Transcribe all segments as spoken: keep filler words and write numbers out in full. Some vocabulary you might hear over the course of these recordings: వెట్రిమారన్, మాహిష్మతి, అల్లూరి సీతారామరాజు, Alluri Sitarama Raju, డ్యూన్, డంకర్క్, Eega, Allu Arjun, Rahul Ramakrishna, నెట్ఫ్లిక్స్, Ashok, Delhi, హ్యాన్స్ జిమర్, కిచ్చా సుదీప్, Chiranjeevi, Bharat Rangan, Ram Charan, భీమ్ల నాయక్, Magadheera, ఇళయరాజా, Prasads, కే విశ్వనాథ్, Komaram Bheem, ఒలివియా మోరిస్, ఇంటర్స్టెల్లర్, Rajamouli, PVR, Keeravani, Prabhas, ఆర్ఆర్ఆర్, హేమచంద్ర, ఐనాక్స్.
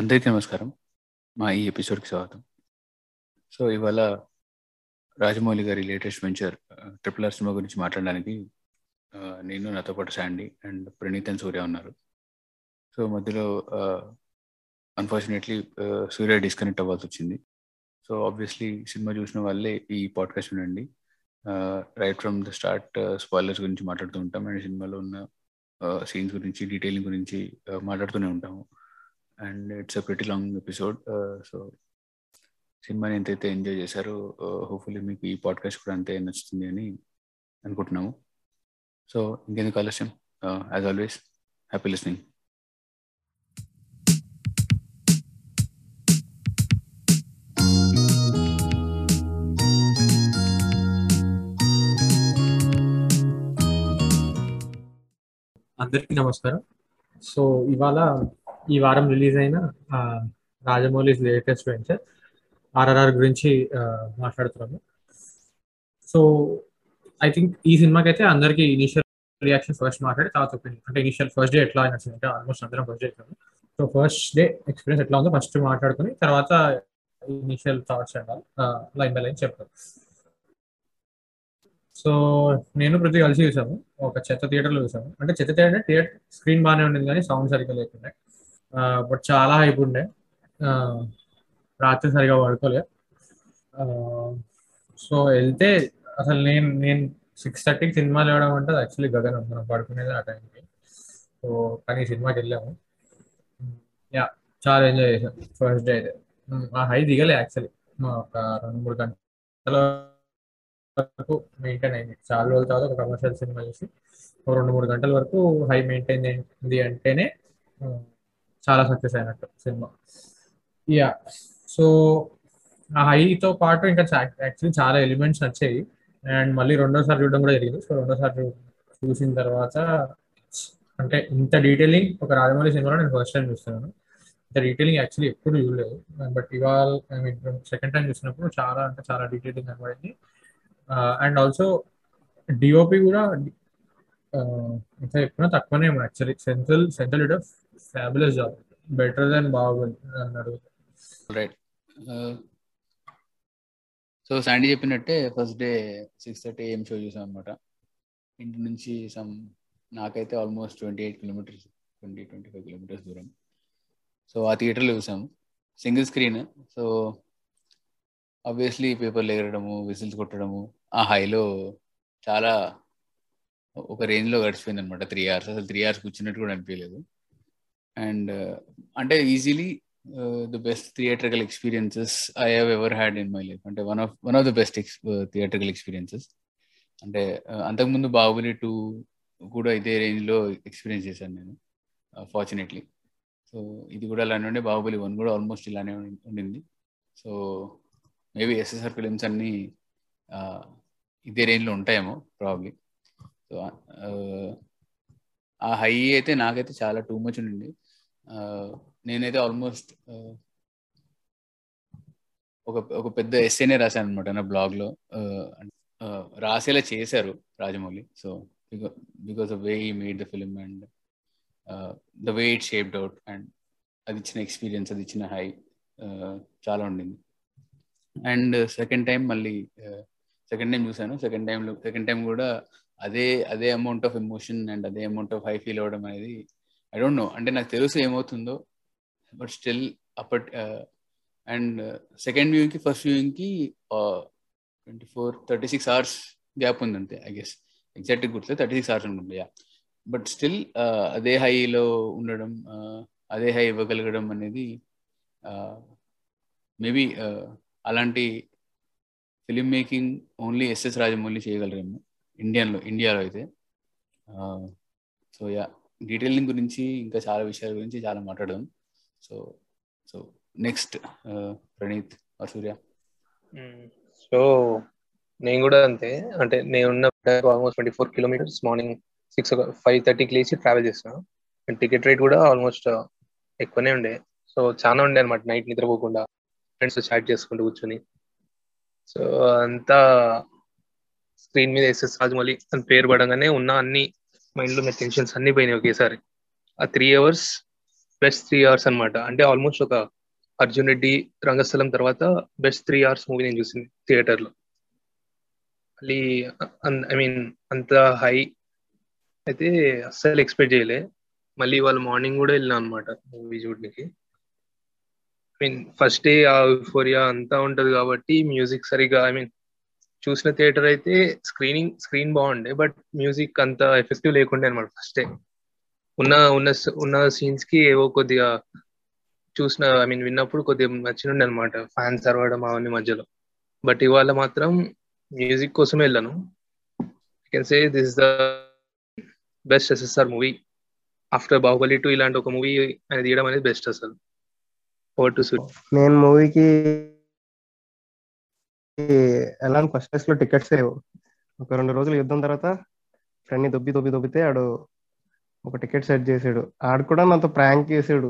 అందరికీ నమస్కారం. మా ఈ ఎపిసోడ్కి స్వాగతం. సో ఇవాళ రాజమౌళి గారి latest venture triple R cinema గురించి మాట్లాడడానికి నేను, నాతో పాటు Sandy and Praneeth and Surya ఉన్నారు. సో మధ్యలో అన్ఫార్చునేట్లీ సూర్య డిస్కనెక్ట్ అవ్వాల్సి వచ్చింది. సో ఆబ్వియస్లీ సినిమా చూసిన వాళ్ళే ఈ పాడ్కాస్ట్ వినండి. Right from the start spoilers గురించి మాట్లాడుతూ ఉంటాం అండ్ సినిమాలో ఉన్న సీన్స్ గురించి, డీటెయిలింగ్ గురించి మాట్లాడుతూనే ఉంటాము. And it's a pretty long episode. So సినిమాని ఎంతైతే ఎంజాయ్ చేశారో హోప్ఫుల్లీ మీకు ఈ పాడ్కాస్ట్ కూడా అంతే నచ్చుతుంది అని అనుకుంటున్నాము. సో ఇంకెందుకు ఆలస్యం, యాజ్ ఆల్వేస్ హ్యాపీ లిస్నింగ్. అందరికీ నమస్కారం. సో ఇవాళ ఈ వారం రిలీజ్ అయిన రాజమౌళిస్ లేటెస్ట్ వెంచర్ ఆర్ఆర్ఆర్ గురించి మాట్లాడుతున్నాము. సో ఐ థింక్ ఈ సినిమాకి అయితే అందరికీ ఇనిషియల్ రియాక్షన్ ఫస్ట్ మాట్లాడి తర్వాత ఒపీనియన్, అంటే ఇనిషియల్ ఫస్ట్ డే ఎట్లా అయినా అంటే ఆల్మోస్ట్ అందరం ఫస్ట్ డే ఇస్తాము. సో ఫస్ట్ డే ఎక్స్పీరియన్స్ ఎట్లా ఉందో ఫస్ట్ మాట్లాడుకుని తర్వాత ఇనిషియల్ థాట్స్ అంటారు లైన్ బై లైన్ చెప్తాను. సో నేను ప్రతి కలిసి చూసాము, ఒక చెత్త థియేటర్లో చూసాము. అంటే చెత్త థియేటర్ థియేటర్ స్క్రీన్ బాగానే ఉండేది కానీ సౌండ్ సరిగ్గా లేకుండా, బట్ చాలా హైప్ ఉండే. రాత్రి సరిగా పడుకోలే. సో వెళ్తే అసలు నేను నేను సిక్స్ థర్టీకి సినిమా లేవడం అంటే అది యాక్చువల్లీ గగనం, మనం పడుకునేది ఆ టైంకి. సో కానీ సినిమాకి వెళ్ళాము, యా చాలా ఎంజాయ్ చేసాం ఫస్ట్ డే అయితే. ఆ హై దిగలే యాక్చువల్లీ, ఒక రెండు మూడు గంటల వరకు మెయింటైన్ అయింది. చాలా రోజుల తర్వాత ఒక కమర్షియల్ సినిమా చూసి రెండు మూడు గంటల వరకు హై మెయింటైన్ అయింది అంటేనే చాలా సక్సెస్ అయినట్టు సినిమా. యా సో ఆ హైతో పాటు ఇంకా యాక్చువల్లీ చాలా ఎలిమెంట్స్ వచ్చాయి అండ్ మళ్ళీ రెండోసారి చూడడం కూడా జరిగింది. సో రెండోసారి చూసిన తర్వాత అంటే ఇంత డీటెయిలింగ్ ఒక రాజమౌళి సినిమాలో నేను ఫస్ట్ టైం చూస్తున్నాను. ఇంత డీటెయిలింగ్ యాక్చువల్లీ ఎప్పుడు చూడలేదు, బట్ ఇవాళ ఐ మీన్ సెకండ్ టైం చూసినప్పుడు చాలా అంటే చాలా డీటెయిలింగ్ కనబడింది. అండ్ ఆల్సో డిఓపి కూడా ఎంత చెప్పినా తక్కువనే ఉన్నాయి actually. Senthil Senthil it fabulous job, better then Baahubali అన్నాడు. రైట్. సో శాండీ చెప్పినట్టే first day six thirty AM show చూసాం అనమాట. ఇంటి నుంచి సమ్ నాకైతే almost twenty eight kilometres twenty twenty five kilometres దూరం. సో ఆ థియేటర్లో చూసాము, సింగిల్ స్క్రీన్. సో ఆబ్వియస్లీ పేపర్లు ఎగరడము, విజిల్స్ కొట్టడము, ఆ హైలో చాలా ఒక రేంజ్లో గడిచిపోయింది అనమాట. త్రీ అవర్స్ అసలు త్రీ అవర్స్ కూర్చున్నట్టు కూడా అనిపించలేదు. అండ్ అంటే easily the best theatrical experiences I have ever had in my life. అంటే one of one of the best ex theatrical experiences. అంటే అంతకుముందు బాహుబలి టూ కూడా ఇదే రేంజ్లో ఎక్స్పీరియన్స్ చేశాను నేను ఫార్చునేట్లీ. సో ఇది కూడా అలానే ఉండే, బాహుబలి వన్ కూడా ఆల్మోస్ట్ ఇలానే ఉండింది. సో మేబీ ఎస్ఎస్ఆర్ ఫిలిమ్స్ అన్నీ ఇదే రేంజ్లో ఉంటాయేమో ప్రాబ్లీ. సో ఆ హై అయితే నాకైతే చాలా టూ మచ్ ఉండింది. నేనైతే ఆల్మోస్ట్ ఒక ఒక పెద్ద ఎస్సేనే రాశాను అనమాట నా బ్లాగ్లో. రాసేలా చేశారు రాజమౌళి. సో బికా because of way he made the film and the way it shaped out and అది ఇచ్చిన ఎక్స్పీరియన్స్, అది ఇచ్చిన హై చాలా ఉండింది. అండ్ సెకండ్ టైం మళ్ళీ సెకండ్ టైం చూసాను. సెకండ్ టైంలో సెకండ్ టైం కూడా అదే అదే అమౌంట్ ఆఫ్ ఎమోషన్ అండ్ అదే అమౌంట్ ఆఫ్ హై ఫీల్ అవ్వడం అనేది ఐ డోంట్ నో. అంటే నాకు తెలుసు ఏమవుతుందో, బట్ స్టిల్ అప్పటి అండ్ సెకండ్ వ్యూయింగ్కి ఫస్ట్ వ్యూయింగ్కి twenty four thirty six hours gap ఉందంతే ఐ గెస్, ఎగ్జాక్ట్గా గుర్తులేదు, థర్టీ సిక్స్ అవర్స్ అనుకుంటా. యా బట్ స్టిల్ అదే హైలో ఉండడం, అదే హై ఇవ్వగలగడం అనేది మేబీ అలాంటి film making only SS Rajamouli చేయగలరేమో ఇండియన్లో ఇండియాలో అయితే. సో యా డీటెయిలింగ్ గురించి ఇంకా చాలా విషయాల గురించి చాలా మాట్లాడదాం. So so next Praneeth or Surya. So నేను కూడా అంతే. అంటే నేను ఉన్న almost twenty four kilometres morning six five థర్టీకి లేచి ట్రావెల్ చేస్తాను. టికెట్ రేట్ కూడా ఆల్మోస్ట్ ఎక్కువనే ఉండే. సో చాలా ఉండే అనమాట, నైట్ నిద్రపోకుండా ఫ్రెండ్స్ చాట్ చేసుకుంటూ కూర్చొని. సో అంతా స్క్రీన్ మీద ఎస్ఎస్ రాజమౌళి అని పేరు పడగానే ఉన్న అన్ని మైండ్లో ఉన్న టెన్షన్స్ అన్ని పోయినాయి ఒకేసారి. ఆ three hours best three hours అనమాట. అంటే ఆల్మోస్ట్ ఒక అర్జున్ రెడ్డి రంగస్థలం తర్వాత బెస్ట్ త్రీ అవర్స్ మూవీ నేను చూసింది థియేటర్లో. మళ్ళీ ఐ మీన్ అంత హై అయితే అస్సలు ఎక్స్పెక్ట్ చేయలే. మళ్ళీ ఇవాళ మార్నింగ్ కూడా వెళ్ళినా అనమాట మూవీ చూడడానికి. ఐ మీన్ ఫస్ట్ డే ఆ యూఫోరియా అంతా ఉంటుంది కాబట్టి మ్యూజిక్ సరిగా, ఐ మీన్ చూసిన థియేటర్ అయితే స్క్రీనింగ్ స్క్రీన్ బాగుండే, బట్ మ్యూజిక్ అంత ఎఫెక్టివ్ లేకుండే అనమాట. ఫస్ట్ డే ఉన్న ఉన్న ఉన్న సీన్స్కి ఏవో కొద్దిగా చూసిన, ఐ మీన్ విన్నప్పుడు కొద్దిగా నచ్చినండి అనమాట, ఫ్యాన్స్ అరవడం అవన్నీ మధ్యలో. బట్ ఇవాళ మాత్రం మ్యూజిక్ కోసం వెళ్ళాను. I can say this the best SSR movie after Baahubali two. ఇలాంటి ఒక మూవీ అనేది తీయడం అనేది బెస్ట్ అసలు. Over to Suresh. నేను మూవీకి ఎలా ఫస్ట్ క్లాస్ లో టికెట్స్ లేవు. ఒక రెండు రోజులు యుద్ధం తర్వాత ఫ్రెండ్ని దొబ్బి దొబ్బి దొబ్బితే ఆడు ఒక టికెట్ సెట్ చేసాడు. ఆడు కూడా నాతో ప్రాంక్ చేసాడు,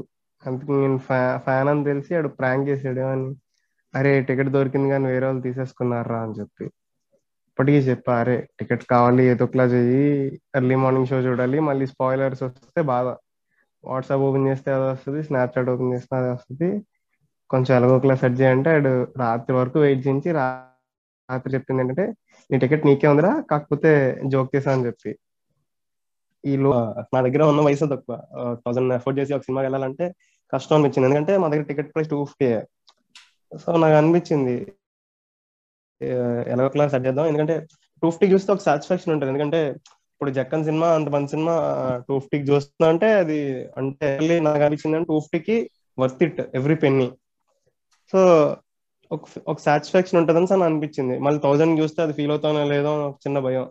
అందుకు నేను ఫ్యా ఫ్యాన్ అని తెలిసి ఆడు ప్రాంక్ చేసాడు అని, అరే టికెట్ దొరికింది కానీ వేరే వాళ్ళు తీసేసుకున్నారా అని చెప్పి ఇప్పటికీ చెప్పా, అరే టికెట్ కావాలి ఏదో ఒకలా చెయ్యి, ఎర్లీ మార్నింగ్ షో చూడాలి, మళ్ళీ స్పాయిలర్స్ వస్తే బాధ. వాట్సాప్ ఓపెన్ చేస్తే అది వస్తుంది, స్నాప్చాట్ ఓపెన్ చేస్తే అది వస్తుంది, కొంచెం ఎలాగోకలా సెట్ చేయంటే ఆడు రాత్రి వరకు వెయిట్ చేయించి రాత్రి చెప్పింది ఏంటంటే, నీ టికెట్ నీకే ఉందిరా కాకపోతే జోక్ చేసా అని చెప్పి. ఈ లో నా దగ్గర ఉన్న వయసు తక్కువ, థౌసండ్ ఎఫోర్డ్ చేసి ఒక సినిమాకి వెళ్ళాలంటే కష్టం అనిపించింది, ఎందుకంటే మా దగ్గర ticket price two fifty. So నాకు అనిపించింది ఎలాగోకలా సెట్ చేద్దాం, ఎందుకంటే టూ ఫిఫ్టీకి చూస్తే ఒక సాటిస్ఫాక్షన్ ఉంటుంది. ఎందుకంటే ఇప్పుడు జక్కన్ సినిమా అంత మంచి సినిమా టూ ఫిఫ్టీకి చూస్తున్నా అంటే అది అంటే నాకు అనిపించింది అంటే టూ ఫిఫ్టీకి worth it every penny. So ఒక ఒక సాటిస్ఫాక్షన్ ఉంటుందని సార్ అనిపించింది. మళ్ళీ థౌసండ్ చూస్తే అది ఫీల్ అవుతానో లేదో ఒక చిన్న భయం.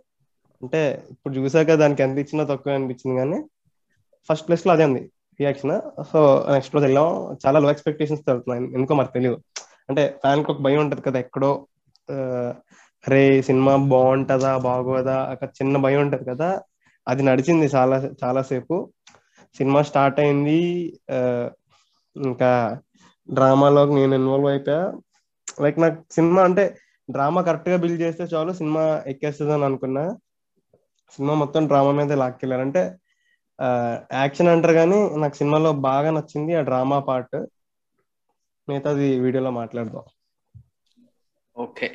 అంటే ఇప్పుడు చూసాక దానికి ఎంత ఇచ్చినా తక్కువ అనిపించింది, కానీ ఫస్ట్ ప్లేస్లో అదే ఉంది రియాక్షన్. సో నెక్స్ట్ రోజు వెళ్ళాం, చాలా లో ఎక్స్పెక్టేషన్స్ వెళ్తున్నాయి, ఎందుకో మరి తెలియదు. అంటే ఫ్యాన్కి ఒక భయం ఉంటుంది కదా, ఎక్కడో రే సినిమా బాగుంటుందా బాగోదా ఒక చిన్న భయం ఉంటుంది కదా, అది నడిచింది చాలా చాలాసేపు. సినిమా స్టార్ట్ అయింది, ఇంకా డ్రామాలోకి నేను ఇన్వాల్వ్ అయిపోయా. లైక్ నాకు సినిమా అంటే డ్రామా కరెక్ట్ గా బిల్డ్ చేస్తే చాలు సినిమా ఎక్కేస్తుంది అని అనుకున్నా, సినిమా మొత్తం డ్రామా మీద లాక్కెళ్ళారు. అంటే యాక్షన్ అంటారు కానీ నాకు సినిమాలో బాగా నచ్చింది ఆ డ్రామా పార్ట్. మిగతాది వీడియోలో మాట్లాడదాం. Okay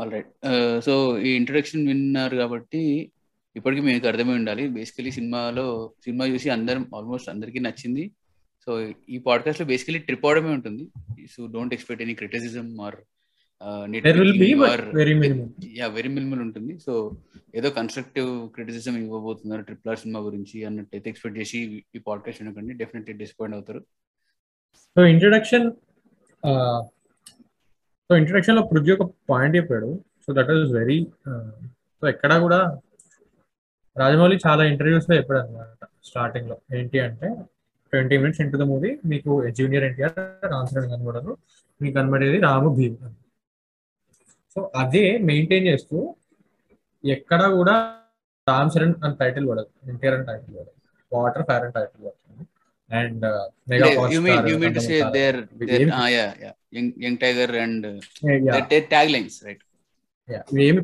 all right. సో ఈ ఇంట్రొడక్షన్ విన్నారు కాబట్టి ఇప్పటికీ మీకు అర్థమై ఉండాలి బేసికలీ సినిమాలో సినిమా చూసి అందరం ఆల్మోస్ట్ అందరికీ నచ్చింది. సో ఈ పాడ్కాస్ట్ లో బేసికలీ ట్రిప్ అవడమే ఉంటుంది. So don't expect any criticism or very minimal ఉంటుంది. సో ఏదో కన్స్ట్రక్టివ్ క్రిటిసిజం ఇవ్వబోతున్నారు ట్రిప్ ఆర్ సినిమా గురించి అన్నట్టు అయితే ఎక్స్పెక్ట్ చేసి ఈ పాడ్కాస్ట్ వినకండి, డెఫినెట్లీ డిసప్పాయింట్ అవుతారు. సో ఇంట్రొడక్షన్ సో ఇంట్రొడక్షన్ లో పృథ్వీ ఒక పాయింట్ చెప్పాడు. So that was very so ఎక్కడ కూడా రాజమౌళి చాలా ఇంటర్వ్యూస్ లో చెప్పాడు అనమాట. స్టార్టింగ్ లో ఏంటి అంటే twenty minutes into the movie మీకు జూనియర్ ఎన్టీఆర్ రామ్ చరణ్ కనబడరు, మీకు కనబడేది రాము భీమ్. సో అదే మెయింటైన్ చేస్తూ ఎక్కడా కూడా రామ్ చరణ్ అని టైటిల్ పడదు, ఎన్టీఆర్ అని టైటిల్ పడదు, వాటర్ ఫైర్ అని టైటిల్ పడుతుంది. అండ్ మెగా ఏమి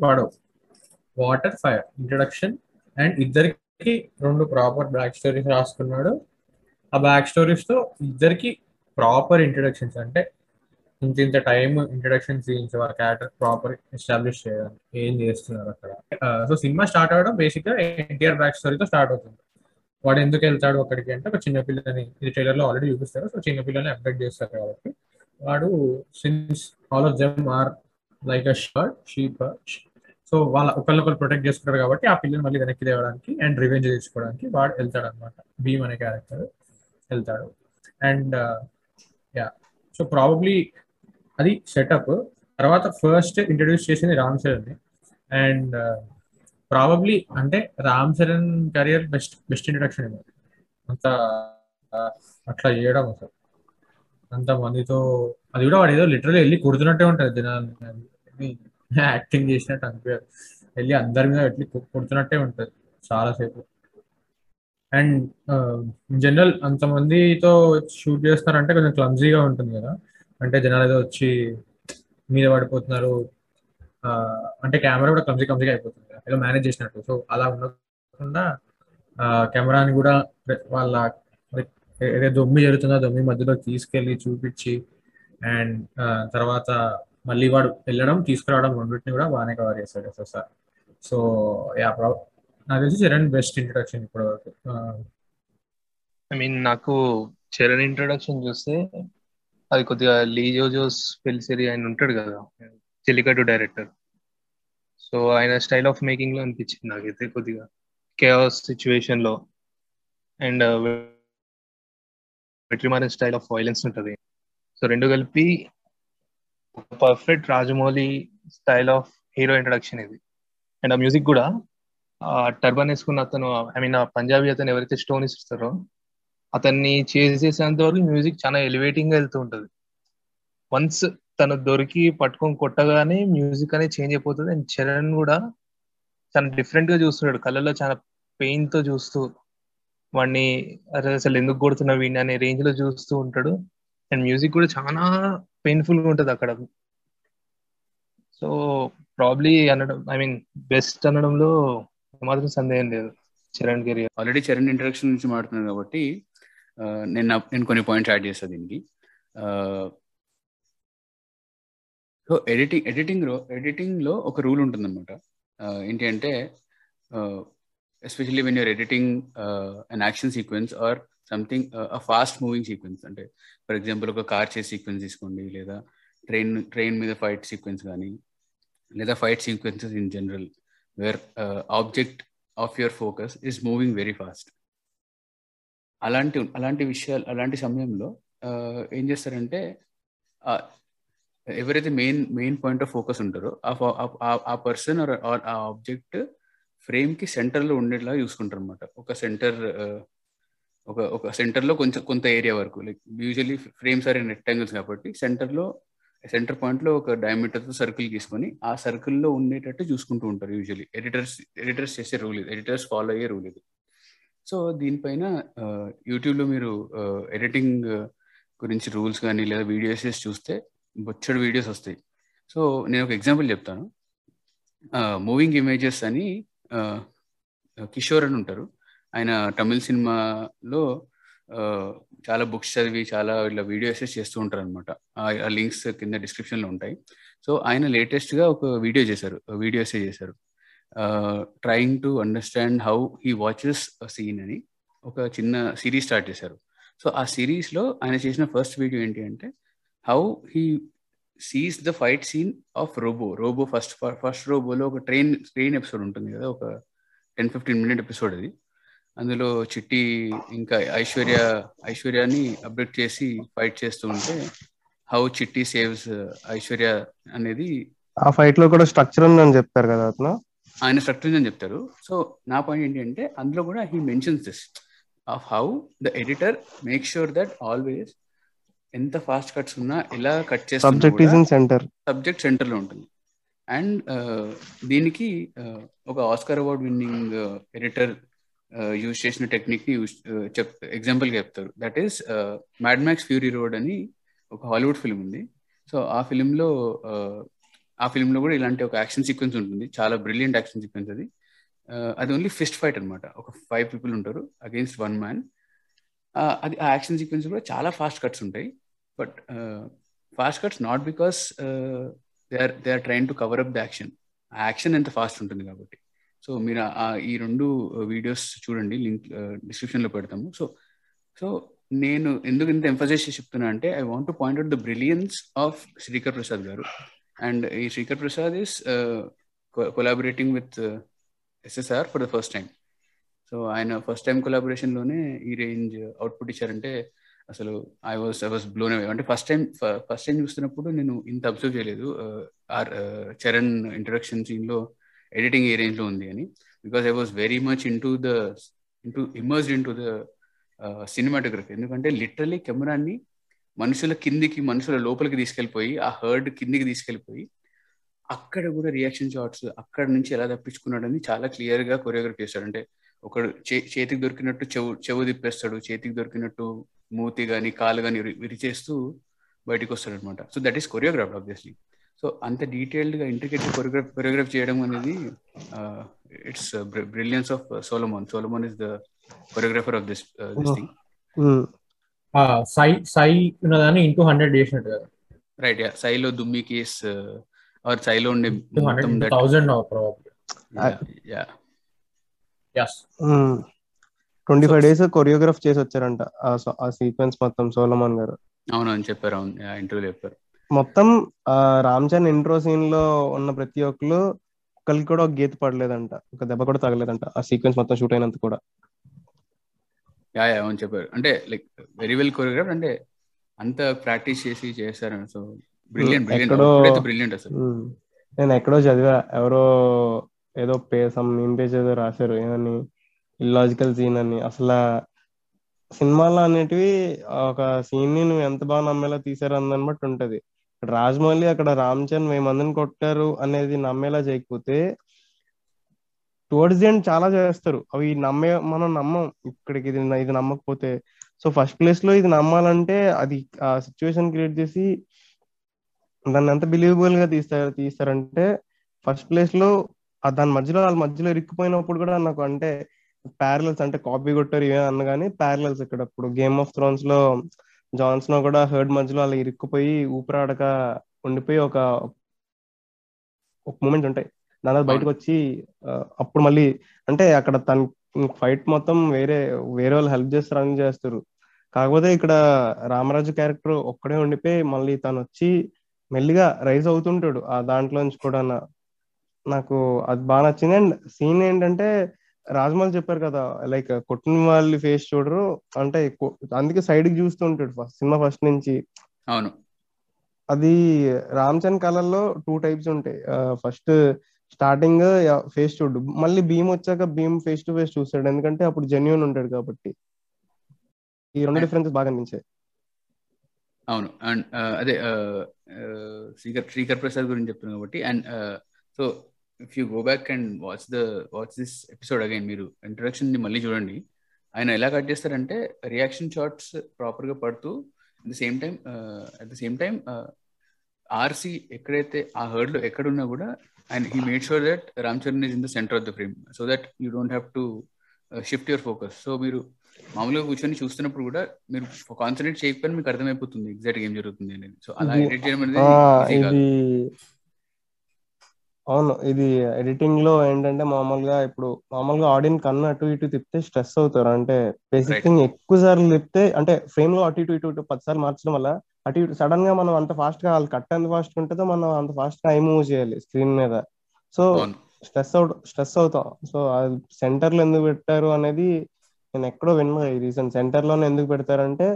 పాడవు, వాటర్ ఫైర్ ఇంట్రడక్షన్. అండ్ ఇద్దరికి రెండు ప్రాపర్ బ్యాక్ స్టోరీస్ రాసుకున్నాడు. ఆ బ్యాక్ స్టోరీస్ తో ఇద్దరికి ప్రాపర్ ఇంట్రడక్షన్స్, అంటే ఇంత ఇంత టైం ఇంట్రడక్షన్స్ ఇచ్చి వాళ్ళ క్యారెక్టర్ ప్రాపర్ ఎస్టాబ్లిష్ చేయడానికి ఏం చేస్తున్నారు అక్కడ. సో సినిమా స్టార్ట్ అవ్వడం బేసిక్ గా ఎన్టీఆర్ బ్యాక్ స్టోరీతో స్టార్ట్ అవుతుంది. వాడు ఎందుకు వెళ్తాడు అక్కడికి అంటే ఒక చిన్నపిల్లని, ఇది ట్రైలర్ లో ఆల్రెడీ చూపిస్తారు. సో చిన్నపిల్లని అప్డేట్ చేస్తారు కాబట్టి వాడు since all of them are like a shirt sheep, so వాళ్ళ ఒకళ్ళొకరు ప్రొటెక్ట్ చేసుకుంటారు కాబట్టి ఆ పిల్లని మళ్ళీ వెనక్కి తేవడానికి అండ్ రివెంజ్ తీసుకోవడానికి వాడు వెళ్తాడు అనమాట. భీమ్ అనే క్యారెక్టర్ వెళ్తాడు. అండ్ యా సో ప్రాబబ్లీ అది సెటప్. తర్వాత ఫస్ట్ ఇంట్రడ్యూస్ చేసింది రామ్ చరణ్ని. అండ్ ప్రాబబ్లీ అంటే Ram Charan career best best introduction ఏమో, అంత అట్లా చేయడం అసలు అంత మందితో. అది కూడా వాడు ఏదో లిటరలీ వెళ్ళి కుడుతున్నట్టే ఉంటుంది జనాలని, యాక్టింగ్ చేసినట్టు అనిపించదు, వెళ్ళి అందరి మీద వెళ్ళి కుడుతున్నట్టే ఉంటుంది చాలాసేపు. అండ్ జనరల్ అంతమందితో షూట్ చేస్తున్నారంటే కొంచెం క్లమ్జీగా ఉంటుంది కదా, అంటే జనాలు ఏదో వచ్చి మీద పడిపోతున్నారు అంటే కెమెరా కూడా క్లమ్జీ క్లమ్జీగా అయిపోతుంది ఏదో మేనేజ్ చేసినట్టు. సో అలా ఉండకుండా కెమెరాని కూడా వాళ్ళ ఏదో దొమ్మి జరుగుతుందో దొమ్మి మధ్యలో తీసుకెళ్ళి చూపించి అండ్ తర్వాత మళ్ళీ వాడు వెళ్ళడం తీసుకురావడం రెండింటిని కూడా బాగానే కవర్ చేశాడు sir sir. So yeah pro నాకు తెలిసి చరణ్ బెస్ట్ ఇంట్రొడక్షన్ ఇప్పటి వరకు. ఐ మీన్ నాకు చరణ్ ఇంట్రొడక్షన్ చూస్తే అది కొద్దిగా లీ జోజోస్ పెల్సిరి ఆయన ఉంటాడు కదా చెలికట్టు డైరెక్టర్, సో ఆయన స్టైల్ ఆఫ్ మేకింగ్ లో అనిపించింది నాకైతే కొద్దిగా కేఆస్ సిచ్యువేషన్ లో and వెట్రిమారన్ style of violence ఉంటుంది. సో రెండు కలిపి perfect Rajamouli style of hero introduction ఇది. అండ్ ఆ మ్యూజిక్ కూడా టర్బన్ వేసుకున్న అతను ఐ మీన్ ఆ పంజాబీ అతను ఎవరైతే స్టోన్ ఇస్తారో అతన్ని చేజ్ చేసేంత వరకు మ్యూజిక్ చాలా ఎలివేటింగ్ గా వెళ్తూ ఉంటుంది. వన్స్ తను దొరికి పట్టుకొని కొట్టగానే మ్యూజిక్ అనేది చేంజ్ అయిపోతుంది. అండ్ చరణ్ కూడా చాలా డిఫరెంట్ గా చూస్తున్నాడు, కళ్ళల్లో చాలా పెయిన్ తో చూస్తూ వాడిని అరే అసలు ఎందుకు కొడుతున్నా వీడిని అనే రేంజ్ లో చూస్తూ ఉంటాడు. అండ్ మ్యూజిక్ కూడా చాలా పెయిన్ఫుల్ గా ఉంటుంది అక్కడ. సో ప్రాబ్లీ అనడం ఐ మీన్ బెస్ట్ అనడంలో మాత్రం సందేహం లేదు Charan career. Already Charan introduction నుంచి మాట్లాడుతున్నాను కాబట్టి నేను నేను కొన్ని పాయింట్స్ యాడ్ చేస్తాను దీనికి. సో ఎడిటింగ్ ఎడిటింగ్లో ఎడిటింగ్లో ఒక రూల్ ఉంటుందన్నమాట. ఏంటి అంటే especially when you're editing an action sequence or something fast moving sequence, అంటే ఫర్ ఎగ్జాంపుల్ ఒక కార్ చేసి సీక్వెన్స్ తీసుకోండి, లేదా ట్రైన్ ట్రైన్ మీద ఫైట్ సీక్వెన్స్ కానీ, లేదా fight sequences in general where object of your focus is moving very fast. అలాంటి అలాంటి విషయాలు అలాంటి సమయంలో ఏం చేస్తారంటే ఎవరైతే main main point of focus ఉంటారో ఆ పర్సన్ ఆ ఆబ్జెక్ట్ ఫ్రేమ్కి సెంటర్లో ఉండేలా చూసుకుంటారు అనమాట. ఒక సెంటర్ ఒక ఒక సెంటర్లో కొంచెం కొంత ఏరియా వరకు, like usually frames are in rectangles కాబట్టి సెంటర్లో సెంటర్ పాయింట్లో ఒక డయామీటర్తో సర్కిల్ తీసుకొని ఆ సర్కిల్లో ఉండేటట్టు చూసుకుంటూ ఉంటారు. యూజువలీ ఎడిటర్స్ ఎడిటర్స్ చేసే రూల్ ఇది, ఎడిటర్స్ ఫాలో అయ్యే రూల్ ఇది. సో దీనిపైన యూట్యూబ్లో మీరు ఎడిటింగ్ గురించి రూల్స్ కానీ లేదా వీడియోస్ చూస్తే బొచ్చడు వీడియోస్ వస్తాయి. సో నేను ఒక ఎగ్జాంపుల్ చెప్తాను. మూవింగ్ ఇమేజెస్ అని కిషోర్ అని ఉంటారు, ఆయన తమిళ సినిమాలో చాలా బుక్స్ చదివి చాలా ఇట్లా వీడియోస్ చేస్తూ ఉంటారు అనమాట. ఆ లింక్స్ కింద డిస్క్రిప్షన్లో ఉంటాయి. సో ఆయన లేటెస్ట్గా ఒక వీడియో చేశారు వీడియోస్ చేశారు trying to understand how he watches scene అని ఒక చిన్న సిరీస్ స్టార్ట్ చేశారు. సో ఆ సిరీస్లో ఆయన చేసిన ఫస్ట్ వీడియో ఏంటి అంటే how he sees the fight scene of Robo Robo first first రోబోలో ఒక ట్రైన్ ట్రైన్ ఎపిసోడ్ ఉంటుంది కదా, ఒక టెన్ ఫిఫ్టీన్ మినిట్ ఎపిసోడ్ అది. అందులో చిట్టి ఇంకా ఐశ్వర్య ఐశ్వర్యని అప్డేట్ చేసి ఫైట్ చేస్తూ ఉంటే హౌ చిట్టి సేవ్స్ ఐశ్వర్య అనేది ఆ ఫైట్ లో కూడా స్ట్రక్చర్ ఉందని చెప్తారు కదా అతను, ఆయన స్ట్రక్చర్ ఉందని చెప్తారు. సో నా పాయింట్ ఏంటి అంటే అందులో కూడా he mentions this of how the editor make sure that always ఎంత ఫాస్ట్ కట్స్ ఉన్నా ఎలా కట్ చేసి సబ్జెక్ట్ సెంటర్ సబ్జెక్ట్ సెంటర్లో ఉంటుంది. అండ్ దీనికి ఒక Oscar award winning editor use చేసిన టెక్నిక్ని యూజ్ చెప్ ఎగ్జాంపుల్గా చెప్తారు. That is Mad Max Fury Road అని ఒక హాలీవుడ్ ఫిల్మ్ ఉంది. సో ఆ ఫిలింలో ఆ ఫిలింలో కూడా ఇలాంటి ఒక యాక్షన్ సీక్వెన్స్ ఉంటుంది, చాలా బ్రిలియంట్ యాక్షన్ సీక్వెన్స్ అది. అది ఓన్లీ ఫిస్ట్ ఫైట్ అనమాట. ఒక ఫైవ్ పీపుల్ ఉంటారు అగెన్స్ట్ వన్ మ్యాన్. అది ఆ యాక్షన్ సీక్వెన్స్ కూడా చాలా ఫాస్ట్ కట్స్ ఉంటాయి. But fast cuts not because they are they are trying to cover up the action, ఆ యాక్షన్ ఎంత ఫాస్ట్ ఉంటుంది కాబట్టి. సో మీరు ఈ రెండు వీడియోస్ చూడండి, లింక్ డిస్క్రిప్షన్లో పెడతాము. సో సో నేను ఎందుకు ఇంత ఎంఫసైజ్ చేసి చెప్తున్నా అంటే I want to point out the brilliance of Srikar Prasad garu. And ఈ Srikar Prasad is collaborating with SSR for the first time. So ఆయన ఫస్ట్ టైం కొలాబరేషన్లోనే ఈ రేంజ్ అవుట్పుట్ ఇచ్చారంటే అసలు I was I was blown away. అంటే ఫస్ట్ టైం ఫస్ట్ టైం చూస్తున్నప్పుడు నేను ఇంత అబ్జర్వ్ చేయలేదు ఆర్ చరణ్ ఇంట్రడక్షన్ సీన్లో ఎడిటింగ్ ఏ రేంజ్లో ఉంది అని, because I was very much into the into immersed into the cinematography. ఎందుకంటే లిటరలీ కెమెరాని మనుషుల కిందికి మనుషుల లోపలికి తీసుకెళ్ళిపోయి ఆ హర్డ్ కిందికి తీసుకెళ్ళిపోయి అక్కడ కూడా రియాక్షన్ షాట్స్ అక్కడ నుంచి ఎలా తప్పించుకున్నాడని చాలా క్లియర్గా కొరియోగ్రఫీ చేస్తాడు. అంటే ఒకడు చే చేతికి దొరికినట్టు చెవు చెవు తిప్పేస్తాడు, చేతికి దొరికినట్టు మూతి కానీ కాలు కానీ విరిచేస్తూ బయటకు వస్తాడు అనమాట. So that is choreograph obviously. So అంత డీటెయిల్డ్గా ఇంట్రికేట్గా కొరియోగ్రాఫ్ కొరియోగ్రాఫ్ చేయడం అనేది it's brilliance of Solomon. Solomon is the choreographer of this this thing. సై సై ఉన్నదాన్ని ఇంటూ హండ్రెడ్ చేసినట్టు కదా, రైట్? సైలో దుమ్మి కేసు సైలో ఉండే ట్వంటీ ఫైవ్ డేస్ కొరియోగ్రాఫ్ చేసి వచ్చారంట ఆ సీక్వెన్స్ మొత్తం సోలమన్ గారు. అవునని చెప్పారు, అవును ఇంటర్వ్యూలో చెప్పారు. మొత్తం రామ్ చరణ్ ఇంట్రో సీన్ లో ఉన్న ప్రతి ఒక్కరు ఒక్కరికి కూడా ఒక గీత పడలేదంట, ఒక దెబ్బ కూడా తగలేదంట ఆ సీక్వెన్స్ మొత్తం షూట్ అయినంత కూడా. యా యా అవును చెప్పారు. అంటే లైక్ వెరీ వెల్ కొరియోగ్రాఫ్, అంటే అంత ప్రాక్టీస్ చేసి చేశారు. సో బ్రిలియంట్ బ్రిలియంట్ బ్రిలియంట్ అసలు. నేను ఎక్కడో చదివా, ఎవరో ఏదో సమ్ మీమ్ పేజ్ ఏదో రాశారు, ఏమని ఇల్లాజికల్ సీన్ అని. అసలు సినిమాలో అనేటివి ఒక సీన్ ని నువ్వు ఎంత బాగా నమ్మేలా తీసారు అందని బట్టి ఉంటది. రాజమౌళి అక్కడ రామ్ చరణ్ వెయ్యి మందిని కొట్టారు అనేది నమ్మేలా చేయకపోతే టువర్డ్స్ ది ఎండ్ చాలా చేస్తారు, అవి నమ్మే మనం నమ్మం ఇక్కడికి ఇది ఇది నమ్మకపోతే. సో ఫస్ట్ ప్లేస్ లో ఇది నమ్మాలంటే అది ఆ సిచ్యువేషన్ క్రియేట్ చేసి దాన్ని ఎంత బిలీవబుల్ గా తీస్తారు తీస్తారంటే ఫస్ట్ ప్లేస్ లో దాని మధ్యలో వాళ్ళ మధ్యలో ఇరుక్కుపోయినప్పుడు కూడా నాకు అంటే ప్యారలల్స్ అంటే కాపీ కొట్టారు ఇవే అన్న కానీ ప్యారలల్స్ ఇక్కడ. ఇప్పుడు గేమ్ ఆఫ్ థ్రోన్స్ లో జాన్స్నో కూడా హర్డ్ మధ్యలో అలా ఇరుక్కుపోయి ఊపిరాడక ఉండిపోయి ఒక ఒక మూమెంట్స్ ఉంటాయి, దాని బయటకు వచ్చి అప్పుడు మళ్ళీ అంటే అక్కడ తన ఫైట్ మొత్తం వేరే వేరే వాళ్ళు హెల్ప్ చేస్తారు అని చేస్తారు. కాకపోతే ఇక్కడ రామరాజు క్యారెక్టర్ ఒక్కడే ఉండిపోయి మళ్ళీ తను వచ్చి మెల్లిగా రైజ్ అవుతుంటాడు ఆ దాంట్లోంచి కూడా. నాకు అది బాగా నచ్చింది. అండ్ సీన్ ఏంటంటే రాజమౌళి చెప్పారు కదా లైక్ కొట్టిన వాళ్ళు ఫేస్ చూడరు అంటే, అందుకే సైడ్ కి చూస్తూ ఉంటాడు ఫస్ట్ సినిమా ఫస్ట్ నుంచి. అవును, అది రామ్ చరణ్ కళల్లో టూ టైప్స్ ఉంటాయి. ఫస్ట్ స్టార్టింగ్ ఫేస్ చూడు, మళ్ళీ భీమ్ వచ్చాక భీమ్ ఫేస్ టు ఫేస్ చూస్తాడు, ఎందుకంటే అప్పుడు జెన్యూన్ ఉంటాడు కాబట్టి. ఈ రెండు డిఫరెన్సెస్ బాగా అనిపించాయి. అవును, అండ్ అదే శ్రీకర్ ప్రసాద్ గురించి చెప్తున్నాను కాబట్టి. And so if you go back and watch the watch this episode again, మీరు ఇంట్రడక్షన్ మళ్ళీ చూడండి. ఆయన ఎలా కట్ చేస్తారంటే రియాక్షన్ షాట్స్ ప్రాపర్గా పడుతూ at the same time at the same time RC ఎక్కడైతే ఆ హర్డ్లో ఎక్కడున్నా కూడా ఆయన he made sure that Ram Charan is in the centre of the frame so that you don't have to shift your focus. So మీరు మామూలుగా కూర్చొని చూస్తున్నప్పుడు కూడా మీరు కాన్సన్ట్రేట్ చేయకపోయినా మీకు అర్థమైపోతుంది ఎగ్జాక్ట్ ఏం జరుగుతుంది అనేది. సో అలా ఎడిట్ చేయడం అనేది. అవును, ఇది ఎడిటింగ్ లో ఏంటంటే మామూలుగా ఇప్పుడు మామూలుగా ఆడియన్స్ కన్నా అటు ఇటు తిప్పితే స్ట్రెస్ అవుతారు, అంటే బేసిక్ థింగ్ ఎక్కువ సార్లు తిప్పితే అంటే ఫ్రేమ్ లో అటు ఇటు ఇటు ఇటు పది సార్లు మార్చడం వల్ల అటు ఇటు సడన్ గా మనం అంత ఫాస్ట్ గా వాళ్ళు కట్ ఎంత ఫాస్ట్ ఉంటుందో మనం అంత ఫాస్ట్ గా ఐ మూవ్ చేయాలి స్క్రీన్ మీద. సో స్ట్రెస్ అవుట్ స్ట్రెస్ అవుతాం. సో అది సెంటర్ లో ఎందుకు పెట్టారు అనేది నేను ఎక్కడో విన్నా ఈ రీసెంట్. సెంటర్ లోనే ఎందుకు పెడతారంటే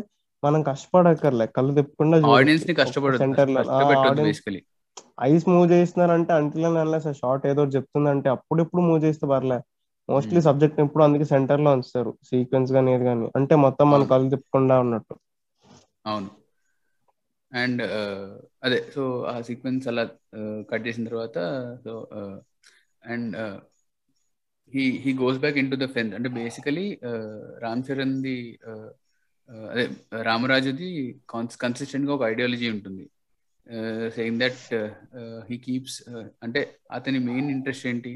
మనం కష్టపడక్కర్లే, కళ్ళు తిప్పకుండా సెంటర్ లో ఐస్ మూవ్ చేస్తున్నారంటే అంటిల్ అండ్ అన్లెస్ ఆ షార్ట్ ఏదో చెప్తుందంటే అప్పుడెప్పుడు మూవ్ చేస్తే పర్లే. మోస్ట్లీ సబ్జెక్ట్ ఇప్పుడు అందుకే సెంటర్ లో ఉంచుతారు సీక్వెన్స్ గానీ ఏది కానీ, అంటే మొత్తం మన కళ్ళు తిప్పకుండా ఉన్నట్టు. అవును, అండ్ అదే సో ఆ సీక్వెన్స్ అలా కట్ చేసిన తర్వాత so and he he goes back into the fence. అంటే బేసికలీ రామ్ చరణ్ ది అదే రామరాజుది కాన్స్ కన్సిస్టెంట్ గా ఒక ఐడియాలజీ ఉంటుంది, saying that uh, he keeps అంటే అతని మెయిన్ ఇంట్రెస్ట్ ఏంటి,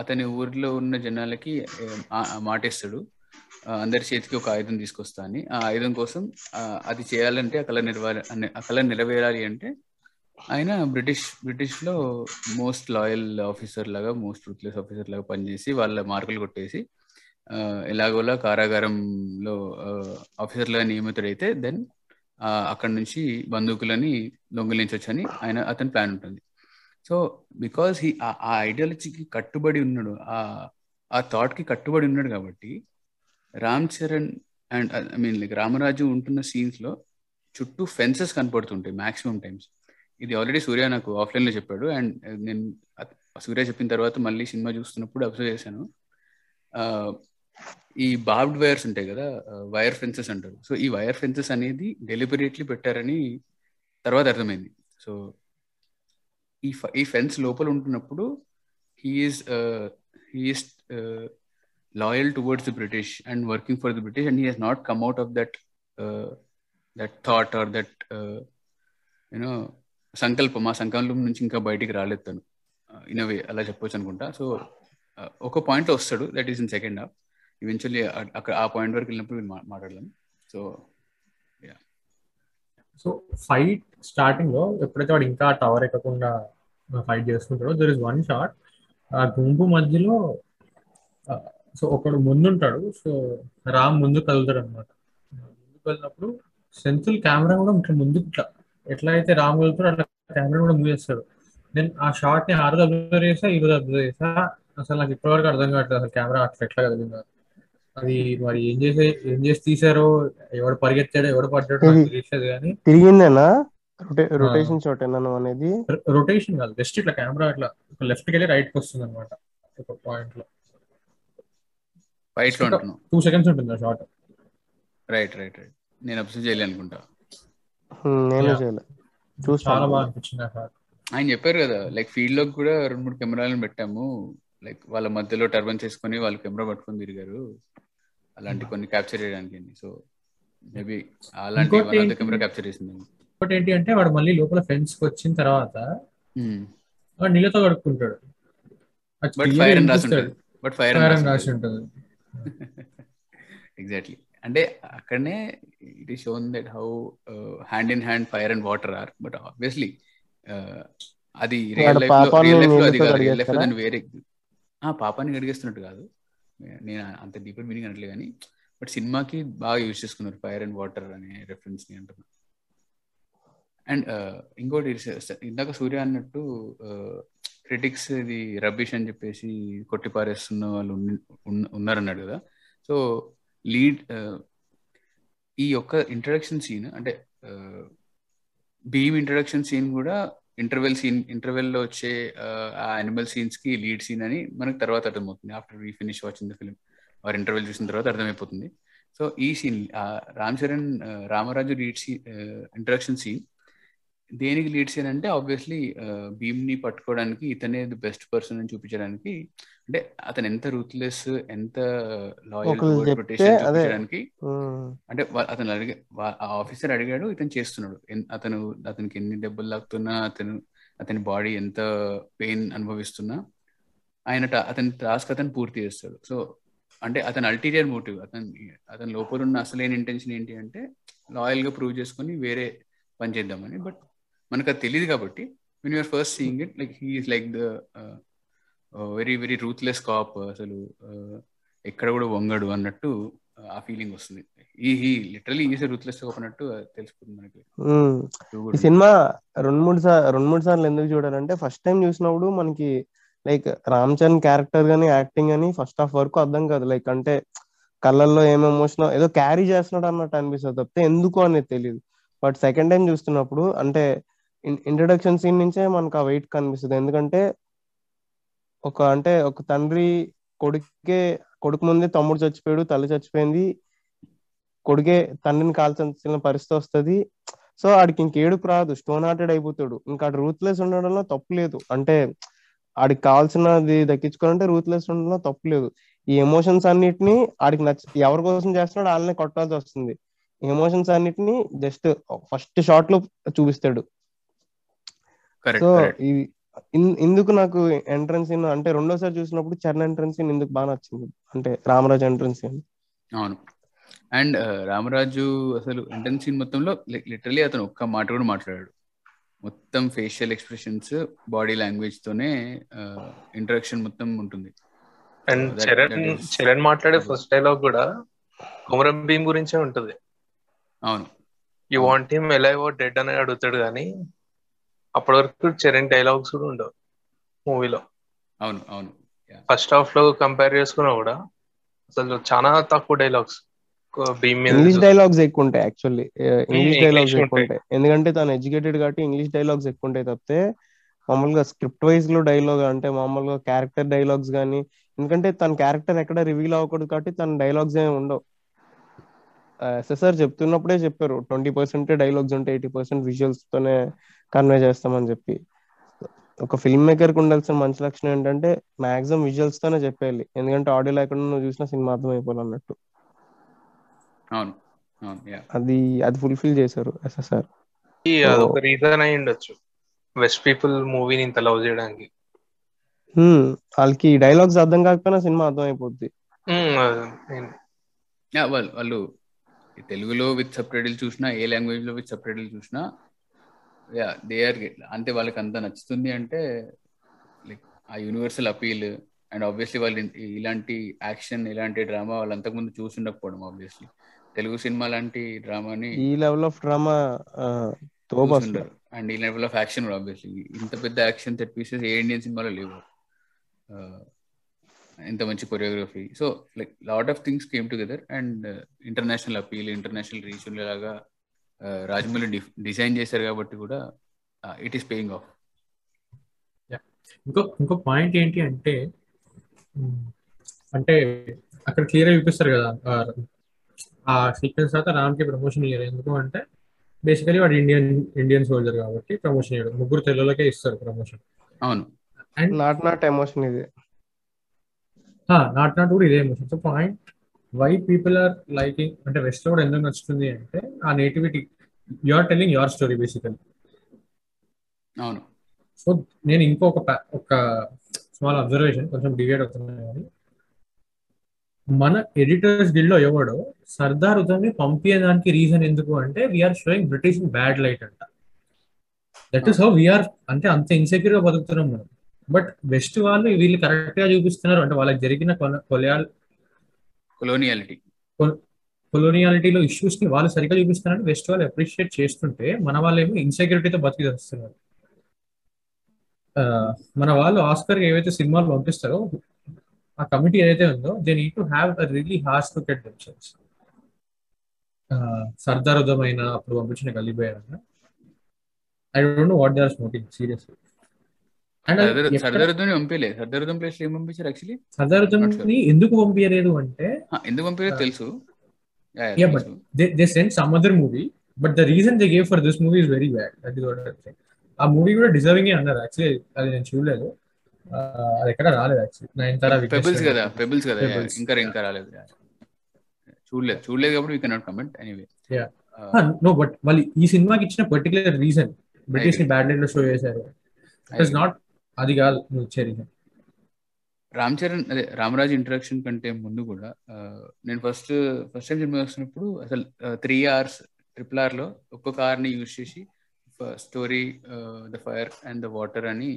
అతని ఊర్లో ఉన్న జనాలకి మాటేస్తాడు అందరి చేతికి ఒక ఆయుధం తీసుకొస్తా అని. ఆ ఆయుధం కోసం అది చేయాలంటే ఆ కళ నిర్వాలి ఆ కళ నెరవేరాలి అంటే ఆయన బ్రిటిష్ బ్రిటిష్లో మోస్ట్ లాయల్ ఆఫీసర్ లాగా మోస్ట్ రూత్లెస్ ఆఫీసర్ లాగా పనిచేసి వాళ్ళ మార్కులు కొట్టేసి ఎలాగోలా కారాగారంలో ఆఫీసర్లా నియమితుడైతే దెన్ అక్కడ నుంచి బంధువులని దొంగిలించొచ్చని ఆయన అతని ప్లాన్ ఉంటుంది. సో బికాస్ హీ ఆ ఐడియాలజీకి కట్టుబడి ఉన్నాడు, ఆ థాట్కి కట్టుబడి ఉన్నాడు కాబట్టి Ram Charan and I mean like Ramaraju ఉంటున్న సీన్స్లో చుట్టూ ఫెన్సెస్ కనపడుతుంటాయి మ్యాక్సిమం టైమ్స్. ఇది ఆల్రెడీ సూర్య నాకు ఆఫ్లైన్లో చెప్పాడు అండ్ నేను సూర్య చెప్పిన తర్వాత మళ్ళీ సినిమా చూస్తున్నప్పుడు అబ్జర్వ్ చేశాను. ఈ బార్బ్డ్ వైర్స్ ఉంటాయి కదా, వైర్ ఫెన్సెస్ అంటారు. సో ఈ వైర్ ఫెన్సెస్ అనేది డెలిబరేట్లీ పెట్టారని తర్వాత అర్థమైంది. సో ఈ ఈ ఫెన్స్ లోపల ఉంటున్నప్పుడు he's he's loyal towards the British and working for the British and he has not come out of that that thought or that you know సంకల్పం. ఆ సంకల్పం నుంచి ఇంకా బయటికి రాలేదు తను, ఇన్ అవే అలా చెప్పొచ్చు అనుకుంటా. సో ఒక పాయింట్లో వస్తాడు, that is in second half. Eventually అక్కడ ఆ పాయింట్ వరకు వెళ్ళినప్పుడు మాట్లాడలేము. So yeah. So fight starting లో ఎప్పుడైతే వాడు ఇంకా టవర్ ఎక్కకుండా ఫైట్ చేసుకుంటాడో, దెర్ ఇస్ వన్ షాట్ ఆ గుంపు మధ్యలో, సో ఒకడు ముందుంటాడు, సో రామ్ ముందుకు కదులుతాడు అనమాట. ముందుకు వెళ్ళినప్పుడు సెంథిల్ కెమెరా కూడా ఇట్లా ముందుకు ఇట్లా ఎట్లా అయితే రామ్ వెళ్తాడు అట్లా కెమెరా కూడా మూవ్ చేస్తాడు. దెన్ ఆ షాట్ ని ఆరు అబ్జర్వ్ చేసా, ఈ రోజు అబ్జర్వ్ చేసా, అసలు నాకు ఇప్పటివరకు అర్థం కావట్లేదు అసలు కెమెరా అట్లా ఎట్లా కదిలిందా అది, మరి ఏం చేసే ఏం చేసి తీసారో, ఎవడు పరిగెత్తాడో ఎవడు పడ్డాడో నాకు తెలియదు. కానీ తిరిగిందేనా రొటేషన్ షాట్ అనేది, రొటేషన్ కాదు, జస్ట్ ఇట్లా కెమెరా ఇట్లా లెఫ్ట్ కి వెళ్ళి రైట్ కి వస్తుంది అనమాట ఒక పాయింట్ లో. టూ సెకండ్స్ ఉంటుంది షార్ట్. రైట్ రైట్ రైట్ నేను అబ్జర్వ్ చేయలే అనుకుంటా, నేను చేయలే. చాలా బాగా అనిపించింది షార్ట్. ఆయన చెప్పారు కదా లైక్ ఫీల్డ్ లో కూడా రెండు మూడు కెమెరాలను పెట్టాము, లైక్ వాళ్ళ మధ్యలో టర్బన్ చేసుకుని వాళ్ళు కెమెరా పట్టుకుని తిరిగారు అలాంటి కొన్ని క్యాప్చర్ చేయడానికి. సో మేబీ అలాంటి కెమెరా క్యాప్చర్ చేసింది. ఇంకోటి ఏంటి అంటే వాడు మళ్ళీ లోపల ఫెన్స్ కి వచ్చిన తర్వాత వాడు నీళ్ళతో కడుక్కుంటాడు, బట్ ఫైర్ అని రాసి ఉంటుంది. బట్ ఫైర్ అని రాసి ఉంటుంది ఎగ్జాక్ట్లీ. అంటే అక్కడనే it is shown that how hand in hand fire and water are, but obviously అది రియల్ లైఫ్ లో రియల్ లైఫ్ లో అది కాదు, రియల్ లైఫ్ లో దాన్ని వేరే పాపాన్ని గడిగేస్తున్నట్టు కాదు, నేను అంత డీపర్ మీనింగ్ అనట్లే కానీ, బట్ సినిమాకి బాగా యూజ్ చేసుకున్నారు ఫైర్ అండ్ వాటర్ అనే రెఫరెన్స్ ని అంటున్నాను. అండ్ ఇంకోటి ఇందాక సూర్య అన్నట్టు క్రిటిక్స్ ఇది రబ్బిష్ అని చెప్పేసి కొట్టిపారేస్తున్న వాళ్ళు ఉన్నారన్నాడు కదా. సో లీడ్ ఈ యొక్క ఇంట్రడక్షన్ సీన్ అంటే భీమ్ ఇంట్రడక్షన్ సీన్ కూడా ఇంటర్వెల్ సీన్, ఇంటర్వెల్లో వచ్చే ఆ యానిమల్ సీన్స్కి లీడ్ సీన్ అని మనకు తర్వాత అర్థమవుతుంది. After we finish watching the film వారు ఇంటర్వెల్ చూసిన తర్వాత అర్థమైపోతుంది. సో ఈ scene Ram Charan Ramaraju lead scene introduction scene దేనికి లీడ్ సీన్ అంటే ఆబ్వియస్లీ భీమ్ని పట్టుకోవడానికి ఇతనే ది బెస్ట్ పర్సన్ అని చూపించడానికి, అంటే అతను ఎంత రూత్లెస్ ఎంత లాయల్ చూపించడానికి, అంటే అతను అడిగే ఆఫీసర్ అడిగాడు ఇతను చేస్తున్నాడు, అతను అతనికి ఎన్ని దెబ్బలు లాగుతున్నా అతను అతని బాడీ ఎంత పెయిన్ అనుభవిస్తున్నా ఆయన అతని టాస్క్ అతను పూర్తి చేస్తాడు. సో అంటే అతని అల్టీరియర్ మోటివ్, అతను అతని లోపల ఉన్న అసలైన ఇంటెన్షన్ ఏంటి అంటే లాయల్గా ప్రూవ్ చేసుకుని వేరే పని చేద్దామని. బట్ మనకు అది తెలియదు కాబట్టి when you're first seeing it like he's like the very very ruthless cop, అసలు ఎక్కడ కూడా వంగడు అన్నట్టు ఆ ఫీలింగ్ వస్తుంది. ఈ he literally is ruthless cop అన్నట్టు తెలుసుకుంది మనకి. సినిమా రెండు మూడు సార్ రెండు మూడు సార్లు ఎందుకు చూడాలంటే ఫస్ట్ టైం చూసినప్పుడు మనకి లైక్ రామ్ చరణ్ క్యారెక్టర్ గానీ యాక్టింగ్ అని ఫస్ట్ హాఫ్ వరకు అర్థం కాదు, లైక్ అంటే కళ్ళల్లో ఏం ఎమోషన్ ఏదో క్యారీ చేస్తున్నాడు అన్నట్టు అనిపిస్తుంది తప్పితే ఎందుకు అనేది తెలియదు. బట్ సెకండ్ టైం చూస్తున్నప్పుడు అంటే ఇంట్రడక్షన్ సీన్ నుంచే మనకు ఆ వెయిట్ కనిపిస్తుంది, ఎందుకంటే ఒక అంటే ఒక తండ్రి కొడుకే కొడుకు ముందే తమ్ముడు చచ్చిపోయాడు, తల్లి చచ్చిపోయింది, కొడుకే తండ్రిని కాల్చిన పరిస్థితి వస్తుంది. సో ఆడికి ఇంకేడుపు రాదు, స్టోన్ హార్టెడ్ అయిపోతాడు. ఇంకా ఆడు రూత్లెస్ ఉండడంలో తప్పు లేదు, అంటే ఆడికి కావాల్సినది దక్కించుకోవాలంటే రూత్లెస్ ఉండడంలో తప్పు లేదు. ఈ ఎమోషన్స్ అన్నిటిని ఆడికి నచ్చ ఎవరి కోసం చేస్తున్నాడు వాళ్ళనే కొట్టాల్సి వస్తుంది, ఎమోషన్స్ అన్నిటిని జస్ట్ ఫస్ట్ షాట్ లో చూపిస్తాడు. సో ఇది ఇందుకు నాకు ఎంట్రన్స్ సీన్ అంటే రెండోసారి చూసినప్పుడు చరణ్ ఎంట్రన్స్ సీన్ ఇందుకు బాగా నచ్చింది, అంటే రామరాజు ఎంట్రన్స్ సీన్. అవును, అండ్ రామరాజు అసలు ఎంట్రన్స్ సీన్ మొత్తంలో లిటరలీ అతను ఒక్క మాట కూడా మాట్లాడాడు, మొత్తం ఫేషియల్ ఎక్స్ప్రెషన్స్ బాడీ లాంగ్వేజ్ తోనే ఇంటరాక్షన్ మొత్తం ఉంటుంది. అండ్ చరణ్ చరణ్ మాట్లాడే ఫస్ట్ డైలాగ్ కూడా కొమరం భీమ్ గురించే ఉంటుంది. అవును, you want him alive or dead అని అడుగుతాడు, కానీ అప్పటి వరకు చరణ్ డైలాగ్స్ కూడా ఉండవు మూవీలో. అవును అవును, ఫస్ట్ హాఫ్ లో కంపేర్ చేసుకున్నా కూడా అసలు చాలా తక్కువ డైలాగ్స్, ఇంగ్లీష్ డైలాగ్స్ ఎక్కువ ఉంటాయి యాక్చువల్లీ, ఇంగ్లీష్ డైలాగ్స్ ఎక్కువ ఉంటాయి ఎందుకంటే తను ఎడ్యుకేటెడ్ కాబట్టి ఇంగ్లీష్ డైలాగ్స్ ఎక్కువ ఉంటాయి తప్పితే మామూలుగా స్క్రిప్ట్ వైజ్ లో డైలాగ్ అంటే మామూలుగా క్యారెక్టర్ డైలాగ్స్ కానీ, ఎందుకంటే తన క్యారెక్టర్ ఎక్కడ రివీల్ అవ్వకూడదు కాబట్టి తన డైలాగ్స్ ఏమి ఉండవు. ఎస్ఎస్ఆర్ చెప్తున్నప్పుడే చెప్పారు ట్వంటీ పర్సెంట్ డైలాగ్స్ ఉంటే ఎయిటీ పర్సెంట్ విజువల్స్ తోనే కన్వే చేస్తామని చెప్పి. ఒక ఫిల్మ్ మేకర్ కి ఉండాల్సిన మంచి లక్షణం ఏంటంటే మాక్సిమం విజువల్స్ తోనే చెప్పేయాలి, ఎందుకంటే ఆడియో లేకుండా నువ్వు చూసిన సినిమా అర్థం అయిపోవాలన్నట్టు. అది అది ఫుల్ఫిల్ చేశారు ఎస్ఎస్ఆర్. ఒక రీజన్ అయి ఉండొచ్చు వెస్ట్ పీపుల్ మూవీని ఇంత లవ్ చేయడానికి, వాళ్ళకి డైలాగ్స్ అర్థం కాకపోయినా సినిమా అర్థం అయిపోద్ది. వాళ్ళు తెలుగులో విత్ సబ్ టైటిల్ చూసినా, ఏ లాంగ్వేజ్ లో విత్ సబ్ టైటిల్ చూసినా యా దే ఆర్ అంతే. వాళ్ళకి అంత నచ్చుతుంది అంటే లైక్ ఆ యూనివర్సల్ అపీల్. అండ్ ఆబ్వియస్లీ వాళ్ళు ఇలాంటి యాక్షన్, ఇలాంటి డ్రామా వాళ్ళు అంతకుముందు చూసి ఉండకపోవడం. ఆబ్వియస్లీ తెలుగు సినిమా లాంటి డ్రామాని ఈ లెవెల్ ఆఫ్ డ్రామా తోబస్తుంటారు. అండ్ ఈ లెవెల్ ఆఫ్ యాక్షన్ కూడా ఆబ్వియస్లీ ఇంత పెద్ద యాక్షన్ సెట్ పీసెస్ ఏ ఇండియన్ సినిమాలో లేవు, ఇంత మంచి choreography. So like lot of things came together. And international appeal, international reach ఉండేలాగా రాజమౌళి డిజైన్ చేశారు కాబట్టి కూడా ఇట్ ఈస్ పేయింగ్ ఆఫ్. ఇంకో ఇంకో పాయింట్ ఏంటి అంటే అంటే అక్కడ క్లియర్గా చూపిస్తారు కదా ఆ సీక్వెన్స్ తర్వాత రామ్కి ప్రమోషన్ ఇయ్యారు. ఎందుకు అంటే బేసికలీ వాడు ఇండియన్ ఇండియన్ సోల్జర్ కాబట్టి ప్రమోషన్ ఇవ్వడం, ముగ్గురు తెలుగులకే ఇస్తారు ప్రమోషన్. అవును. అండ్ నాట్ నాట్ ఎమోషన్ ఇదే నాట్ నాట్ కూడా ఇదే emotion. So point why people are liking అంటే వెస్ట్ లో కూడా ఎందుకు నచ్చుతుంది అంటే ఆ nativity, you are telling your story basically. అవును. సో నేను ఇంకొక ఒక స్మాల్ అబ్జర్వేషన్, కొంచెం డివేట్ అవుతున్నాను కానీ మన ఎడిటర్స్ గిల్డ్ లో ఎవడో సర్దార్ ఉదమ్ ని పంపించడానికి రీజన్ ఎందుకు అంటే we are showing British bad light అంట. దట్ ఈస్ హౌ వీఆర్ అంటే అంత ఇన్సెక్యూర్ గా బతుకుతున్నాం మనం. బట్ వెస్ట్ వాళ్ళు వీళ్ళు కరెక్ట్ గా చూపిస్తున్నారు అంటే వాళ్ళకి జరిగిన కొలోనియాలిటీ కొలోనియాలిటీలో ఇష్యూస్ ని వాళ్ళు సరిగ్గా చూపిస్తున్నారని వెస్ట్ వాళ్ళు అప్రిషియేట్ చేస్తుంటే మన వాళ్ళు ఏమో ఇన్సెక్యూరిటీతో బతికి వస్తున్నారు. మన వాళ్ళు ఆస్కర్ ఏవైతే సినిమాలు పంపిస్తారో ఆ కమిటీ ఏదైతే ఉందో they need to have a really harsh to get themselves. Sardar Udham అయినా అప్పుడు పంపించిన Gully Boy, I don't know what they are smoking seriously. ఎందుకు పంపించలేదు అంటే తెలుసు, movie but the reason they gave for this movie is very bad. That is what I think. ఆ movie కూడా deserving అన్నారు యాక్చువల్లీ. అది నేను చూడలేదు, అది ఎక్కడ రాలేదు యాక్చువల్లీ. నయనతార పెబుల్స్ కదా పెబుల్స్ కదా ఇంకా ఇంకా రాలేదు, చూడలేదు చూడలేదు కాబట్టి we cannot comment anyway. Yeah no but వాళ్ళు ఈ సినిమాకి ఇచ్చిన పర్టిక్యులర్ రీజన్ బ్రిటిష్ ని బ్యాడ్ లైట్ లో షో చేశారు. ఇట్ ఇస్ నాట్ అది కాదు వచ్చే రీజన్. రామ్ చరణ్ అదే రామరాజ్ ఇంట్రడక్షన్ కంటే ముందు కూడా నేను ఫస్ట్ ఫస్ట్ టైం సినిమా చూసినప్పుడు అసలు త్రీ అవర్స్ ట్రిపుల్ ఆర్ లో ఒక్కొక్క ఆర్ ని యూజ్ చేసి story, the fire and the water అని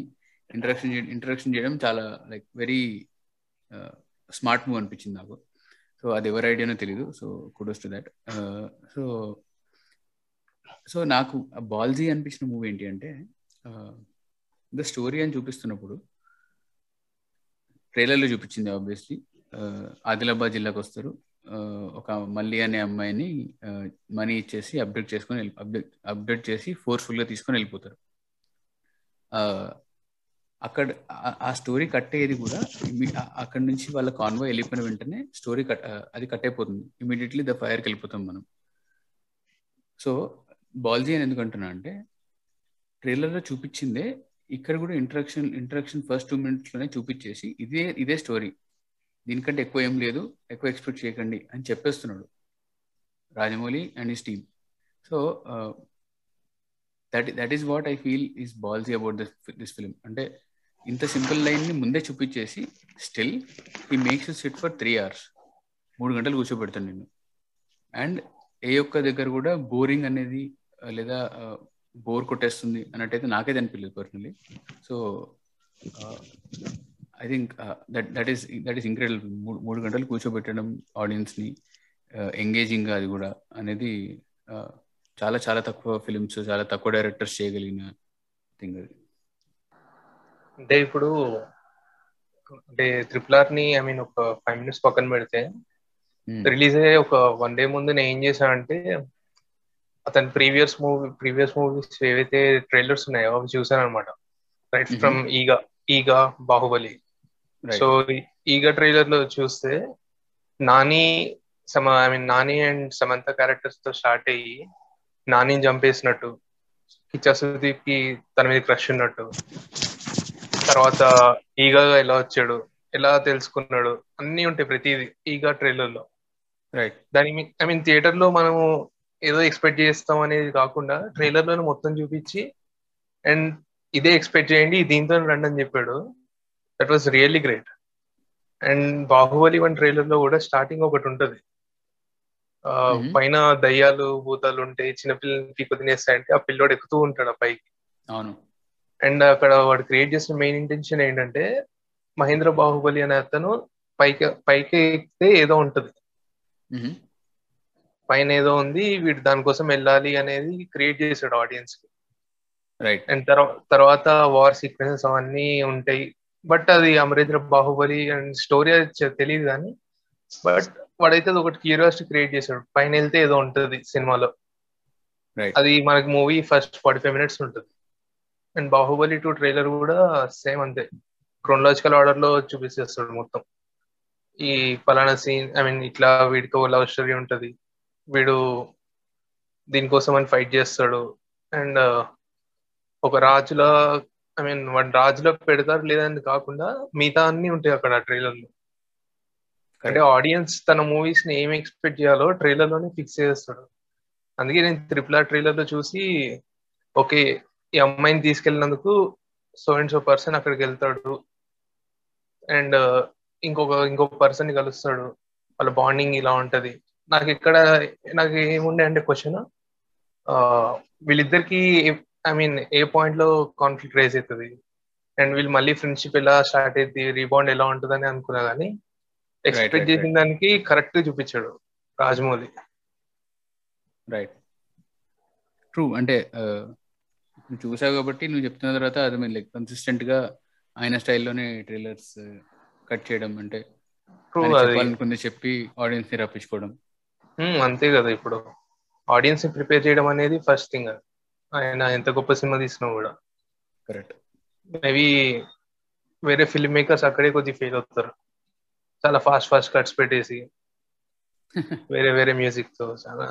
ఇంట్రడక్షన్ ఇంట్రడక్షన్ చేయడం చాలా లైక్ వెరీ స్మార్ట్ మూవ్ అనిపించింది నాకు. సో అది ఎవరి ఐడియానో తెలీదు, so kudos to that. So so నాకు బాల్జీ అనిపించిన మూవీ ఏంటి అంటే ద స్టోరీ అని చూపిస్తున్నప్పుడు ట్రైలర్లో చూపించింది ఆబ్వియస్లీ. ఆదిలాబాద్ జిల్లాకు వస్తారు, ఒక మల్లి అనే అమ్మాయిని మనీ ఇచ్చేసి అప్డేట్ చేసుకొని అప్డేట్ అప్డేట్ చేసి ఫోర్స్ఫుల్గా తీసుకొని వెళ్ళిపోతారు. అక్కడ ఆ స్టోరీ కట్ అయ్యేది కూడా అక్కడ నుంచి వాళ్ళ కాన్వాయ్ వెళ్ళిపోయిన వెంటనే స్టోరీ కట్ అది కట్ అయిపోతుంది, ఇమీడియట్లీ ద ఫైర్కి వెళ్ళిపోతాం మనం. సో బాల్జీ అని ఎందుకంటున్నా అంటే ట్రైలర్లో చూపించిందే ఇక్కడ కూడా ఇంట్రడక్షన్ ఇంట్రడక్షన్ ఫస్ట్ టూ మినిట్స్లోనే చూపించేసి ఇదే ఇదే స్టోరీ, దీనికంటే ఎక్కువ ఏం లేదు, ఎక్కువ ఎక్స్పెక్ట్ చేయకండి అని చెప్పేస్తున్నాడు Rajamouli and his team. So that that is what I feel is ballsy about this this film. అంటే ఇంత సింపుల్ లైన్ని ముందే చూపించేసి still he makes you sit for three hours మూడు గంటలు కూర్చోబెడతాను నేను. అండ్ ఏ ఒక్క దగ్గర కూడా బోరింగ్ అనేది లేదా బోర్ కొట్టేస్తుంది అన్నట్టయితే నాకైతే అనిపించలేదు personally. So I think that that is that is incredible. మూడు మూడు గంటలు కూర్చోబెట్టడం ఆడియన్స్ని ఎంగేజింగ్గా, అది కూడా అనేది చాలా చాలా తక్కువ ఫిలిమ్స్, చాలా తక్కువ డైరెక్టర్స్ చేయగలిగిన థింగ్ అది. అంటే ఇప్పుడు అంటే ట్రిపుల్ ఆర్ని ఐ మీన్ ఒక ఫైవ్ మినిట్స్ పక్కన పెడితే రిలీజ్ అయ్యే ఒక వన్ డే ముందు నేను ఏం చేశానంటే అతని ప్రీవియస్ మూవీ ప్రీవియస్ మూవీస్ ఏవైతే ట్రైలర్స్ ఉన్నాయో అవి చూసాను అనమాట. రైట్ ఫ్రమ్ ఈగా ఈగా బాహుబలి. సో ఈగా ట్రైలర్ లో చూస్తే నాని సమ I mean Nani and Samantha characters తో స్టార్ట్ అయ్యి నానిని చంపేసినట్టు, కిచ్చా సుదీప్ కి తన మీద క్రష్ ఉన్నట్టు, తర్వాత ఈగాగా ఎలా వచ్చాడు, ఎలా తెలుసుకున్నాడు, అన్ని ఉంటాయి ప్రతిది ఈగా ట్రైలర్ లో. రైట్ దాని ఐ మీన్ థియేటర్ లో మనము ఏదో ఎక్స్పెక్ట్ చేస్తాం అనేది కాకుండా ట్రైలర్ లోనే మొత్తం చూపించి అండ్ ఇదే ఎక్స్పెక్ట్ చేయండి, దీంతో రండి అని చెప్పాడు. That was really great. And Baahubali one trailer లో కూడా స్టార్టింగ్ ఒకటి ఉంటుంది, ఆ పైన దయ్యాలు భూతాలు ఉంటాయి, చిన్నపిల్లల్ని పీకు తినేస్తాయంటే ఆ పిల్లోడు ఎక్కుతూ ఉంటాడు ఆ పైకి. అవును. అండ్ అక్కడ వాడు క్రియేట్ చేసిన మెయిన్ ఇంటెన్షన్ ఏంటంటే మహేంద్ర బాహుబలి అనే అతను పైకి పైకి ఎక్కితే ఏదో ఉంటది, పైన ఏదో ఉంది, వీడు దానికోసం వెళ్ళాలి అనేది క్రియేట్ చేశాడు ఆడియన్స్ కి. రైట్. అండ్ తర్వాత వార్ సీక్వెన్సెస్ అవన్నీ ఉంటాయి. బట్ అది అమరేంద్ర బాహుబలి అండ్ స్టోరీ తెలియదు కానీ బట్ వాడైతే అది ఒకటి క్యూరియాసిటీ క్రియేట్ చేశాడు, పైన వెళ్తే ఏదో ఉంటది సినిమాలో. అది మనకి movie first forty five minutes ఉంటుంది. అండ్ బాహుబలి టూ ట్రైలర్ కూడా సేమ్ అంతే, క్రోనలాజికల్ ఆర్డర్ లో చూపిస్తాడు మొత్తం. ఈ పలానా సీన్, ఐ మీన్ ఇట్లా వీడితో లవ్ స్టోరీ ఉంటది, వీడు దీనికోసం అని ఫైట్ చేస్తాడు. అండ్ ఒక రాజులా, ఐ మీన్ వాడు రాజులో పెడతారు లేదని కాకుండా మిగతా అన్ని ఉంటాయి అక్కడ ట్రైలర్ లో. అంటే ఆడియన్స్ తన మూవీస్ ని ఏమి ఎక్స్పెక్ట్ చేయాలో ట్రైలర్ లోనే ఫిక్స్ చేస్తాడు. అందుకే నేను ట్రిపుల్ ఆర్ ట్రైలర్ లో చూసి ఓకే ఈ అమ్మాయిని తీసుకెళ్ళినందుకు సో అండ్ సో పర్సన్ అక్కడికి వెళ్తాడు, అండ్ ఇంకొక ఇంకొక పర్సన్ ని కలుస్తాడు, వాళ్ళ బాండింగ్ ఇలా ఉంటది. నాకు ఇక్కడ నాకు ఏముండే అంటే క్వశ్చన్, వీళ్ళిద్దరికి ఐ మీన్ ఏ పాయింట్ లో కాన్ఫ్లిక్ట్ రైజ్ అవుతుంది అండ్ వీళ్ళు మళ్ళీ ఫ్రెండ్షిప్ ఎలా స్టార్ట్ అవుతుంది, రీబాండ్ ఎలా ఉంటుంది అని అనుకున్నా కానీ ఎక్స్పెక్ట్ చేసిన దానికి కరెక్ట్ గా చూపించాడు రాజమౌళి. Right, true. అంటే చూసావు కాబట్టి నువ్వు చెప్తున్న తర్వాత అది మీరు లైక్ కన్సిస్టెంట్ గా ఆయన స్టైల్లోనే ట్రైలర్స్ కట్ చేయడం, అంటే అనుకుంది చెప్పి ఆడియన్స్ ని రప్పించుకోవడం. అంతే కదా, ఇప్పుడు ఆడియన్స్ ని ప్రిపేర్ చేయడం అనేది ఫస్ట్ థింగ్. ఆయన ఎంత గొప్ప సినిమా తీసినా కూడా కరెక్ట్, మేబీ వేరే ఫిల్మ్ మేకర్స్ అక్కడే కొద్దిగా ఫెయిల్ అవుతారు, చాలా ఫాస్ట్ ఫాస్ట్ కట్స్ పెట్టేసి వేరే వేరే మ్యూజిక్ తో చాలా.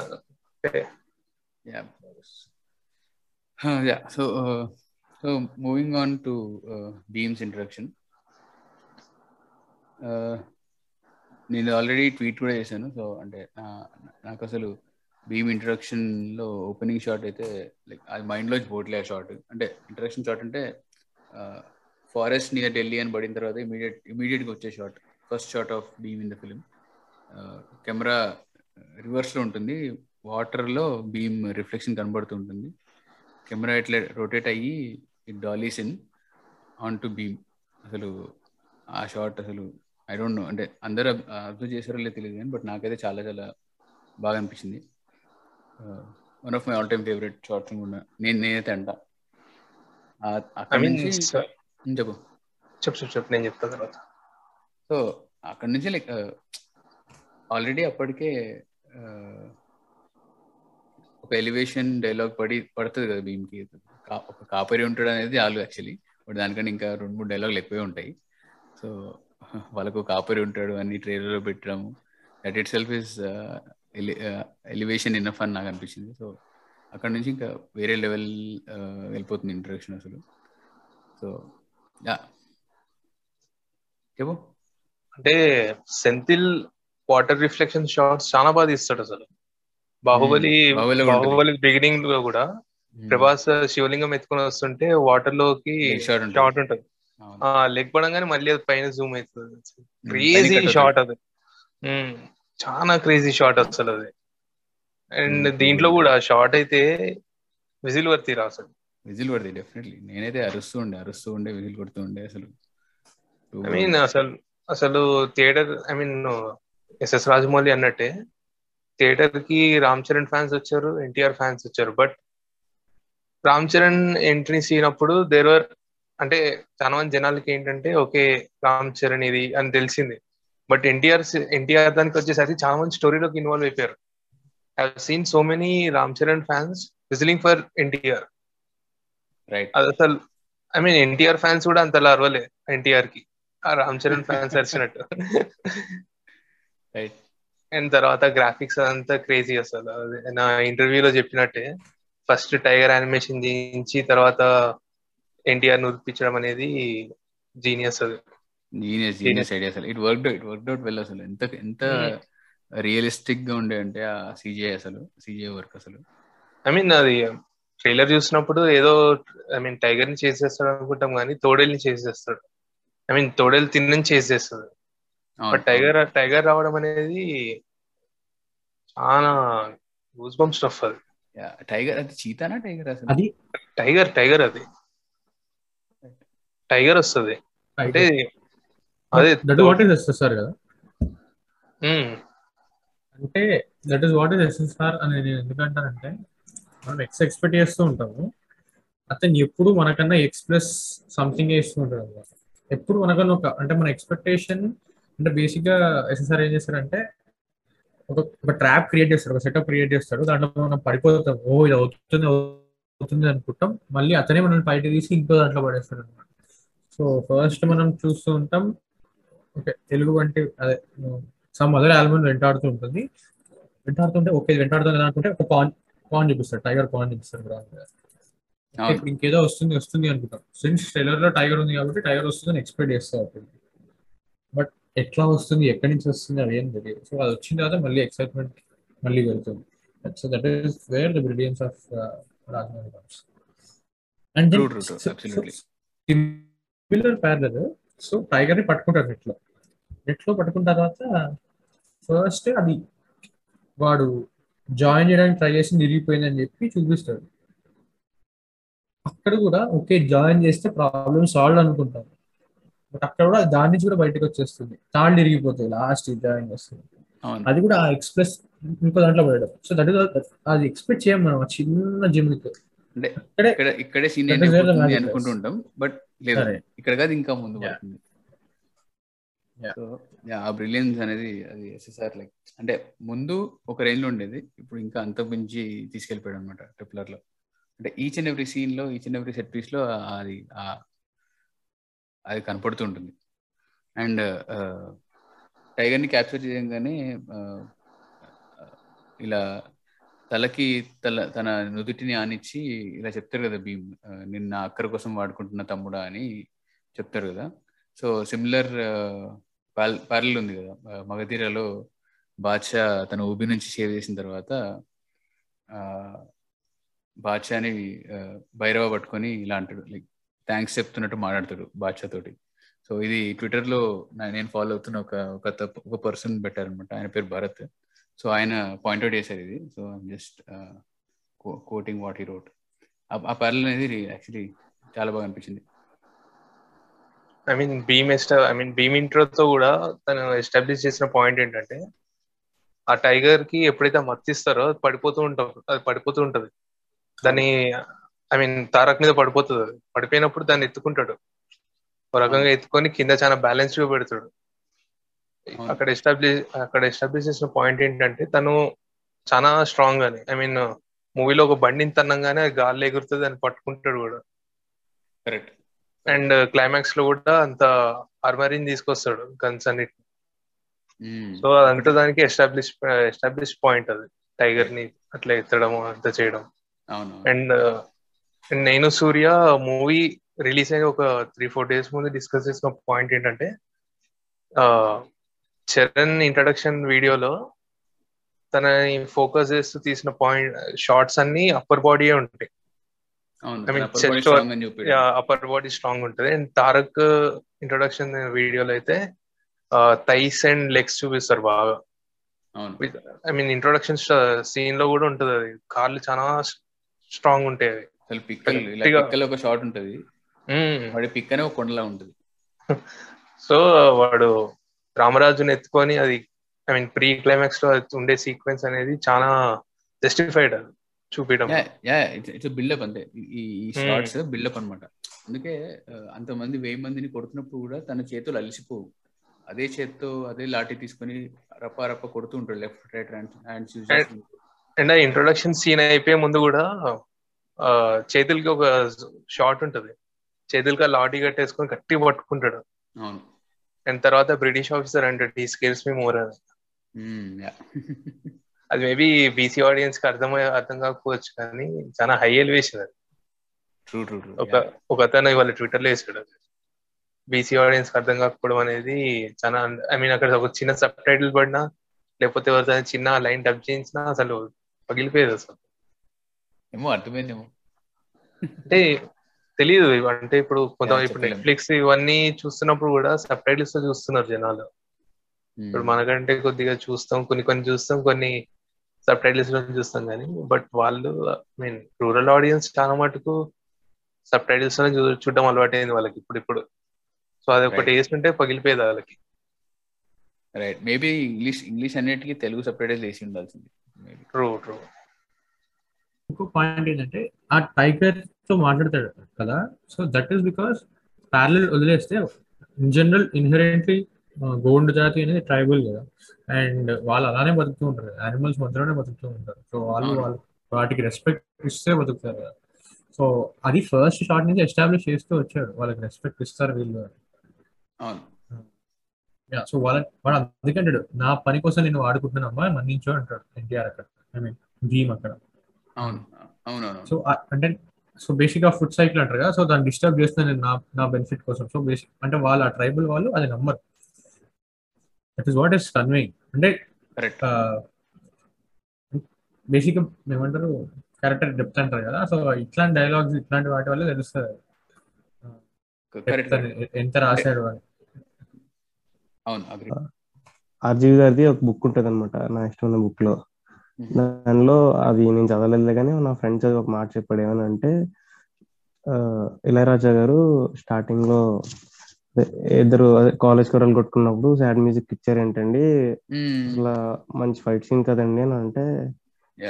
So so moving on to Bheem's introduction, నేను ఆల్రెడీ ట్వీట్ కూడా చేశాను. సో అంటే నాకు అసలు భీమ్ ఇంట్రడక్షన్ లో ఓపెనింగ్ షాట్ అయితే లైక్ అది మైండ్ లోంచి పోట్లే ఆ షాట్. అంటే ఇంట్రడక్షన్ షాట్ అంటే ఫారెస్ట్ నియర్ ఢిల్లీ అని పడిన తర్వాత ఇమీడియట్ ఇమీడియట్గా వచ్చే shot, first shot of Bheem in the film. Camera reverse లో ఉంటుంది, వాటర్ లో భీమ్ రిఫ్లెక్షన్ కనబడుతూ ఉంటుంది, కెమెరా ఇట్లా రొటేట్ అయ్యి it dollies in on to Bheem. అసలు ఆ షాట్ అసలు ఐ డోంట్ నో, అంటే అందరూ అబ్జర్వ్ చేశారో లేదో తెలియదు కానీ బట్ నాకైతే చాలా చాలా బాగా అనిపించింది. One of my all time favourite shots కూడా నేను నేనైతే అంట. అక్కడి నుంచి చెప్పు చెప్పు చెప్పు చెప్పు నేను చెప్తా తర్వాత. సో అక్కడి నుంచి లైక్ ఆల్రెడీ అప్పటికే ఒక ఎలివేషన్ డైలాగ్ పడి పడుతుంది కదా భీమ్కి, ఒక కాపరి ఉంటాడు అనేది ఆలు యాక్చువల్లీ, బట్ దానికన్నా ఇంకా రెండు మూడు డైలాగులు ఎక్కువే ఉంటాయి. సో వాళ్ళకు కాపరి ఉంటాడు అని ట్రైలర్లో పెట్టడము, that itself is elevation enough అని నాకు అనిపించింది. సో అక్కడ నుంచి ఇంకా వేరే లెవెల్ వెళ్ళిపోతుంది ఇంట్రడక్షన్ అసలు. సో చెప్పు అంటే సెంథిల్ వాటర్ రిఫ్లెక్షన్ షాట్స్ చాలా బాగా తీస్తాడు అసలు. బాహుబలి బాహుబలి బిగినింగ్ లో కూడా ప్రభాస్ శివలింగం ఎత్తుకుని వస్తుంటే వాటర్ లోకి షాట్ ఉంటుంది, లెగ్ పడంగానే మళ్ళీ అది పైన జూమ్ అవుతుంది. క్రేజీ షాట్ అది, చాలా క్రేజీ షాట్ అసలు అది. అండ్ దీంట్లో కూడా షాట్ అయితే విజిల్ వర్తి రా అసలు, విజిల్ వర్తి డెఫినెట్లీ. నేనైతే అరుస్తూ ఉండే అరుస్తూ ఉండే విజిల్ కొడుతూ ఉండే అసలు. ఐ మీన్ అసలు అసలు theatre, I mean SS Rajamouli అన్నట్టే థియేటర్ కి రామ్ చరణ్ ఫ్యాన్స్ వచ్చారు, ఎన్టీఆర్ ఫ్యాన్స్ వచ్చారు. But Ram Charan entry scene అప్పుడు దేర్ వర్, అంటే చాలా మంది జనాలకి ఏంటంటే ఓకే రామ్ చరణ్ ఇది అని తెలిసింది. బట్ ఎన్టీఆర్ ఎన్టీఆర్ దానికి వచ్చేసరికి చాలా మంది స్టోరీలోకి ఇన్వాల్వ్ అయిపోయారు. I have seen so many Ram Charan fans whistling for NTR. Right, అది అసలు ఐ మీన్ ఎన్టీఆర్ ఫ్యాన్స్ కూడా అంతలా అరవలే ఎన్టీఆర్ కి, ఆ రామ్ చరణ్ ఫ్యాన్స్ అరిచినట్టు. రైట్. అండ్ తర్వాత గ్రాఫిక్స్ అదంతా క్రేజీ అసలు. నా ఇంటర్వ్యూలో చెప్పినట్టే ఫస్ట్ టైగర్ యానిమేషన్ చేయించి తర్వాత ఎన్టీఆర్ నూర్పించడం అనేది జీనియస్, అది జీనియస్ జీనియస్ ఐడియా అసలు. It work it work out well అసలు. ఎంత ఎంత రియలిస్టిక్ గా ఉండే అంటే ఆ సిజిఐ అసలు, సిజిఐ వర్క్ అసలు. ఐ మీన్ అది ట్రైలర్ చూసినప్పుడు ఏదో ఐ మీన్ టైగర్ ని చేసేస్తాడు అనుకుంటాం కానీ తోడేల్ని చేసేస్తాడు, ఐ మీన్ తోడేలు తిన్నని చేసేస్తాడు. బట్ టైగర్ టైగర్ రావడం అనేది చాలా గూస్ బంప్ స్టఫ్. అది టైగర్, అది చీతానా టైగర్, అది టైగర్ టైగర్ అది టైగర్ వస్తుంది అంటే అదే that what is SS R కదా. అంటే that is what is SS R అనేది ఎందుకంటారంటే మనం ఎక్స్ ఎక్స్పెక్ట్ చేస్తూ ఉంటాము, అతను ఎప్పుడు మనకన్నా ఎక్స్ ప్లస్ సంథింగ్ ఇస్తూ ఉంటాడు అనమాట. ఎప్పుడు మనకన్నా ఒక అంటే మన ఎక్స్పెక్టేషన్ అంటే బేసిక్ గా ఎస్ఎస్ఆర్ ఏం చేస్తారంటే ఒక ఒక ట్రాప్ క్రియేట్ చేస్తాడు, ఒక సెటప్ క్రియేట్ చేస్తాడు. దాంట్లో మనం పడిపోతాం, ఓ ఇలా అవుతుంది అవుతుంది అనుకుంటాం, మళ్ళీ అతనే మనం బయట తీసి ఇంకో దాంట్లో పడేస్తాడు అనమాట. సో ఫస్ట్ మనం చూస్తూ ఉంటాం ఓకే తెలుగు అంటే అదే సమ్ అదర్ ఆల్బమ్ వెంటాడుతూ ఉంటుంది, వెంటాడుతుంటే ఓకే వెంటాడుతుంది కదా అనుకుంటే ఒక పాన్ పాన్ చూపిస్తాడు, టైగర్ పాన్ చూపిస్తాడు కదా. ఇప్పుడు ఇంకేదో వస్తుంది వస్తుంది అనుకుంటాం, సిన్స్ ట్రైలర్ లో టైగర్ ఉంది కాబట్టి టైగర్ వస్తుందని ఎక్స్పెక్ట్ చేస్తాం, బట్ ఎట్లా వస్తుంది ఎక్కడి నుంచి వస్తుంది అవేం తెలియదు. సో అది వచ్చిన తర్వాత మళ్ళీ ఎక్సైట్మెంట్ మళ్ళీ వెళ్తుంది. So that is where the brilliance of Rajamouli comes. And similar parallel, so tiger ని పట్టుకుంటారు నెట్ లో, నెట్ లో పట్టుకున్న తర్వాత ఫస్ట్ అది వాడు జాయిన్ చేయడానికి ట్రై చేసి నిరిగిపోయింది అని చెప్పి చూపిస్తాడు. అక్కడ కూడా ఓకే జాయిన్ చేస్తే ప్రాబ్లమ్ సాల్వ్ అనుకుంటాం, బట్ అక్కడ కూడా దాని నుంచి కూడా బయటకు వచ్చేస్తుంది, తాళ్ళు ఇరిగిపోతాయి లాస్ట్ జాయిన్ చేస్తుంది. అది కూడా ఆ ఎక్స్ప్రెస్ ఇంకో దాంట్లో పడడం. సో దట్ ఈస్ అది ఎక్స్పెక్ట్ చేయం మనం చిన్న జిమ్కి ఇక్కడే అనుకుంటుంటాం, బట్ లేదు ఇక్కడ కాదు ఇంకా ముందు పడుతుంది. ఆ బ్రిలియన్స్ అనేది అది ఎస్ఎస్ఆర్ లైక్ అంటే ముందు ఒక రేంజ్ లో ఉండేది, ఇప్పుడు ఇంకా అంత మించి తీసుకెళ్ళిపోయాడు అనమాట ట్రిపులర్ లో. అంటే ఈచ్ అండ్ ఎవ్రీ సీన్ లో each and every set piece లో అది అది కనపడుతుంటుంది. అండ్ టైగర్ని క్యాప్చర్ చేయగానే ఇలా తలకి తల తన నుదుటిని ఆనిచ్చి ఇలా చెప్తారు కదా భీమ్, నిన్న అక్కర కోసం వాడుకుంటున్న తమ్ముడా అని చెప్తారు కదా. సో సిమిలర్ ప్యారల్ ఉంది కదా మగధీరాలో, బాద్షా తన ఊబి నుంచి షేవ్ చేసిన తర్వాత బాద్షాని భైరవ పట్టుకొని ఇలా అంటాడు, లైక్ థ్యాంక్స్ చెప్తున్నట్టు మాట్లాడతాడు బాద్షా తోటి. సో ఇది ట్విట్టర్ లో నేను ఫాలో అవుతున్న ఒక ఒక పర్సన్ పెట్టారనమాట, ఆయన పేరు భరత్. సో ఆయన పాయింట్అవుట్ చేశారు ఇది. So I'm just quoting what he wrote. ఆ ప్యారల్ అనేది యాక్చువల్లీ చాలా బాగా అనిపించింది. ఐ మీన్ భీమ్ ఎస్టా ఐ మీన్ భీమ్ ఇంట్రోతో కూడా తను ఎస్టాబ్లిష్ చేసిన పాయింట్ ఏంటంటే ఆ టైగర్ కి ఎప్పుడైతే మత్తిస్తారో అది పడిపోతూ ఉంటాం, అది పడిపోతూ ఉంటది, దాన్ని ఐ మీన్ తారక్ మీద పడిపోతుంది. అది పడిపోయినప్పుడు దాన్ని ఎత్తుకుంటాడు, ఒక రకంగా ఎత్తుకొని కింద చాలా బ్యాలెన్స్ గా పెడతాడు. అక్కడ ఎస్టాబ్లిష్ అక్కడ ఎస్టాబ్లిష్ చేసిన పాయింట్ ఏంటంటే తను చాలా స్ట్రాంగ్ అని. ఐ మీన్ మూవీలో ఒక బండిని తన్నంగానే అది గాల్లో ఎగురుతుంది, దాన్ని పట్టుకుంటాడు కూడా. కరెక్ట్. అండ్ క్లైమాక్స్ లో కూడా అంత ఆర్మరీని తీసుకొస్తాడు గన్స్ అన్నిటి. సో అదంతా దానికి ఎస్టాబ్లిష్ ఎస్టాబ్లిష్ పాయింట్ అది, టైగర్ ని అట్లా ఎత్తడం అంతా చేయడం. అండ్ నేను సూర్య మూవీ రిలీజ్ అయిన ఒక త్రీ ఫోర్ డేస్ ముందు డిస్కస్ చేసిన పాయింట్ ఏంటంటే చరణ్ ఇంట్రడక్షన్ వీడియోలో తనని ఫోకస్ చేస్తూ తీసిన పాయింట్ షార్ట్స్ అన్ని అప్పర్ బాడీయే ఉంటాయి. I mean upper body strong ఉంటుంది. అండ్ తారక్ ఇంట్రొడక్షన్ వీడియోలో అయితే థైస్ అండ్ లెగ్స్ చూపిస్తారు బాగా. ఐ మీన్ ఇంట్రొడక్షన్ సీన్ లో కూడా ఉంటుంది అది, కాళ్ళు చాలా స్ట్రాంగ్ ఉంటాయి. ఒక షాట్ ఉంటది, వాడి పిక్ అనే ఒక కొండలా ఉంటది. సో వాడు రామరాజుని ఎత్తుకొని అది ఐ మీన్ ప్రీ క్లైమాక్స్ లో ఉండే సీక్వెన్స్ అనేది చాలా జస్టిఫైడ్ అది చూపించడం. ఇట్స్ బిల్డప్ అంతే, ఈ షాట్స్ బిల్డప్ అనమాట. అందుకే అంతమంది వెయ్యి మందిని కొడుతున్నప్పుడు కూడా తన చేతులు అలిసిపోవు, అదే చేత్తో అదే లాఠీ తీసుకుని రప్ప రప్ప కొడుతూ ఉంటాడు లెఫ్ట్ రైట్ హ్యాండ్స్. అండ్ ఆ ఇంట్రొడక్షన్ సీన్ అయిపోయే ముందు కూడా చేతులకి ఒక షాట్ ఉంటది, చేతులకి లాఠీ కట్టేసుకుని గట్టి పట్టుకుంటాడు. అవును. అండ్ తర్వాత బ్రిటిష్ ఆఫీసర్ అంటాడు హీ స్కేల్స్ మీ మోర్. అది మేబీ బీసీ ఆడియన్స్ కి అర్థమయ్యే అర్థం కాకపోవచ్చు, కానీ చాలా హై ఎలివేషన్ అది. ఒక అతను ఇవాళ ట్విట్టర్ లో వేసాడు అది, బీసీ ఆడియన్స్ కి అర్థం కాకపోవడం అనేది చాలా. ఐ మీన్ అక్కడ ఒక చిన్న సబ్ టైటిల్ పడినా లేకపోతే ఎవరిదైనా చిన్న లైన్ డబ్ చేయించినా అసలు పగిలిపోయేది, అసలు ఏమో అర్థమైందేమో అంటే తెలీదు. అంటే ఇప్పుడు కొంత ఇప్పుడు నెట్ఫ్లిక్స్ ఇవన్నీ చూస్తున్నప్పుడు కూడా సబ్ టైటిల్స్ తో చూస్తున్నారు జనాలు. ఇప్పుడు మనకంటే కొద్దిగా చూస్తాం, కొన్ని కొన్ని చూస్తాం, కొన్ని సబ్ టైటిల్స్ లో చూస్తాం కానీ, బట్ వాళ్ళు ఐ మీన్ రూరల్ ఆడియన్స్ చాలా మటుకు సబ్ టైటిల్స్ లో చూడడం అలవాటు అయింది వాళ్ళకి ఇప్పుడు ఇప్పుడు. సో అది ఒకటి వేస్తుంటే పగిలిపోయేది వాళ్ళకి. రైట్, మేబీ ఇంగ్లీష్ ఇంగ్లీష్ అన్నిటికీ తెలుగు సబ్ టైటిల్స్ వేసి ఉండాల్సింది. True true. ఇంకో పాయింట్ ఏంటంటే ఆ టైగర్ తో మాట్లాడతాడు కదా, so that is because parallel వదిలేస్తే ఇన్ జనరల్ ఇన్హెరెంట్లీ గోండ్ జాతి అనేది ట్రైబల్ కదా, అండ్ వాళ్ళు అలానే బతుకుతూ ఉంటారు, యానిమల్స్ మధ్యలోనే బతుకుతూ ఉంటారు. సో వాళ్ళు వాళ్ళు వాటికి రెస్పెక్ట్ ఇస్తే బతుకుతారు కదా. సో అది ఫస్ట్ షాట్ నుంచి ఎస్టాబ్లిష్ చేస్తూ వచ్చాడు, వాళ్ళకి రెస్పెక్ట్ ఇస్తారు వీళ్ళు. సో వాళ్ళ వాడు అందుకంటాడు, నా పని కోసం నేను వాడుకుంటున్నానమ్మా మన్నించో అంటాడు ఎన్టీఆర్ అక్కడ, ఐ మీన్ భీమ్ అక్కడ. సో అంటే సో బేసిక్ గా ఫుడ్ సైకిల్ అంటారు కదా, సో దాన్ని డిస్టర్బ్ చేస్తున్నాను నా నా బెనిఫిట్ కోసం. సో బేసిక్ అంటే వాళ్ళు ఆ ట్రైబల్ వాళ్ళు అది నమ్మరు. That is what is conveying. అంటే బేసిక్ గా ఏమంటారు క్యారెక్టర్ డెప్త్ అంటారు కదా, సో ఇట్లాంటి డైలాగ్స్ ఇట్లాంటి వాటి వల్ల తెలుస్తుంది ఎంత రాశాడు అని. ఆర్జీవి గారిది ఒక బుక్ ఉంటుంది అనమాట, నా ఇష్టమైన బుక్ లో, దానిలో అది నేను చదవలేదు కానీ నా ఫ్రెండ్స్ ఒక మాట చెప్పాడు. ఏమని అంటే ఇళయరాజా గారు స్టార్టింగ్ లో ఇద్దరు కాలేజ్ కూరలు కొట్టుకున్నప్పుడు సాడ్ మ్యూజిక్ ఇచ్చారు ఏంటండి అసలు మంచి ఫైట్ సీన్ కదండి అని అంటే,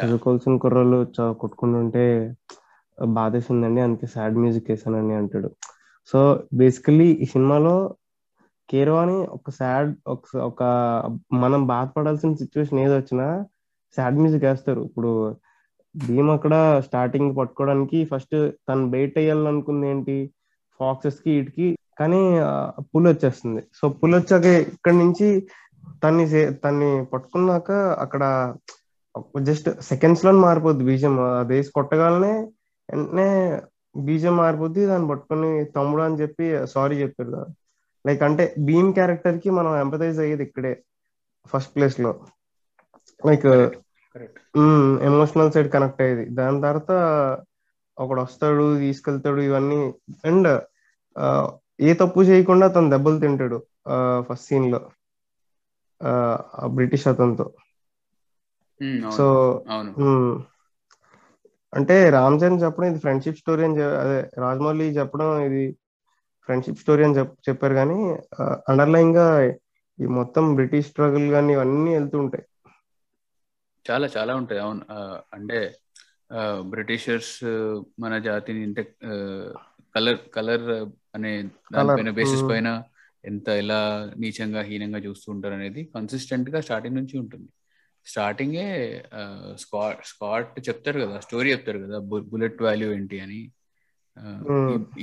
చదువుకోవాల్సిన కుర్రలు కొట్టుకుంటుంటే బాధేసిందండి అందుకే సాడ్ మ్యూజిక్ వేసానండి అంటాడు. సో బేసికలీ ఈ సినిమాలో కీరవాణి ఒక సాడ్ ఒక మనం బాధపడాల్సిన సిచ్యువేషన్ ఏది వచ్చినా సాడ్ మ్యూజిక్ వేస్తారు. ఇప్పుడు భీమ్ అక్కడ స్టార్టింగ్ పట్టుకోవడానికి ఫస్ట్ తను బయట వేయాలనుకుంది ఏంటి ఫాక్సెస్ కి వీటికి, కానీ పులి వచ్చేస్తుంది. సో పులి వచ్చాక ఇక్కడ నుంచి తన్ని తన్ని పట్టుకున్నాక అక్కడ జస్ట్ సెకండ్స్ లో మారిపోద్ది బీజం, అది వేసి కొట్టగానే వెంటనే బీజం మారిపోద్ది, దాన్ని పట్టుకుని తమ్ముడు అని చెప్పి సారీ చెప్పారు కదా. లైక్ అంటే భీమ్ క్యారెక్టర్ కి మనం ఎంపథైజ్ అయ్యేది ఇక్కడే ఫస్ట్ ప్లేస్ లో, లైక్ ఎమోషనల్ సైడ్ కనెక్ట్ అయ్యేది. దాని తర్వాత ఒకడు వస్తాడు తీసుకెళ్తాడు ఇవన్నీ, అండ్ ఏ తప్పు చేయకుండా తను దెబ్బలు తింటాడు ఫస్ట్ సీన్ లో ఆ బ్రిటిష్ అతనితో. సో అంటే రామ్ చరణ్ చెప్పడం ఇది ఫ్రెండ్షిప్ స్టోరీ అని, అదే రాజమౌళి చెప్పడం ఇది ఫ్రెండ్షిప్ స్టోరీ అని చెప్ చెప్పారు కానీ అండర్లైన్ గా ఈ మొత్తం బ్రిటిష్ స్ట్రగుల్ కానీ ఇవన్నీ వెళ్తూ ఉంటాయి, చాలా చాలా ఉంటాయి. అవును, అంటే బ్రిటిషర్స్ మన జాతిని అంటే కలర్ కలర్ అనే దానిపైన బేసిస్ పైన ఎంత ఎలా నీచంగా హీనంగా చూస్తూ ఉంటారు అనేది కన్సిస్టెంట్ గా స్టార్టింగ్ నుంచి ఉంటుంది. స్టార్టింగే స్కాట్ స్కాట్ చెప్తారు కదా, స్టోరీ చెప్తారు కదా బుల్లెట్ వాల్యూ ఏంటి అని,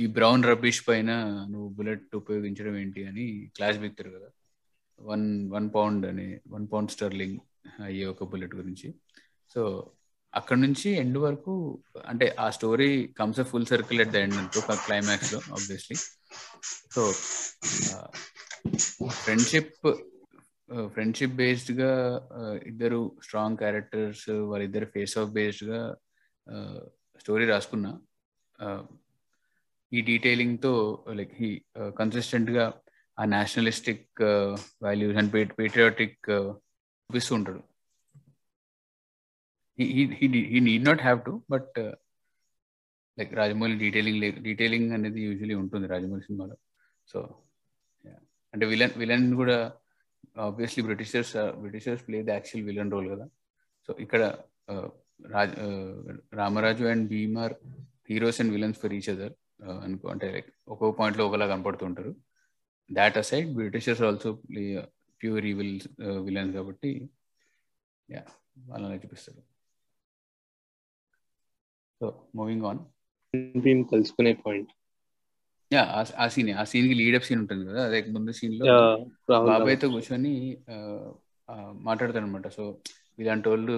ఈ బ్రౌన్ రబ్బిష్ పైన నువ్వు బుల్లెట్ ఉపయోగించడం ఏంటి అని క్లాస్ బిగుతారు కదా, వన్ వన్ పౌండ్ అని వన్ పౌండ్ స్టర్లింగ్ అయ్యే ఒక బుల్లెట్ గురించి. సో అక్కడ నుంచి ఎండ్ వరకు అంటే ఆ story comes a full circle at the end అంటూ క్లైమాక్స్ లో obviously. So friendship friendship based గా ఇద్దరు స్ట్రాంగ్ క్యారెక్టర్స్ వాళ్ళిద్దరు ఫేస్ ఆఫ్ బేస్డ్ గా స్టోరీ రాసుకున్నా, ఈ డీటెయిలింగ్ తో లైక్ ఈ కన్సిస్టెంట్ గా ఆ నేషనలిస్టిక్ వాల్యూస్ అండ్ పేట్రియాటిక్ చూపిస్తూ ఉంటాడు. He need not have to, but like Rajamouli detailing detailing అనేది యూజువలీ ఉంటుంది రాజమౌళి సినిమాలో. సో అంటే విలన్ విలన్ కూడా obviously Britishers Britishers play the actual villain role కదా. సో ఇక్కడ Raj Ramaraju and Bheem are heroes and villains for each other అనుకో, అంటే లైక్ ఒక్కొక్క పాయింట్లో ఒకలా కనపడుతుంటారు. That aside Britishers also play pure evil villains కాబట్టి యా వాళ్ళని చూపిస్తారు. సో మూవింగ్ ఆన్, భీమ్ కలుసుకునే పాయింట్ యా ఆ సీన్ ఆ సీన్ కి లీడప్ సీన్ ఉంటుంది కదా, అదే ముందు సీన్ లో బాబాయ్తో కూర్చొని మాట్లాడతాడు అనమాట. సో ఇలాంటి వాళ్ళు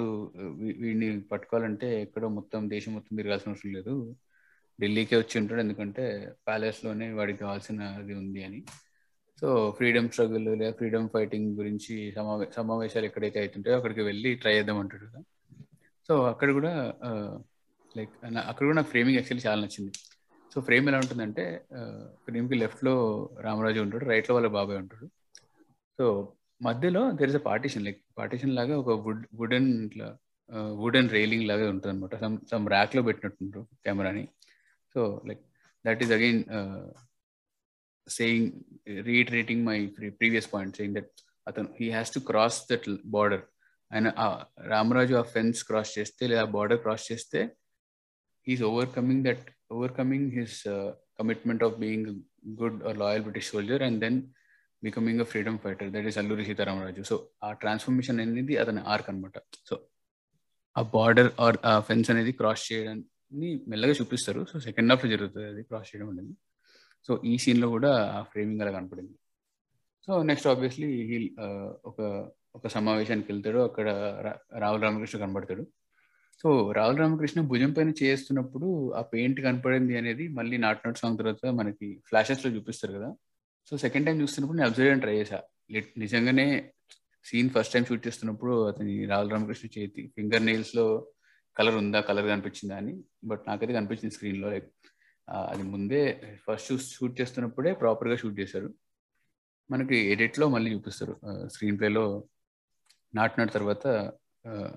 వీడిని పట్టుకోవాలంటే ఎక్కడో మొత్తం దేశం మొత్తం తిరగాల్సిన అవసరం లేదు, ఢిల్లీకే వచ్చి ఉంటాడు ఎందుకంటే ప్యాలెస్ లోనే వాడికి కావాల్సినది ఉంది అని. సో ఫ్రీడమ్ స్ట్రగుల్ లేదా ఫ్రీడమ్ ఫైటింగ్ గురించి సమావే సమావేశాలు ఎక్కడైతే అవుతుంటాయో అక్కడికి వెళ్ళి ట్రై చేద్దాం అంటాడు కదా. సో అక్కడ కూడా లైక్ అక్కడ కూడా నాకు ఫ్రేమింగ్ యాక్చువల్లీ చాలా నచ్చింది. సో ఫ్రేమ్ ఎలా ఉంటుందంటే ఫ్రేమ్కి లెఫ్ట్లో రామరాజు ఉంటాడు, రైట్లో వాళ్ళ బాబాయ్ ఉంటాడు. సో మధ్యలో there is a partition, like partition లాగా ఒక వుడ్ వుడెన్ ఇట్లా వుడెన్ రైలింగ్ లాగే ఉంటుంది అనమాట. సమ్ సమ్ ర్యాక్ లో పెట్టినట్టుంటారు కెమెరాని. So like that is again saying reiterating my previous point, saying that అతను he has to cross that border. ఆయన రామరాజు ఆ ఫెన్స్ క్రాస్ చేస్తే లేదా బార్డర్ క్రాస్ చేస్తే he's overcoming that overcoming his commitment of being good or loyal British soldier and then becoming a freedom fighter, that is Alluri Sitarama Raju. So ఆ transformation అనేది అతని arc అనమాట. So ఆ బార్డర్ ఆర్ ఆ fence అనేది క్రాస్ చేయడాన్ని మెల్లగా చూపిస్తారు. సో సెకండ్ హాఫ్లో జరుగుతుంది అది క్రాస్ చేయడం అనేది. సో ఈ సీన్లో కూడా ఆ ఫ్రేమింగ్ అలా కనపడింది. సో నెక్స్ట్ ఆబ్వియస్లీ హీ ఒక ఒక సమావేశానికి వెళ్తాడు. అక్కడ రాహుల్ రామకృష్ణ కనబడతాడు. సో రాహుల్ రామకృష్ణ భుజం పైన చేస్తున్నప్పుడు ఆ పెయింట్ కనపడింది అనేది మళ్ళీ నాట్ నాట్ సాంగ్ తర్వాత మనకి ఫ్లాషెస్లో చూపిస్తారు కదా. సో సెకండ్ టైం చూస్తున్నప్పుడు నేను అబ్జర్వ్ చేయడానికి ట్రై చేశా. నిజంగానే సీన్ ఫస్ట్ టైం షూట్ చేస్తున్నప్పుడు అతని రాహుల్ రామకృష్ణ చేతి ఫింగర్ నెయిల్స్లో కలర్ ఉందా కలర్ కనిపించిందా అని, బట్ నాకైతే కనిపించింది స్క్రీన్లో. లైక్ అది ముందే ఫస్ట్ షూట్ చేస్తున్నప్పుడే ప్రాపర్గా షూట్ చేశారు. మనకి ఎడిట్లో మళ్ళీ చూపిస్తారు స్క్రీన్ ప్లేలో. నాట్ నాట్ తర్వాత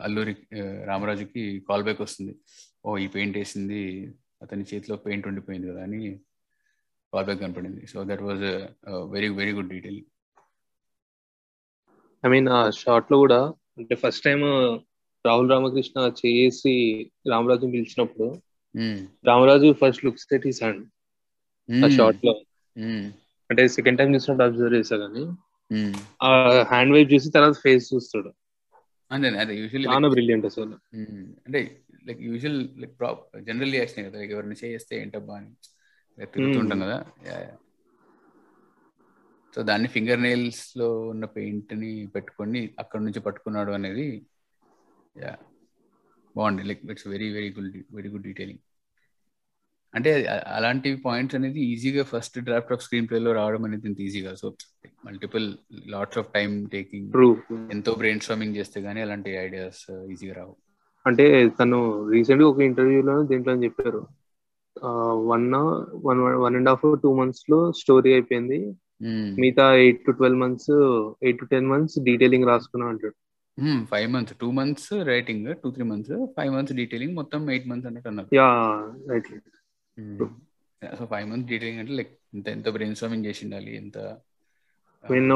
అల్లూరి రామరాజుకి కాల్ బ్యాక్ వస్తుంది, ఓ ఈ పెయింట్ వేసింది అతని చేతిలో పెయింట్ ఉండిపోయింది కదా అని కాల్ బ్యాక్ కనపడింది. So that was very very good detail. I mean ఆ షార్ట్ లో కూడా అంటే ఫస్ట్ టైం రాహుల్ రామకృష్ణ చేసి రామరాజు పిలిచినప్పుడు Ramaraju first looks at his hand ఆ షార్ట్ లో. అంటే సెకండ్ టైం చూసినప్పుడు అబ్జర్వ్ చేశా కానీ ఆ హ్యాండ్ వైప్ చూసి తర్వాత ఫేస్ చూస్తాడు. అంటే అదే యూజువల్లీ చాలా బ్రిలియంట్ అసలు. అంటే like usual like general reaction కదా, లైక్ ఎవరిని చేస్తే ఏంటబ్బా అని తిరుగుతుంటాం కదా. సో దాన్ని ఫింగర్ నెయిల్స్ లో ఉన్న పెయింట్ ని పెట్టుకొని అక్కడ నుంచి పట్టుకున్నాడు అనేది బాగుంది. Like it's very very good very good detailing. అంటే అలాంటి పాయింట్స్ అనేది ఈజీగా first draft of screenplay లో రావడం అనేది ఇంత ఈజీగా. So multiple lots of time taking, ఎంతో బ్రెయిన్ స్టార్మింగ్ చేస్తే గానీ అలాంటి ఐడియాస్ ఈజీగా రావు. అంటే తను రీసెంట్ గా ఒక ఇంటర్వ్యూలో దీంట్లో చెప్పారు, one one one and half two months లో స్టోరీ అయిపోయింది, మిగతా eight to twelve months eight to ten months detailing రాసుకున్నాం అంటాడు. Five months two months writing, two three months five months detailing, మొత్తం ఎయిట్ మంత్స్ అన్నట్టు అన్నారు. సో ఫైవ్ మంత్స్ డీటెయిలింగ్ అంటే like ఇంత ఎంత బ్రెయిన్ స్టార్మింగ్ చేసి ఉండాలి. ఎంత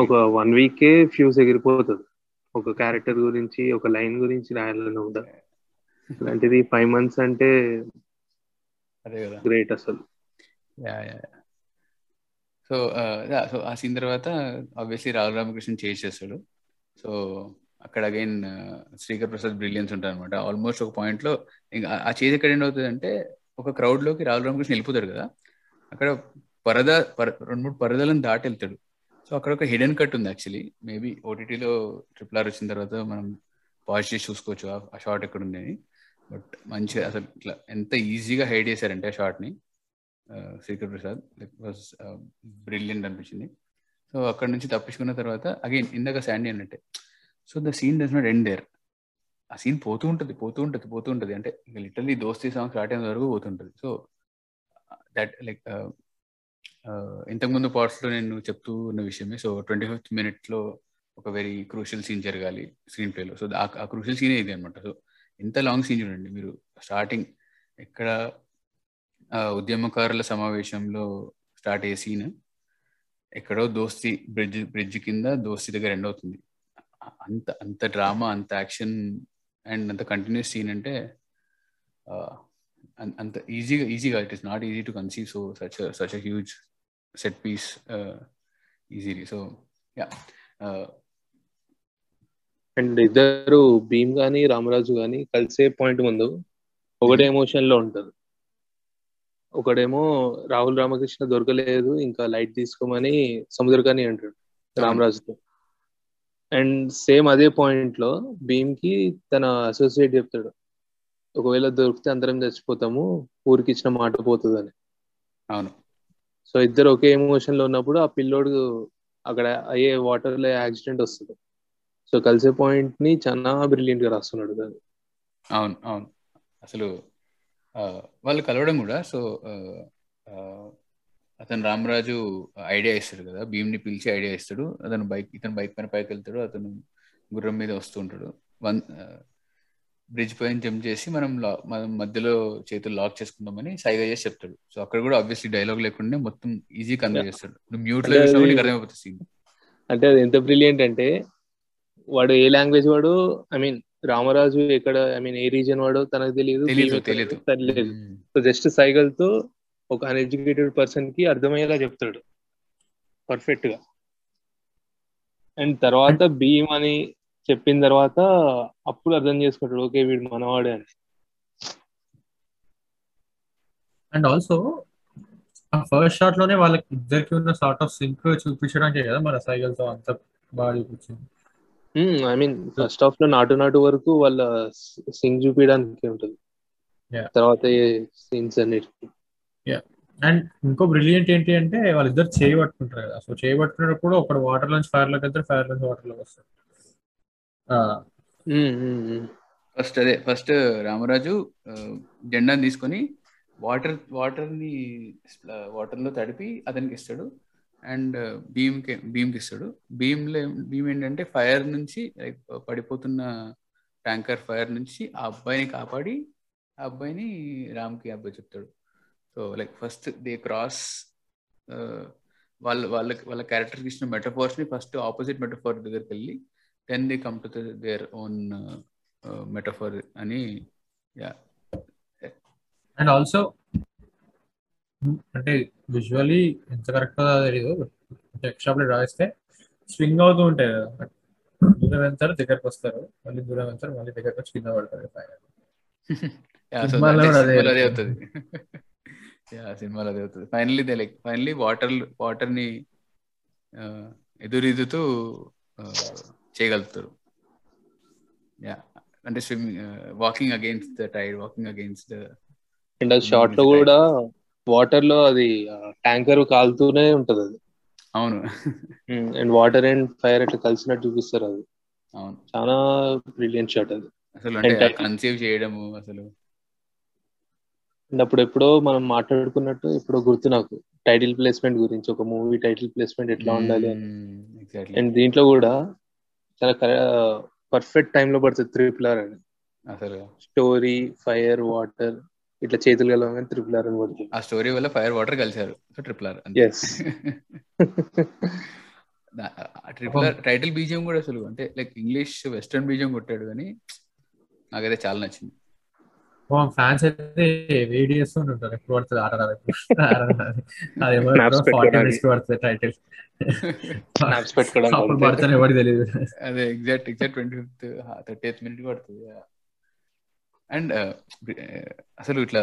ఒక వన్ వీకే ఫ్యూస్ ఎగిరిపోతుంది ఒక క్యారెక్టర్ గురించి ఒక లైన్ గురించి రాయాలని ఉంటుంది. అలాంటిది ఫైవ్ మంత్స్ అంటే అదే కదా, గ్రేట్ అసలు. సో సో ఆ సీన్ తర్వాత ఆబ్వియస్లీ రాహుల్ రామకృష్ణ చేజ్ చేస్తాడు. సో అక్కడ అగైన్ శ్రీకర్ ప్రసాద్ బ్రిలియన్స్ ఉంటారు అనమాట. ఆల్మోస్ట్ ఒక పాయింట్ లో ఆ చేజ్ ఎక్కడ ఎండ్ అవుతుంది అంటే ఒక క్రౌడ్ లోకి రాహుల్ రామకృష్ణ వెళ్ళిపోతాడు కదా, అక్కడ పరదా రెండు మూడు పరదాలను దాటి వెళ్తాడు. సో అక్కడ ఒక హిడెన్ కట్ ఉంది యాక్చువల్లీ. మేబీ ఓటీటీలో ట్రిపుల్ ఆర్ వచ్చిన తర్వాత మనం పాజ్ చేసి చూసుకోవచ్చు ఆ షార్ట్ ఎక్కడ ఉంది అని. బట్ మంచిగా అసలు ఇట్లా ఎంత ఈజీగా హైడ్ చేశారంటే ఆ షార్ట్ని Srikar Prasad, like was brilliant అనిపించింది. సో అక్కడ నుంచి తప్పించుకున్న తర్వాత అగైన్ ఇందాక శాండీ అన్నట్టే, so the scene does not end there. ఆ సీన్ పోతూ ఉంటుంది పోతూ ఉంటుంది పోతూ ఉంటుంది అంటే ఇంకా లిటరల్లీ దోస్తీ సాంగ్ స్టార్ట్ అయిన వరకు పోతుంటుంది. సో దట్ లైక్ ఇంతకుముందు పార్ట్స్లో నేను చెప్తూ ఉన్న విషయమే. సో ట్వంటీ ఫిఫ్త్ మినిట్లో ఒక వెరీ క్రూషియల్ సీన్ జరగాలి స్క్రీన్ ప్లేలో. సో ఆ క్రూషియల్ సీనే ఇది అనమాట. సో ఎంత లాంగ్ సీన్ చూడండి మీరు, స్టార్టింగ్ ఎక్కడ ఉద్యమకారుల సమావేశంలో స్టార్ట్ అయ్యే సీన్ ఎక్కడో దోస్తీ బ్రిడ్జ్ బ్రిడ్జ్ కింద దోస్తీ దగ్గర ఎండ్ అవుతుంది. అంత అంత డ్రామా అంత యాక్షన్ అండ్ అంత కంటిన్యూస్ సీన్ అంటే అంత ఈజీగా ఈజీగా it is not easy to conceive so such such a huge set piece easily. So yeah and ఇద్దరు భీమ్ కానీ రామరాజు కానీ కలిసే పాయింట్ ముందు ఒకటే ఎమోషన్ లో ఉంటారు. ఒకడేమో రాహుల్ రామకృష్ణ దొరకలేదు ఇంకా లైట్ తీసుకోమని సముద్రకాని అంటాడు రామరాజుతో. అండ్ సేమ్ అదే పాయింట్ లో భీమ్ కి తన అసోసియేట్ చెప్తాడు, ఒకవేళ దొరికితే అందరం చచ్చిపోతాము ఊరికి ఇచ్చిన మాట పోతుంది అని. అవును. సో ఇద్దరు ఒకే ఎమోషన్ లో ఉన్నప్పుడు ఆ పిల్లోడు అక్కడ అయ్యే వాటర్ లో యాక్సిడెంట్ వస్తుంది. సో కలిసే పాయింట్ ని చాలా బ్రిలియంట్ గా రాస్తున్నాడు దాన్ని. అవును అవును అసలు వాళ్ళు కలవడం కూడా. సో అతను రామరాజు ఐడియా ఇస్తాడు కదా, భీమ్ని పిలిచి ఐడియా ఇస్తాడు. అతను బైక్ ఇతను బైక్ పైన పైకి వెళ్తాడు, అతను గుర్రం మీద వస్తూ ఉంటాడు. వన్ బ్రిడ్జ్ పైన జంప్ చేసి మనం మనం మధ్యలో చేతులు లాక్ చేసుకుందామని సైగా చేసి చెప్తాడు. సో అక్కడ కూడా ఆబ్వియస్లీ డైలాగ్ లేకుండా మొత్తం ఈజీ కన్వే చేస్తాడు. నువ్వు మ్యూట్ లో చూసినా అర్థమైపోతుంది సీన్. అంటే అది ఎంత బ్రిలియంట్ అంటే వాడు ఏ లాంగ్వేజ్ వాడు, ఐ మీన్ రామరాజు ఎక్కడ, ఐ మీన్ ఏ రీజన్ వాడో తనకు తెలియదు. సో జస్ట్ సైగల్ తో ఒక అన్ఎడ్యుకేటెడ్ పర్సన్ కి అర్థమయ్యేలా చెప్తాడు పర్ఫెక్ట్ గా. అండ్ తర్వాత భీమ్ అని చెప్పిన తర్వాత అప్పుడు అర్థం చేసుకుంటాడు ఓకే వీడు మనవాడే అని. అండ్ ఆల్సో ఫస్ట్ షాట్ లోనే వాళ్ళకి ఇద్దరికి ఉన్న సార్ట్ ఆఫ్ సింక్ చూపించడానికి కదా మన సైగల్ తో అంత బాగా చూపించింది. ఐ మీన్ ఫస్ట్ హాఫ్ లో నాటు నాటు వరకు వాళ్ళ సింగ్ చూపించడానికి ఉంటుంది, తర్వాత సీన్స్ అన్నిటికీ. అండ్ ఇంకో బ్రిలియంట్ ఏంటి అంటే వాళ్ళిద్దరు చేయబట్టుకుంటారు కదా. సో చేయబట్టుకునేటప్పుడు ఒకటి వాటర్ లోంచి ఫైర్ లోకి వెళ్తారు, ఫైర్ లోంచి వాటర్ లోకి వస్తారు. ఫస్ట్ అదే ఫస్ట్ రామరాజు జెండాని తీసుకొని వాటర్ వాటర్ ని వాటర్ లో తడిపి అతనికి ఇస్తాడు. అండ్ భీమ్ కి భీమ్కి ఇస్తాడు. భీమ్ భీమ్ ఏంటంటే ఫైర్ నుంచి లైక్ పడిపోతున్న ట్యాంకర్ ఫైర్ నుంచి ఆ అబ్బాయిని కాపాడి ఆ అబ్బాయిని రామ్కి అబ్బాయి చెప్తాడు. So like first they cross వాళ్ళ వాళ్ళ వాళ్ళ క్యారెక్టర్కి ఇచ్చిన మెటఫోర్స్ ని ఫస్ట్ ఆపోజిట్ మెటఫోర్ దగ్గరికి వెళ్ళి then they come to their own metaphor అని. అండ్ ఆల్సో అంటే విజువల్లీ ఎంత కరెక్ట్ తెలీదు, షాప్ లో రాయిస్తే స్వింగ్ అవుతూ ఉంటాయి కదా, దూరం వెళ్తారు దగ్గరకు వస్తారు, మళ్ళీ దూరం వెళ్తారు మళ్ళీ దగ్గరకు వచ్చి కింద పడతారు. సినిమాలో అదే అవుతుంది. Finally they like finally water water ని ఎదురీదుతూ చేయగలుగుతారు. అంటే swimming walking against the tide, walking against the. And ఆ షాట్ లో కూడా వాటర్ లో అది ట్యాంకర్ కాలుతూనే ఉంటది అది. అవును. అండ్ వాటర్ అండ్ ఫైర్ అట్లా కలిసినట్టు చూపిస్తారు అది. అవును, చాలా బ్రిలియంట్ షాట్ అది అసలు కన్సీవ్ చేయడము అసలు. అండ్ అప్పుడు ఎప్పుడో మనం మాట్లాడుకున్నట్టు ఎప్పుడో గుర్తు నాకు టైటిల్ ప్లేస్మెంట్ గురించి, ఒక మూవీ టైటిల్ ప్లేస్మెంట్ ఎట్లా ఉండాలి. అండ్ దీంట్లో కూడా చాలా పర్ఫెక్ట్ టైమ్ లో పడుతుంది త్రిపులర్ అని. అసలు స్టోరీ ఫైర్ వాటర్ ఇట్లా చేతులు కలవగానే ట్రిపుల్ ఆర్ అని పడుతుంది. ఆ స్టోరీ వల్ల ఫైర్ వాటర్ కలిసారు, so triple R. Triple R title BGM కూడా అసలు అంటే లైక్ ఇంగ్లీష్ వెస్టర్న్ బీజియం కొట్టాడు కానీ నాకైతే చాలా నచ్చింది. ఫ్యాన్స్ అయితే వెయిట్ చేస్తుంటారు ఎప్పుడు పడుతుంది ఆట పడుతుంది టైటిల్ పడుతుంది ఎవరికి తెలియదు. అదే exact exact twenty fifth thirty eighth minute పడుతుంది. అండ్ అసలు ఇట్లా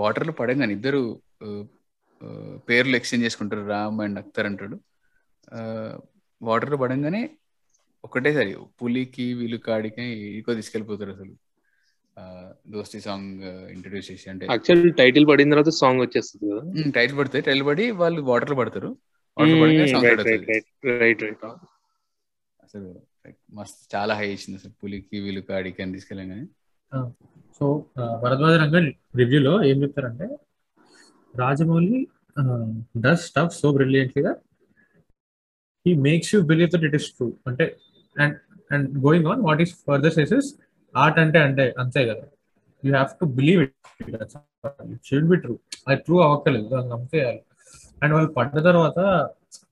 వాటర్లో పడంగానే ఇద్దరు పేర్లు ఎక్స్చేంజ్ చేసుకుంటారు, రామ్ అండ్ అక్తర్ అంటాడు. వాటర్లో పడంగానే ఒకటేసారి పులికి వీలు కాడికి ఎక్కువ తీసుకెళ్ళిపోతారు అసలు. దోస్తి సాంగ్ ఇంట్రడ్యూస్ చేసి అంటే యాక్చువల్లీ టైటిల్ పడిన తర్వాత సాంగ్ వచ్చేస్తుంది కదా, టైటిల్ పడుతుంది. టైటిల్ పడి వాళ్ళు వాటర్లో పడతారు, వాటర్ పడగానే సాంగ్ అసలు మస్తు చాలా హై ఇచ్చింది అసలు. పులికి వీలు కాడికి అని తీసుకెళ్ళగానే. సో భరద్వాజ రంగన్ రివ్యూలో ఏం చెప్తారంటే Rajamouli does stuff so brilliantly that he makes you believe that it is true. అంటే and and going on what is further cesses art అంటే అంటే అంతే కదా, you have to believe it, it should be true. అది true అవ్వక్కలేదు, దాన్ని నమ్మేయాలి. And వాళ్ళు పడ్డ తర్వాత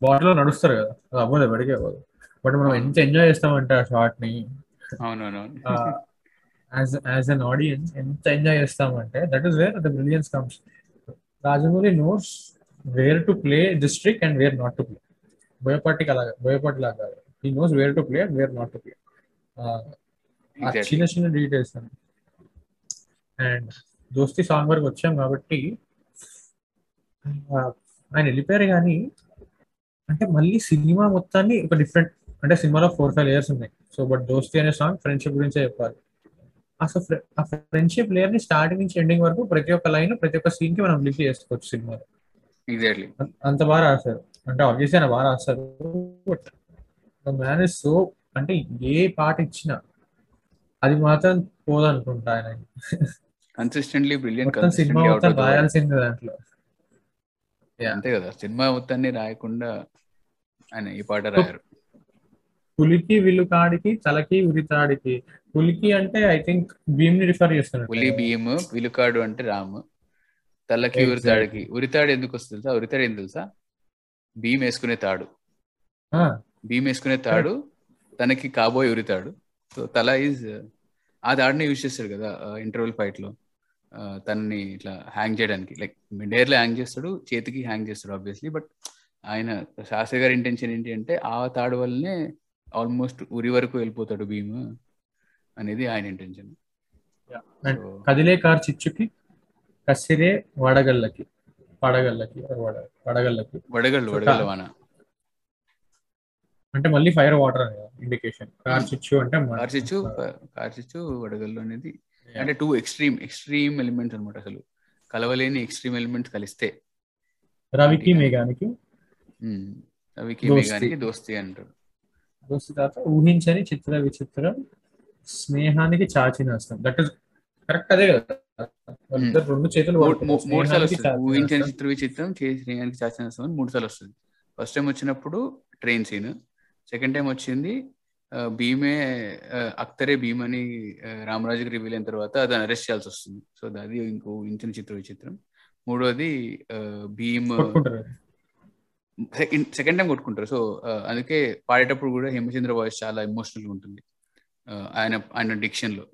వాటర్లో నడుస్తారు కదా, అది అవ్వదు, ఎవరికీ అవ్వదు. బట్ మనం ఎంత ఎంజాయ్ చేస్తామంటే ఆ షార్ట్ ని as as an audience enta enjoy chestamante, that is where the brilliance comes. Rajamouli knows where to play this trick and where not to play. Boyapatti kalaga boyapatti laga he knows where to play and where not to play. uh china china details and and dosti song work vacham kabatti ఆయన వెళ్ళిపోయారు. కానీ అంటే మళ్ళీ cinema మొత్తాన్ని ఒక different, అంటే సినిమాలో four five layers ఉన్నాయి. సో బట్ దోస్తి అనే సాంగ్ ఫ్రెండ్షిప్ గురించే చెప్పాలి. అసలు ఆ ఫ్రెండ్షిప్ లేయర్ ని స్టార్టింగ్ నుంచి ఎండింగ్ వరకు ప్రతి ఒక్క లైన్ ప్రతి ఒక్క సీన్ కి మనం లింక్ చేసుకోవచ్చు సినిమాలో. ఎగ్జాక్ట్లీ అంత బాగా రాస్తారు. అంటే ఆబ్వియస్లీ ఆయన బాగా రాస్తారు. మేనేజ్ సో అంటే ఏ పాట ఇచ్చినా అది మాత్రం పోదనుకుంటా ఆయన కన్సిస్టెంట్లీ బ్రిలియంట్. సినిమా మొత్తం రాయాల్సింది దాంట్లో, అంతే కదా. సినిమా మొత్తాన్ని రాయకుండా ఆయన ఈ పాట రాయారు. పులికి విల్లు కాడికి తలకి ఉరితాడికి పులికి అంటే ఐ థింక్ భీమ్ ని రిఫర్ చేస్తున్నారు. పులి భీమ్, విలుకాడు అంటే రాము, తల్లకి ఉరితాడికి. ఉరితాడు ఎందుకు వస్తుంది తెలుసా? ఉరితాడు ఏం తెలుసా? భీమ్ వేసుకునే తాడు. భీమ్ వేసుకునే తాడు తనకి కాబోయే ఉరితాడు. సో తల ఈజ్ ఆ తాడుని యూజ్ చేస్తాడు కదా ఇంటర్వెల్ ఫైట్ లో తనని ఇట్లా హ్యాంగ్ చేయడానికి. లైక్ మిడ్ ఎయిర్ లో హ్యాంగ్ చేస్తాడు, చేతికి హ్యాంగ్ చేస్తాడు ఆబ్వియస్లీ. బట్ ఆయన శాస్త్రి గారి ఇంటెన్షన్ ఏంటి అంటే ఆ తాడు వల్లనే ఆల్మోస్ట్ ఉరి వరకు వెళ్ళిపోతాడు భీమ్ అనేది ఆయన ఇంటెన్షన్. కదిలే కార్ చిచ్చుకి, కసిరే వడగళ్ళకి, పడగళ్ళకి వడగళ్ళకి వడగళ్ళు వడగళ్ళ వాన అంటే మళ్ళీ ఫైర్ వాటర్ అనే ఇండికేషన్. కార్ చిచ్చు అంటే కార్ చిచ్చు, కార్ చిచ్చు వడగళ్ళు అనేది అంటే టూ ఎక్స్ట్రీమ్ ఎక్స్ట్రీమ్ ఎలిమెంట్స్ అనమాట. అసలు కలవలేని ఎక్స్ట్రీమ్ ఎలిమెంట్స్ కలిస్తే రవికి మేఘానికి, రవికి మేఘానికి దోస్తి అంటారు. దోస్తి తర్వాత ఊహించని చిత్ర విచిత్రం, స్నేహానికి చాచి నష్టం. That is correct. అదే కదా రెండు చేతులు మూడు సార్లు వస్తుంది. ఊహించని చిత్ర విచిత్రం, స్నేహానికి చాచి నష్టం అని మూడు సార్లు వస్తుంది. ఫస్ట్ టైం వచ్చినప్పుడు ట్రైన్ సీన్, సెకండ్ టైం వచ్చింది భీమే అక్తరే భీమ్ అని రామరాజుకి రివీల్ అయిన తర్వాత దాన్ని అరెస్ట్ చేయాల్సి వస్తుంది. సో అది ఇంకో ఊహించని చిత్ర విచిత్రం. మూడోది భీమ్ సెకండ్ టైం కొట్టుకుంటారు. సో అందుకే పాడేటప్పుడు కూడా హేమచంద్ర వాయిస్ చాలా ఎమోషనల్గా ఉంటుంది ఆయన ఆయన డిక్షన్ లో.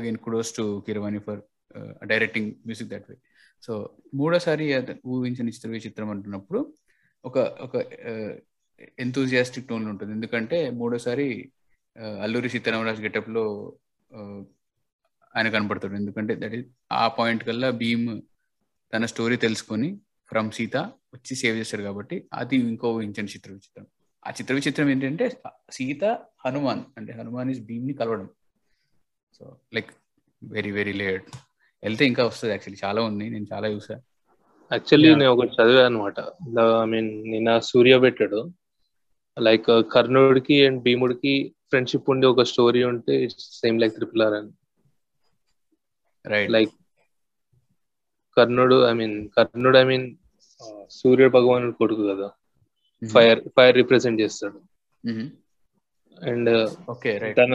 Again kudos to Keeravani for directing music that way. So మూడోసారి ఊహించని చిత్ర విచిత్రం అంటున్నప్పుడు ఒక ఒక ఎంతూజియాస్టిక్ టోన్ ఉంటుంది. ఎందుకంటే మూడోసారి అల్లూరి సీతారామరాజు గెటప్ లో ఆయన కనపడతాడు. ఎందుకంటే దట్ ఈస్ ఆ పాయింట్ కల్లా భీమ్ తన స్టోరీ తెలుసుకొని ఫ్రమ్ సీత వచ్చి సేవ్ చేస్తాడు కాబట్టి అది ఇంకో ఊహించని చిత్ర విచిత్రం. ఆ చిత్ర విచిత్రం ఏంటంటే సీత హనుమాన్ అంటే హనుమాన్ ఇస్ భీమ్ ని కలవడం. So like very very late వెళ్తే ఇంకా వస్తుంది. యాక్చువల్లీ చాలా ఉంది, నేను చాలా చూసాను. యాక్చువల్లీ నేను ఒకటి చదివాను అనమాట. ఐ మీన్ నిన్న సూర్య పెట్టాడు లైక్ కర్ణుడికి అండ్ భీముడికి ఫ్రెండ్షిప్ ఉండి ఒక స్టోరీ ఉంటే it's same like triple R అని. లైక్ కర్ణుడు ఐ మీన్ కర్ణుడు ఐ మీన్ సూర్య భగవానుడు కొడుకు కదా, ఫైర్ ఫైర్ రిప్రజెంట్ చేస్తాడు. అండ్ తన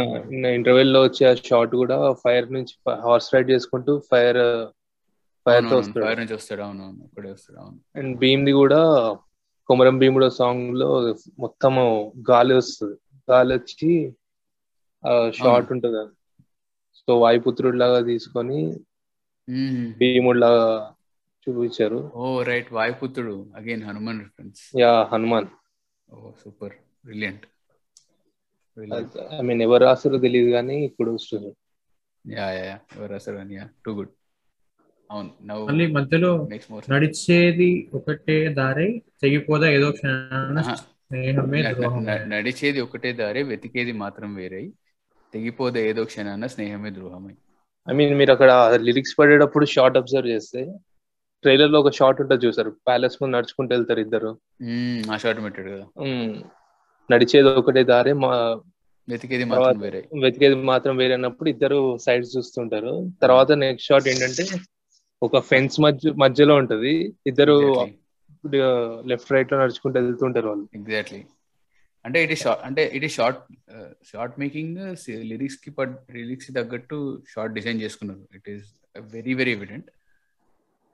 ఇంటర్వెల్ లో వచ్చే ఆ షాట్ కూడా ఫైర్ నుంచి హార్స్ రైడ్ చేసుకుంటూ ఫైర్ ఫైర్ తో వస్తాడు. అండ్ భీమ్ ది కూడా కొమరం భీముడు సాంగ్ లో మొత్తము గాలి వస్తుంది, గాలి వచ్చి ఆ షాట్ ఉంటది. సో వాయుపుత్రుడు లాగా తీసుకొని భీముడు లాగా చూపించారు. ఓ రైట్, వాయుపుత్రుడు again Hanuman reference. Yeah Hanuman. Oh super, brilliant. I mean ఎవరు రాసారో తెలియదు కానీ ఇప్పుడు వస్తుంది. యా యా యా ఎవరు రాసారో అని. Yeah too good. అవును, నౌ మళ్ళీ మధ్యలో నడిచేది ఒకటే దారి తెగిపోదా ఏదో క్షణాన స్నేహమే ద్రోహం. నడిచేది ఒకటే దారి వెతికేది మాత్రం వేరై తెగిపోదా ఏదో క్షణాన స్నేహమే ద్రోహమై. ఐ మీన్ మీరు అక్కడ లిరిక్స్ పడేటప్పుడు షార్ట్ అబ్జర్వ్ చేస్తే ట్రైలర్ లో ఒక షార్ట్ ఉంటుంది చూసారు, ప్యాలెస్ ముందు నడుచుకుంటూ వెళ్తారు ఇద్దరు. ఆ షార్ట్ పెట్టాడు కదా, నడిచేది ఒకటే దారి వెతికేది మాత్రం వేరే వెతికేది మాత్రం వేరే అన్నప్పుడు ఇద్దరు సైడ్స్ చూస్తుంటారు. తర్వాత నెక్స్ట్ షార్ట్ ఏంటంటే ఒక ఫెన్స్ మధ్య మధ్యలో ఉంటది, ఇద్దరు లెఫ్ట్ రైట్ లో నడుచుకుంటూ వెళ్తుంటారు వాళ్ళు. ఎగ్జాక్ట్లీ. అంటే ఇది షార్ట్ అంటే ఇది షార్ట్ షార్ట్ మేకింగ్ లిరిక్స్ కి లిరిక్స్ తగ్గట్టు షార్ట్ డిజైన్ చేసుకున్నారు. It is very very evident.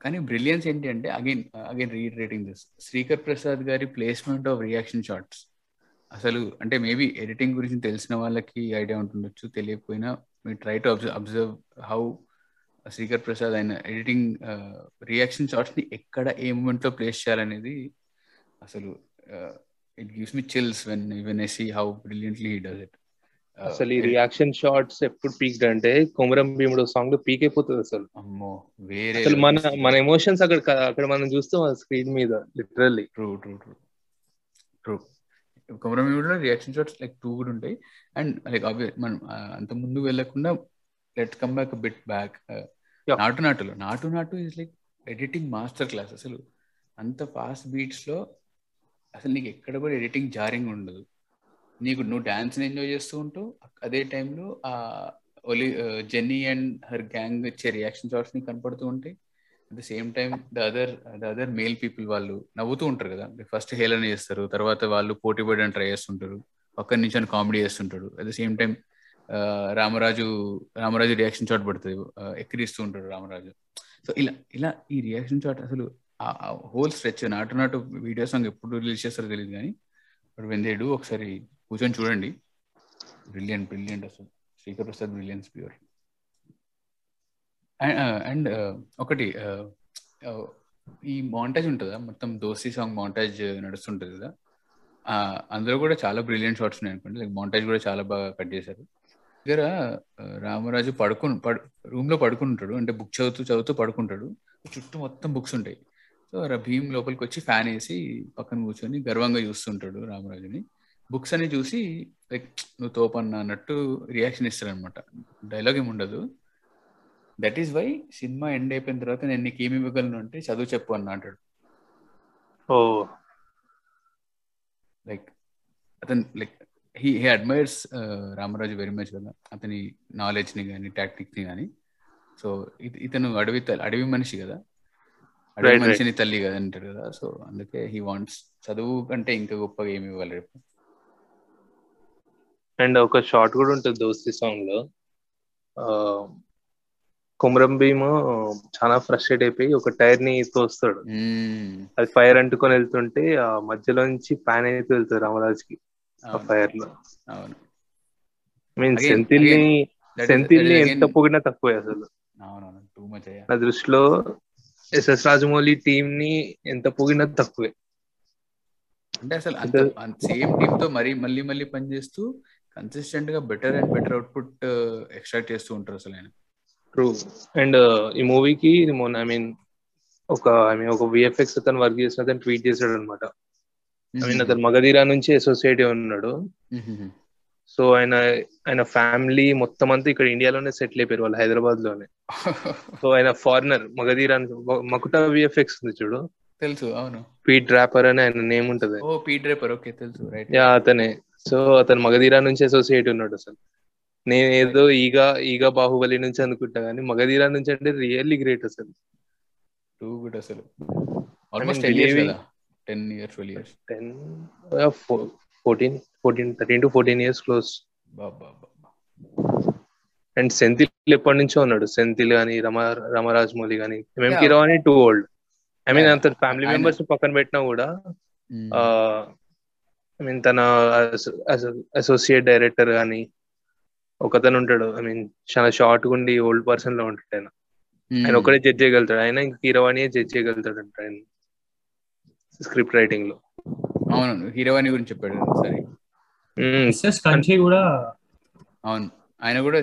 కానీ బ్రిలియన్స్ ఏంటి అంటే again again reiterating this, Srikar Prasad గారి ప్లేస్మెంట్ ఆఫ్ రియాక్షన్ షాట్స్. అసలు అంటే మేబీ ఎడిటింగ్ గురించి తెలిసిన వాళ్ళకి ఐడియా ఉంటుండొచ్చు, తెలియకపోయినా మీ try to observe observe how Srikar Prasad ఆయన ఎడిటింగ్ రియాక్షన్ షాట్స్ ని ఎక్కడ ఏ మూమెంట్ లో ప్లేస్ చేయాలనేది అసలు it gives me chills when when I see how brilliantly he does it. అసలు ఈ రియాక్షన్ షాట్స్ ఎప్పుడు పీక్డ్ అంటే కొమరం భీముడు సాంగ్ లో పీక్ అయిపోతుంది. అసలు అమ్మో వేరే, అసలు మన మన ఎమోషన్స్ అక్కడ అక్కడ మనం చూస్తాం స్క్రీన్ మీద literally. True true true true Komaram భీముడులో రియాక్షన్ షాట్స్ లైక్ టూ కూడా ఉంటాయి. అండ్ లైక్ మనం అంత ముందు వెళ్ళకుండా let's come back bit back Naatu నాటులో Naatu Naatu is like editing master class. అసలు అంత ఫాస్ట్ బీట్స్ లో అసలు నీకు ఎక్కడ కూడా ఎడిటింగ్ జారింగ్ ఉండదు. నీకు నువ్వు డాన్స్ని ఎంజాయ్ చేస్తూ ఉంటావు, అదే టైంలో ఆ ఓలీ జెన్నీ అండ్ హర్ గ్యాంగ్ వచ్చే రియాక్షన్ షాట్స్ నీకు కనపడుతూ ఉంటాయి. At the same time the other the other male people వాళ్ళు నవ్వుతూ ఉంటారు కదా, ఫస్ట్ హేళన చేస్తారు, తర్వాత వాళ్ళు పోటీ పడడానికి ట్రై చేస్తుంటారు, పక్కన నుంచి కామెడీ చేస్తుంటారు. At the same time Ramaraju Ramaraju reaction shot పడుతుంది, ఎక్కిరిస్తూ ఉంటాడు రామరాజు. సో ఇలా ఇలా ఈ రియాక్షన్ షాట్ అసలు whole stretch Naatu Naatu video song ఎప్పుడు రిలీజ్ చేస్తారో తెలియదు కానీ బట్ వెన్ దే డూ ఒకసారి కూర్చొని చూడండి. బ్రిలియంట్ బ్రిలియంట్ అసలు Srikar Prasad brilliance pure. And and ఒకటి ఈ మాంటాజ్ ఉంటుందా, మొత్తం దోస్తీ సాంగ్ మాంటాజ్ నడుస్తుంటుంది కదా, అందులో కూడా చాలా బ్రిలియంట్ షాట్స్ ఉన్నాయి అనుకోండి. లైక్ మాంటాజ్ కూడా చాలా బాగా కట్ చేశారు. దగ్గర రామరాజు పడుకుని పడు రూమ్లో పడుకుని ఉంటాడు, అంటే బుక్ చదువుతూ చదువుతూ పడుకుంటాడు, చుట్టూ మొత్తం బుక్స్ ఉంటాయి. సో భీమ్ లోపలికి వచ్చి ఫ్యాన్ వేసి పక్కన కూర్చొని గర్వంగా చూస్తుంటాడు రామరాజుని. బుక్స్ అని చూసి లైక్ నువ్వు తోపన్న అన్నట్టు రియాక్షన్ ఇస్తారనమాట, డైలాగ్ ఏమి ఉండదు. దట్ ఈస్ వై సినిమా ఎండ్ అయిపోయిన తర్వాత నేను నీకు ఏమి ఇవ్వగలను అంటే చదువు చెప్పు అన్న అంటాడు. ఓ లైక్ అతను like he he admires Ramaraju very much కదా, అతని నాలెడ్జ్ని కానీ టాక్టిక్ని కానీ. సో ఇతను అడవి అడవి మనిషి కదా, అడవి మనిషిని తల్లి కదా అంటాడు కదా. సో అందుకే హీ వాంట్స్ చదువు కంటే ఇంకా గొప్పగా ఏమి ఇవ్వాలి రేపు. అండ్ ఒక షార్ట్ కూడా ఉంటుంది దోస్తి సాంగ్ లో, కొమరం భీమ్ చాలా ఫ్రస్ట్రేట్ అయిపోయి ఒక టైర్ ని తోస్తాడు, అది ఫైర్ అంటుకొని వెళ్తుంటే ఆ మధ్యలో నుంచి ప్యాన్ అయితే వెళ్తాడు రామరాజుకి ఫైర్ లో. మీన్స్ సెంథిల్ ని సెంథిల్ ని ఎంత పొగిడినా తక్కువే అసలు నా దృష్టిలో. ఎస్ఎస్ రాజమౌళి టీమ్ ని ఎంత పొగిడినా తక్కువే, అంటే అసలు సేమ్ టీమ్ తో మరీ మళ్ళీ మళ్ళీ పనిచేస్తూ కన్సిస్టెంట్ గా better and better output extract చేస్తూ ఉంటారు అసలు ఆయన. ట్రూ. అండ్ ఈ మూవీకి మొన్న ఐ మీన్ ఒక ఐ మీన్ ఒక విఎఫ్ఎక్స్ అతను వర్క్ చేసిన అతను ట్వీట్ చేశాడు అనమాట. ఐ మీన్ అతను మగధీరా నుంచి అసోసియేట్ ఉన్నాడు. సో ఆయన ఆయన ఫ్యామిలీ మొత్తం అంతా ఇక్కడ ఇండియాలోనే సెటిల్ అయిపోయారు వాళ్ళు, హైదరాబాద్ లోనే. సో ఆయన ఫారినర్ మగధీరా, మకుటా విఎఫ్ఎక్స్ ఉంది చూడు, తెలుసు? అవును, పీట్ డ్రాపర్ అని ఆయన నేమ్ ఉంటది. ఓ పీట్ డ్రాపర్, ఓకే తెలుసు, రైట్. యా అతనే. సో అతను మగధీరా నుంచి అసోసియేట్ ఉన్నాడు అసలు. నేనేదో ఈగా ఈగా బాహుబలి నుంచి అనుకుంటా కానీ మగధీరా నుంచి అంటే రియల్లీ గ్రేట్ అసలు. టూ గుడ్ అసలు. ఆల్మోస్ట్ టెన్ ఇయర్స్ కదా, ten years twelve years ten fourteen fourteen thirteen to fourteen years close. బాబా బాబా. అండ్ సెంథిల్ ఎప్పటి నుంచో ఉన్నాడు, సెంథిల్ గానీ రమా రామరాజమౌళి గానీ. మేము Keeravani too old, I mean అంత ఫ్యామిలీ మెంబర్స్ పక్కన పెట్టినా కూడా ఐ మీన్ తన అసోసియేట్ డైరెక్టర్ గానీ ఒకతను ఉంటాడు, ఐ మీన్ చాలా షార్ట్ ఉండి ఓల్డ్ పర్సన్ లో ఉంటాడు ఆయన. ఆయన ఒకటే జడ్జ్ చేయగలుగుతాడు, ఆయన ఇంకా కీరవాణియే జడ్జ్ చేయగలుగుతాడు అంట ఆయన స్క్రిప్ట్ రైటింగ్ లో. అవును, కీరవాణి గురించి చెప్పాడు ఒకసారి. అవును, ఆయన కూడా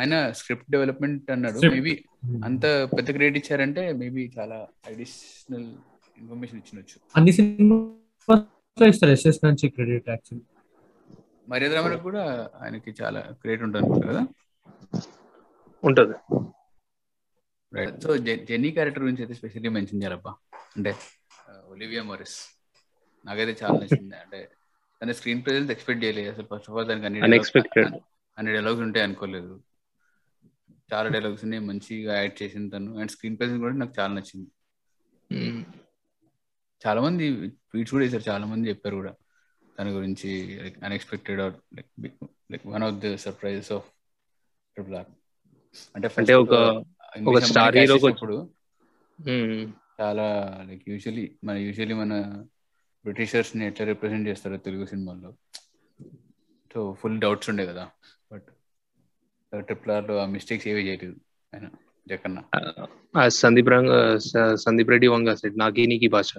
ఆయన స్క్రిప్ట్ డెవలప్మెంట్ అన్నాడు. మేబీ అంత పెద్ద గ్రేడ్ ఇచ్చారంటే మేబీ చాలా అడిషనల్ ఇన్ఫర్మేషన్ ఇచ్చినొచ్చు. అన్ని సినిమాల్లో ఇస్తారు ఎస్ఎస్ కంచి క్రెడిట్. యాక్చువల్లీ మర్యాద రామరాజు కూడా ఆయనకి చాలా క్రెడిట్ ఉంటుంది అనుకుంటా కదా, ఉంటుంది. సో జెన్నీ క్యారెక్టర్ గురించి అయితే స్పెషల్లీ మెన్షన్ చేయాలబ్బా, అంటే ఒలివియా మోరిస్ నాకైతే చాలా నచ్చింది. అంటే తన స్క్రీన్ ప్రెజెన్స్ ఎక్స్పెక్ట్ చేయలేదు అసలు. ఫస్ట్ ఆఫ్ ఆల్ దానికి అన్ని డైలాగ్స్ ఉంటాయి అనుకోలేదు, చాలా డైలాగ్స్ ని మంచిగా యాడ్ చేసింది తను. అండ్ స్క్రీన్ ప్రెజెన్స్ కూడా నాకు చాలా నచ్చింది. చాలా మంది ట్వీట్స్ కూడా చేశారు, చాలా మంది చెప్పారు కూడా దాని గురించి, like unexpected or like like one of the surprises of triple R. అంటే అంటే ఒక ఒక స్టార్ హీరో ఇప్పుడు చాలా లైక్ యూజువల్లీ మన యూజువల్లీ మన బ్రిటిషర్స్ ని ఎట్లా రిప్రజెంట్ చేస్తారో తెలుగు సినిమాల్లో, సో ఫుల్ డౌట్స్ ఉండే కదా. బట్ ట్రిపుల్ ఆర్ లో ఆ మిస్టేక్స్ ఏవి చేయలేదు ఆయన. జక్కన్న సందీప్ రంగ సందీప్ రెడ్డి వంగ సెట్ నాకి నీకి భాష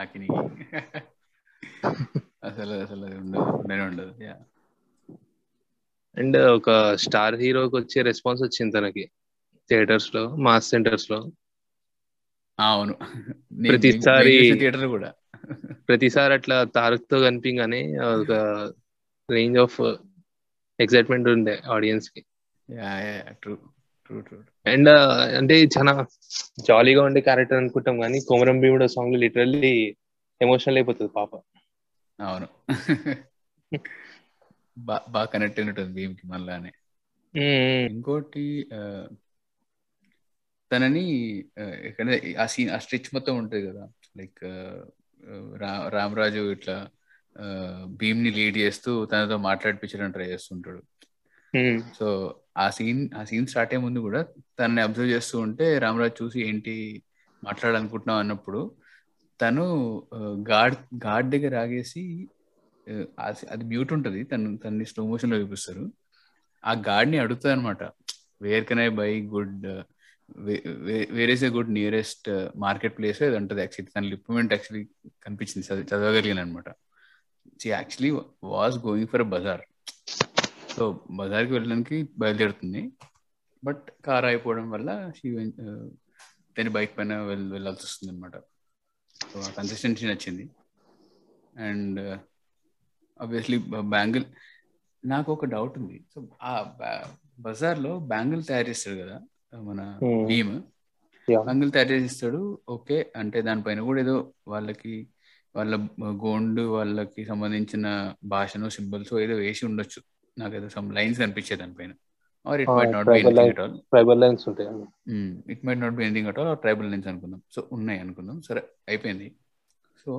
నాకి నీకి అసలు అసలు అది ఉండదు, నేను ఉండదు. అండ్ ఒక స్టార్ హీరోకి వచ్చే రెస్పాన్స్ వచ్చింది తనకి థియేటర్స్ లో, మాస్ సెంటర్స్ లో. అవును, ప్రతిసారి థియేటర్ కూడా ప్రతిసారి అట్లా తారక్ తో కనిపించగానే ఒక రేంజ్ ఆఫ్ ఎక్సైట్మెంట్ ఉండే ఆడియన్స్ కి. True true true. అండ్ అంటే చాలా జాలీగా ఉండే క్యారెక్టర్ అనుకుంటాం కానీ కొమరం భీముడు సాంగ్ లో లిటరల్లీ ఎమోషనల్ అయిపోతుంది పాప. అవును, బాగా కనెక్ట్ అయినట్టుంది భీమ్కి. మళ్ళానే ఇంకోటి తనని ఎక్కడ ఆ సీన్ ఆ స్ట్రిచ్ మొత్తం ఉంటుంది కదా, లైక్ రా రామరాజు ఇట్లా భీమ్ని లీడ్ చేస్తూ తనతో మాట్లాడిపించడానికి ట్రై చేస్తుంటాడు. సో ఆ సీన్ ఆ సీన్ స్టార్ట్ అయ్యే ముందు కూడా తనని అబ్జర్వ్ చేస్తూ ఉంటే రామరాజు చూసి ఏంటి మాట్లాడాలనుకుంటున్నావు అన్నప్పుడు తను గాడ్ గాడ్ దగ్గర ఆగేసి, అది మ్యూట్ ఉంటుంది, తను తనని స్లో మోషన్ లో చూపిస్తారు. ఆ గాడ్ని అడుగుతుంది అనమాట, where can I buy good, where is a good nearest market place అది ఉంటుంది. యాక్చువల్లీ తన లిప్మెంట్ యాక్చువల్లీ కనిపించింది, చదవగలిగాను అనమాట. She actually was going for bazaar, so బజార్కి వెళ్ళడానికి బయలుదేరుతుంది. బట్ కార్ అయిపోవడం వల్ల షీ దాని బైక్ పైన వెళ్ళ వెళ్ళాల్సి వస్తుంది అనమాట. సో ఆ కన్సిస్టెన్సీ నచ్చింది. అండ్ ఆబ్వియస్లీ బ్యాంగిల్, నాకు ఒక డౌట్ ఉంది. సో ఆ బజార్ లో బ్యాంగిల్ తయారు చేస్తాడు కదా మన భీమ్, బ్యాంగిల్ తయారు చేస్తాడు ఓకే, అంటే దానిపైన కూడా ఏదో వాళ్ళకి వాళ్ళ గోండు వాళ్ళకి సంబంధించిన భాషను సింబల్స్ ఏదో వేసి ఉండొచ్చు. నాకు ఏదో సమ్ లైన్స్ కనిపించే దానిపైన, or it might not be anything at all, tribal lines ఉంటాయి, it might not be anything at all or tribal lines అనుకుందాం. సో ఉన్నాయి అనుకుందాం, సరే అయిపోయింది. సో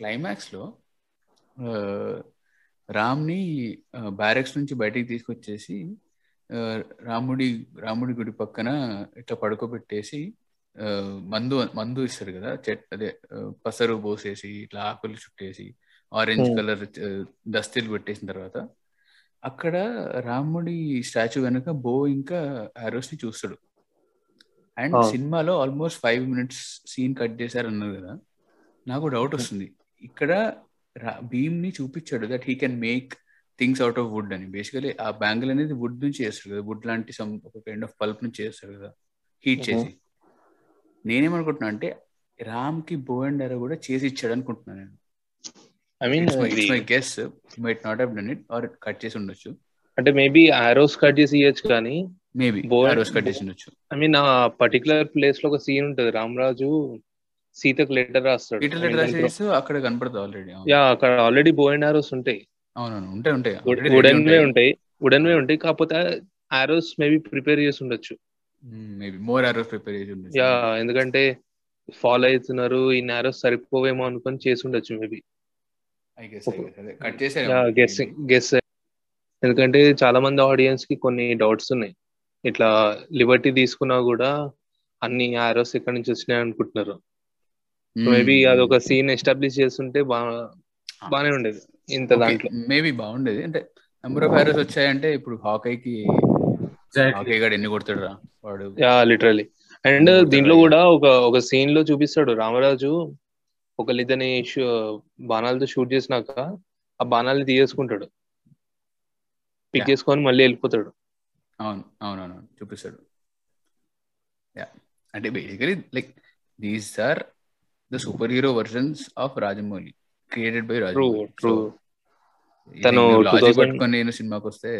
క్లైమాక్స్ లో రామ్ని బ్యారెక్స్ నుంచి బయటికి తీసుకొచ్చేసి రాముడి రాముడి గుడి పక్కన ఇట్లా పడుకోబెట్టేసి మందు మందు ఇస్తారు కదా, చెట్ అదే పసరు పోసేసి ఇట్లా ఆకులు చుట్టేసి ఆరెంజ్ కలర్ దస్తీలు పెట్టేసిన తర్వాత అక్కడ రాముడి స్టాచ్యూ వెనక బో ఇంకా ఆరోస్ ని చూస్తాడు. అండ్ సినిమాలో almost five minutes scene cut చేశారు అన్నారు కదా, నాకు డౌట్ వస్తుంది ఇక్కడ భీమ్ ని చూపించాడు that he can make things out of wood అని. బేసికలీ ఆ బ్యాంగిల్ అనేది వుడ్ నుంచి చేస్తారు కదా, వుడ్ లాంటి సమ్ ఒక కైండ్ ఆఫ్ పల్ప్ నుంచి చేస్తారు కదా హీట్ చేసి. నేనేమనుకుంటున్నా అంటే రామ్ కి బో అండ్ అరో కూడా చేసి ఇచ్చాడు అనుకుంటున్నాను నేను. I mean it's my guess, might not have done it or cut చేసి ఉండొచ్చు, అంటే మేబీ ఆరోస్ కట్ చేసి ఇవ్వచ్చు కానీ మేబీ బో ఆరోస్ కట్ చేసి ఉండొచ్చు. ఐ మీన్ ఆ పర్టికులర్ ప్లేస్ లో ఒక సీన్ ఉంటది, రామరాజు సీతకు లెటర్ రాస్తాడు, సీత లెటర్ రాసేసి అక్కడ కనపడతాడు ఆల్రెడీ. యా అక్కడ ఆల్రెడీ బో అండ్ ఆరోస్ ఉంటాయి. అవునవును ఉంటాయి ఉంటాయి, వుడెన్ వే ఉంటాయి, వుడెన్ వే ఉంటాయి. కాకపోతే ఆరోస్ మేబీ ప్రిపేర్ చేసి ఉండొచ్చు, మేబీ మోర్ ఆరోస్ ప్రిపేర్ చేసి ఉండొచ్చు. యా ఎందుకంటే ఫాలో అవుతున్నారు, ఈ ఆరోస్ సరిపోవేమో అనుకొని చేసి ఉండొచ్చు మేబీ, ఐ గెస్. అదే కట్ చేశారు. యా గెస్సింగ్ గెస్, ఎందుకంటే చాలా మంది ఆడియన్స్ కి కొన్ని డౌట్స్ ఉన్నాయి, ఇట్లా లిబర్టీ తీసుకున్నా కూడా అన్ని ఆరోస్ ఎక్కడి నుంచి వచ్చినాయి అనుకుంటున్నారు. మేబీ అదొక సీన్ ఎస్టాబ్లిష్ చేస్తుంటే బాగానే ఉండేది, ఇంత దాంట్లో మేబీ బాగుండేది. అంటే నెంబర్ ఆఫ్ ఆరోస్ వచ్చాయంటే ఇప్పుడు హాకీకి ఎన్ని కొడతాడు రా వాడు. Yeah literally. అండ్ దీంట్లో కూడా ఒక ఒక సీన్ లో చూపిస్తాడు రామరాజు ఒకళ్ళిద్దరిని బాణాలతో షూట్ చేసినాక ఆ బాణాలని తీసేసుకుంటాడు, పిక్ చేసుకొని మళ్ళీ వెళ్ళిపోతాడు. అవును అవునవును చూపిస్తాడు. యా అంటే basically like these are the superhero versions of Rajamouli created by Rajamouli. True, true. తను పట్టుకొని నేను సినిమాకి వస్తే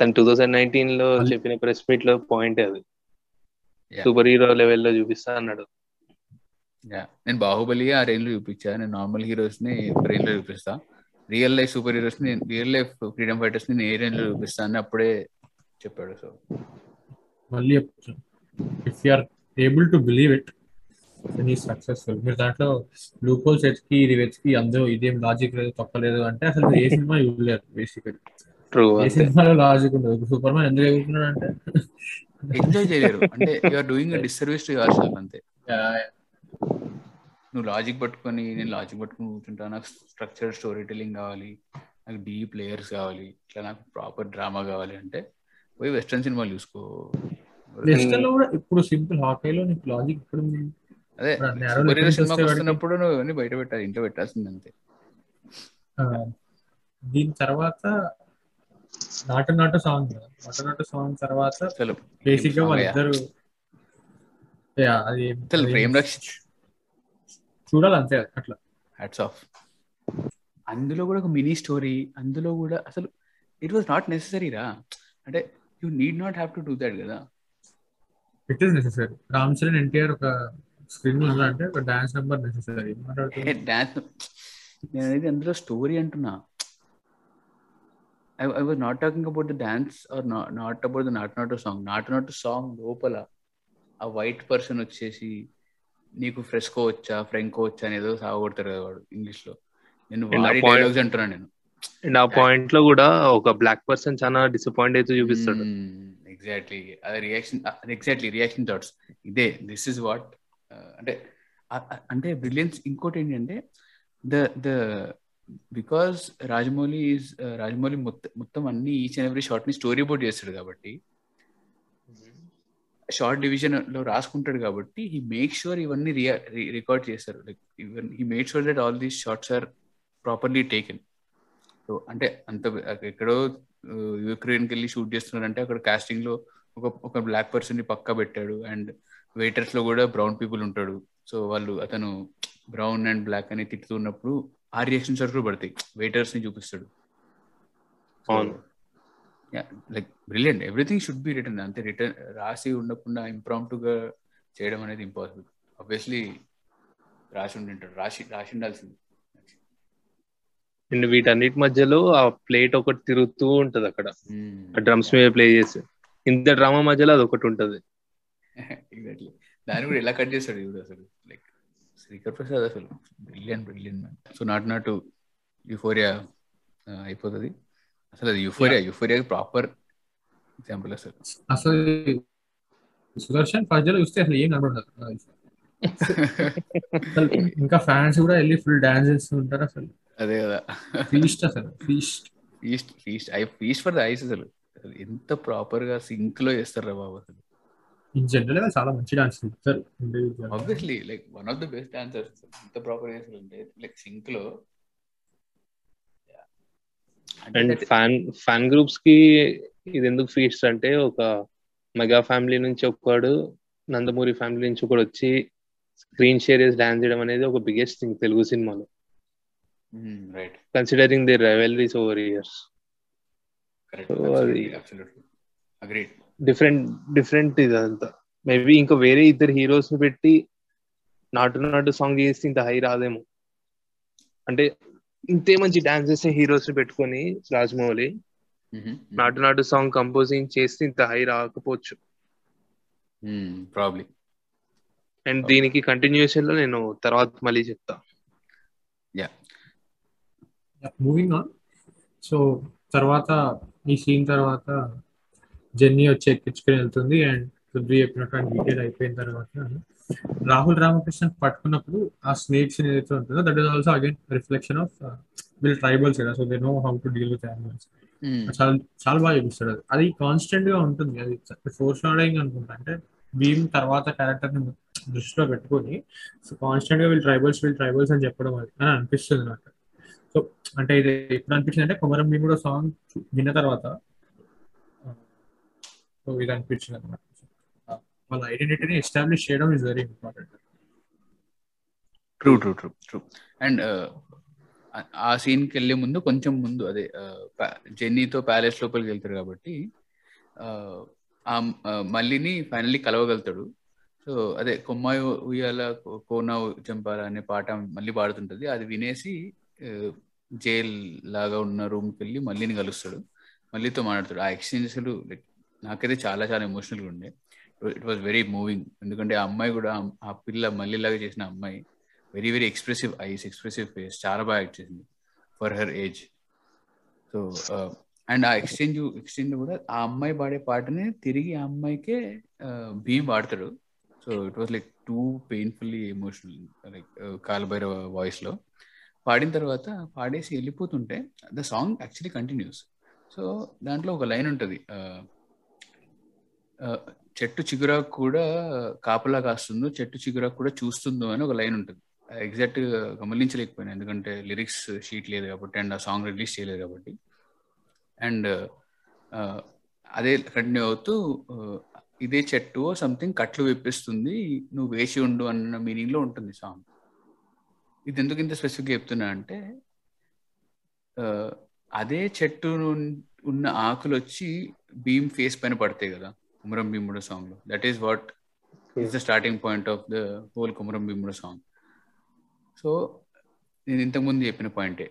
తను twenty nineteen లో చెప్పిన ప్రెస్ మీట్ లో పాయింట్ అది సూపర్ హీరో లెవెల్లో చూపిస్తా అన్నాడు. నేను బాహుబలి ఆ రేంజ్ లో చూపించా, నేను నార్మల్ హీరోస్ ని రేంజ్ లో చూపిస్తా, రియల్ లైఫ్ సూపర్ హీరోస్ ని రియల్ లైఫ్ ఫ్రీడమ్ ఫైటర్స్ ని ఏ రేంజ్ లో చూపిస్తా అని అప్పుడే చెప్పాడు. సో మళ్ళీ if you are able to believe it, then he is successful. మీరు దాంట్లో లూపోల్ సెట్కి ఇది వెచ్కి అందరూ ఇదేం లాజిక్ లేదు తప్పలేదు అంటే అసలు ఏ సినిమా ఇవ్వలేరు బేసికల్. ట్రూ, ఏ సినిమాలో లాజిక్ ఉండదు. సూపర్ మ్యాన్ ఎందుకు ఎగుతున్నాడు అంటే ఎంజాయ్ చేయలేరు, అంటే you are doing a disservice to your self అంతే. నువ్వు లాజిక్ పట్టుకొని నేను లాజిక్ పట్టుకొని కూర్చుంటా, నాకు స్ట్రక్చర్డ్ స్టోరీ టెల్లింగ్ కావాలి, నాకు డీప్ లేయర్స్ కావాలి, ఇట్లా నాకు ప్రాపర్ డ్రామా కావాలి అంటే పోయి వెస్ట్రన్ సినిమాలు చూసుకో. వెస్ట్రన్ లో కూడా ఇప్పుడు సింపుల్ హాకీలో నీకు లాజిక్ ఇప్పుడు అదే సినిమాకి వస్తున్నప్పుడు నువ్వు ఇవన్నీ బయట పెట్టాలి, ఇంట్లో పెట్టాల్సింది అంతే. దీని తర్వాత నాట నాట సాంగ్ నాట నాట సాంగ్ తర్వాత బేసిక్ గా వాళ్ళిద్దరు చూడాలి అంతే. అట్లా హ్యాట్స్ ఆఫ్. అందులో కూడా ఒక మినీ స్టోరీ, అందులో కూడా అసలు ఇట్ వాజ్ నాట్ నెసెసరీ రా, అంటే you need not have to do that కదా. It is necessary. Ram Charan NTR ఒక అందులో స్టోరీ అంటున్నా, I was not talking about the dance or not about the not not song. Not not song లోపల ఆ white person వచ్చేసి నీకు ఫ్రెస్కో వచ్చా ఫ్రెంకో వచ్చా అని ఏదో సాగొడతారు కదా వాడు ఇంగ్లీష్ లో. నేను వాడి డైలాగ్స్ అంటున్నా, నేను అండ్ ఆ పాయింట్ లో కూడా ఒక బ్లాక్ పర్సన్ చాలా డిసప్పాయింట్ అయితే చూపిస్తాడు. ఎగ్జాక్ట్లీ అదే రియాక్షన్, ఎగ్జాక్ట్లీ రియాక్షన్ థాట్స్ ఇదే. దిస్ ఇస్ వాట్ అంటే అంటే బ్రిలియన్స్. ఇంకోటి ఏంటంటే the the because Rajamouli is Rajamouli మొత్తం మొత్తం అన్ని ఈచ్ అండ్ ఎవ్రీ షార్ట్ ని స్టోరీ బోర్డ్ చేస్తాడు కాబట్టి, షార్ట్ డివిజన్ లో రాసుకుంటాడు కాబట్టి హీ మేక్ షూర్ ఇవన్నీ రియా రికార్డ్ చేస్తారు. Like even he make sure that all these shots are properly taken. So అంటే అంత ఎక్కడో యుక్రెయిన్కి వెళ్ళి షూట్ చేస్తున్నారంటే అక్కడ కాస్టింగ్ లో ఒక ఒక బ్లాక్ పర్సన్ ని పక్కా పెట్టాడు. అండ్ వెయిటర్స్ లో కూడా బ్రౌన్ పీపుల్ ఉంటాడు. సో వాళ్ళు అతను బ్రౌన్ అండ్ బ్లాక్ అని తిట్టుతున్నప్పుడు ఆ రియాక్షన్ షాట్స్ కూడా పడతాయి, వెయిటర్స్ ని చూపిస్తాడు. Like brilliant, everything should be written. అంతే, రిటర్న్ రాసి ఉండకుండా ఇంప్రాంప్టు గా చేయడం అనేది ఇంపాసిబుల్. ఆబ్వియస్లీ రాసి ఉండింటాడు, రాసి రాసి ఉండాల్సింది. అండ్ వీటన్నిటి మధ్యలో ఆ ప్లేట్ ఒకటి తిరుగుతూ ఉంటది అక్కడ, ఆ డ్రమ్స్ మీద ప్లే చేసి. ఇంత డ్రామా మధ్యలో అది ఒకటి ఉంటది. ఎగ్జాక్ట్లీ, దాన్ని కూడా ఎలా కట్ చేస్తాడు చూడు అసలు. లైక్ శ్రీకర్ ప్రసాద్ అసలు brilliant brilliant man. So not not euphoria అయిపోతుంది అసలు. అది యూఫోరియా యూఫోరియా ప్రాపర్ ఎగ్జాంపుల్ అసలు. అసలు సుదర్శన్ ఫస్ట్ డేలో చూస్తే అసలు ఏం కనబడదు. ఇంకా ఫ్యాన్స్ కూడా వెళ్ళి ఫుల్ డాన్స్ చేస్తుంటారు అసలు. అదే కదా, ఫీస్ట్ అసలు, feast feast feast I feast for the eyes. అసలు ఎంత ప్రాపర్ గా సింక్ లో చేస్తారు రా బాబు అసలు. ఇన్ జనరల్ గా చాలా మంచి డాన్స్ చేస్తారు. Obviously like one of the best dancers. ఎంత ప్రాపర్ చేస్తారు అంటే లైక్ సింక్ లో. అండ్ ఫ్యాన్ ఫ్యాన్ గ్రూప్స్ కి ఇది ఎందుకు ఫీస్ట్ అంటే, ఒక మెగా ఫ్యామిలీ నుంచి ఒకడు, నందమూరి ఫ్యామిలీ నుంచి ఒకడు వచ్చి స్క్రీన్ షేర్ చేసి డాన్స్ చేయడం అనేది ఒక బిగ్గెస్ట్ థింగ్ తెలుగు సినిమాలో. Mm, right. Considering their rivalries over years. Correct. So, absolutely, uh, absolutely. Agreed. Different, different is anta. Maybe inka vere idhar heroes ni petti naatu naatu song chesi inta high raademo. Ante inte manchi dance chese heroes ni pettukoni Rajamouli naatu naatu song composing chesi inta high raakapochu. Hmm, probably. And deeniki continuation lo nenu tarvata malli chepta. Yeah. Moving on. So తర్వాత ఈ scene తర్వాత journey వచ్చి ఎక్కించుకుని వెళ్తుంది. And సుద్రీ చెప్పినటువంటి detail అయిపోయిన తర్వాత రాహుల్ రామకృష్ణ పట్టుకున్నప్పుడు ఆ స్నేక్స్ ఏదైతే ఉంటుందో that is also again reflection of వీళ్ళ ట్రైబల్స్ కదా. So they know how to deal with animals. చాలా చాలా బాగా చూపిస్తాడు అది. అది కాన్స్టెంట్ గా ఉంటుంది. అది ఫోర్ షాడోయింగ్ అనుకుంటా. అంటే భీమ్ తర్వాత క్యారెక్టర్ ని దృష్టిలో పెట్టుకొని సో కాన్స్టెంట్ గా వీళ్ళు ట్రైబల్స్ వీళ్ళు ట్రైబల్స్ అని చెప్పడం అది అని అనిపిస్తుంది నాకు. సో అంటే ఇది ఎప్పుడు అనిపించింది అంటే కొమరం భీమ్ కూడా సాంగ్ విన్న తర్వాత సో ఇది అనిపించింది అనమాట. వాళ్ళ ఐడెంటిటీని ఎస్టాబ్లిష్ చేయడం is very important. True true true true and ఆ సీన్కి వెళ్ళే ముందు కొంచెం ముందు అదే జెన్నీతో ప్యాలెస్ లోపలికి వెళ్తారు కాబట్టి మళ్ళీని ఫైనల్లీ కలవగలుగుతాడు. సో అదే కొమ్మాయి ఉయ్యాల కోనా చంపాల అనే పాట మళ్ళీ పాడుతుంటది. అది వినేసి జైల్ లాగా ఉన్న రూమ్కి వెళ్ళి మళ్ళీని కలుస్తాడు, మళ్ళీతో మాట్లాడతాడు. ఆ ఎక్స్చేంజెస్లు లైక్ నాకైతే చాలా చాలా ఎమోషనల్గా ఉండే. It was very moving. ఎందుకంటే ఆ అమ్మాయి కూడా ఆ పిల్ల మళ్ళీలాగా చేసిన అమ్మాయి very very expressive eyes, expressive face, చాలా బాగా యాక్ట్ చేసింది for her age. So and ఆ ఎక్స్చేంజ్ ఎక్స్చేంజ్ కూడా ఆ అమ్మాయి పాడే పాటనే తిరిగి ఆ అమ్మాయికే భీమ్ పాడతాడు. So it was like too painfully emotional. Like Kalabhairava వాయిస్లో పాడిన తర్వాత పాడేసి వెళ్ళిపోతుంటే the song actually continues. So దాంట్లో ఒక లైన్ ఉంటుంది, చెట్టు చిగురాకు కూడా కాపలా కాస్తుందో చెట్టు చిగురాకు కూడా చూస్తుందో అని ఒక లైన్ ఉంటుంది. ఎగ్జాక్ట్ గమనించలేకపోయినా ఎందుకంటే లిరిక్స్ షీట్ లేదు కాబట్టి అండ్ ఆ సాంగ్ రిలీజ్ చేయలేదు కాబట్టి. అండ్ అదే కంటిన్యూ అవుతూ ఇదే చెట్టు సంథింగ్ కట్లు విప్పిస్తుంది నువ్వు వేసి ఉండు అన్న మీనింగ్లో ఉంటుంది సాంగ్. ఇది ఎందుకు ఇంత స్పెసిఫిక్గా చెప్తున్నా అంటే అదే చెట్టు ఉన్న ఆకులు వచ్చి భీమ్ ఫేస్ పైన పడతాయి కదా కొమరం భీముడు సాంగ్ లో. That is what is the starting point of the whole Komaram Bheemudu song. So నేను ఇంతకుముందు చెప్పిన పాయింటే,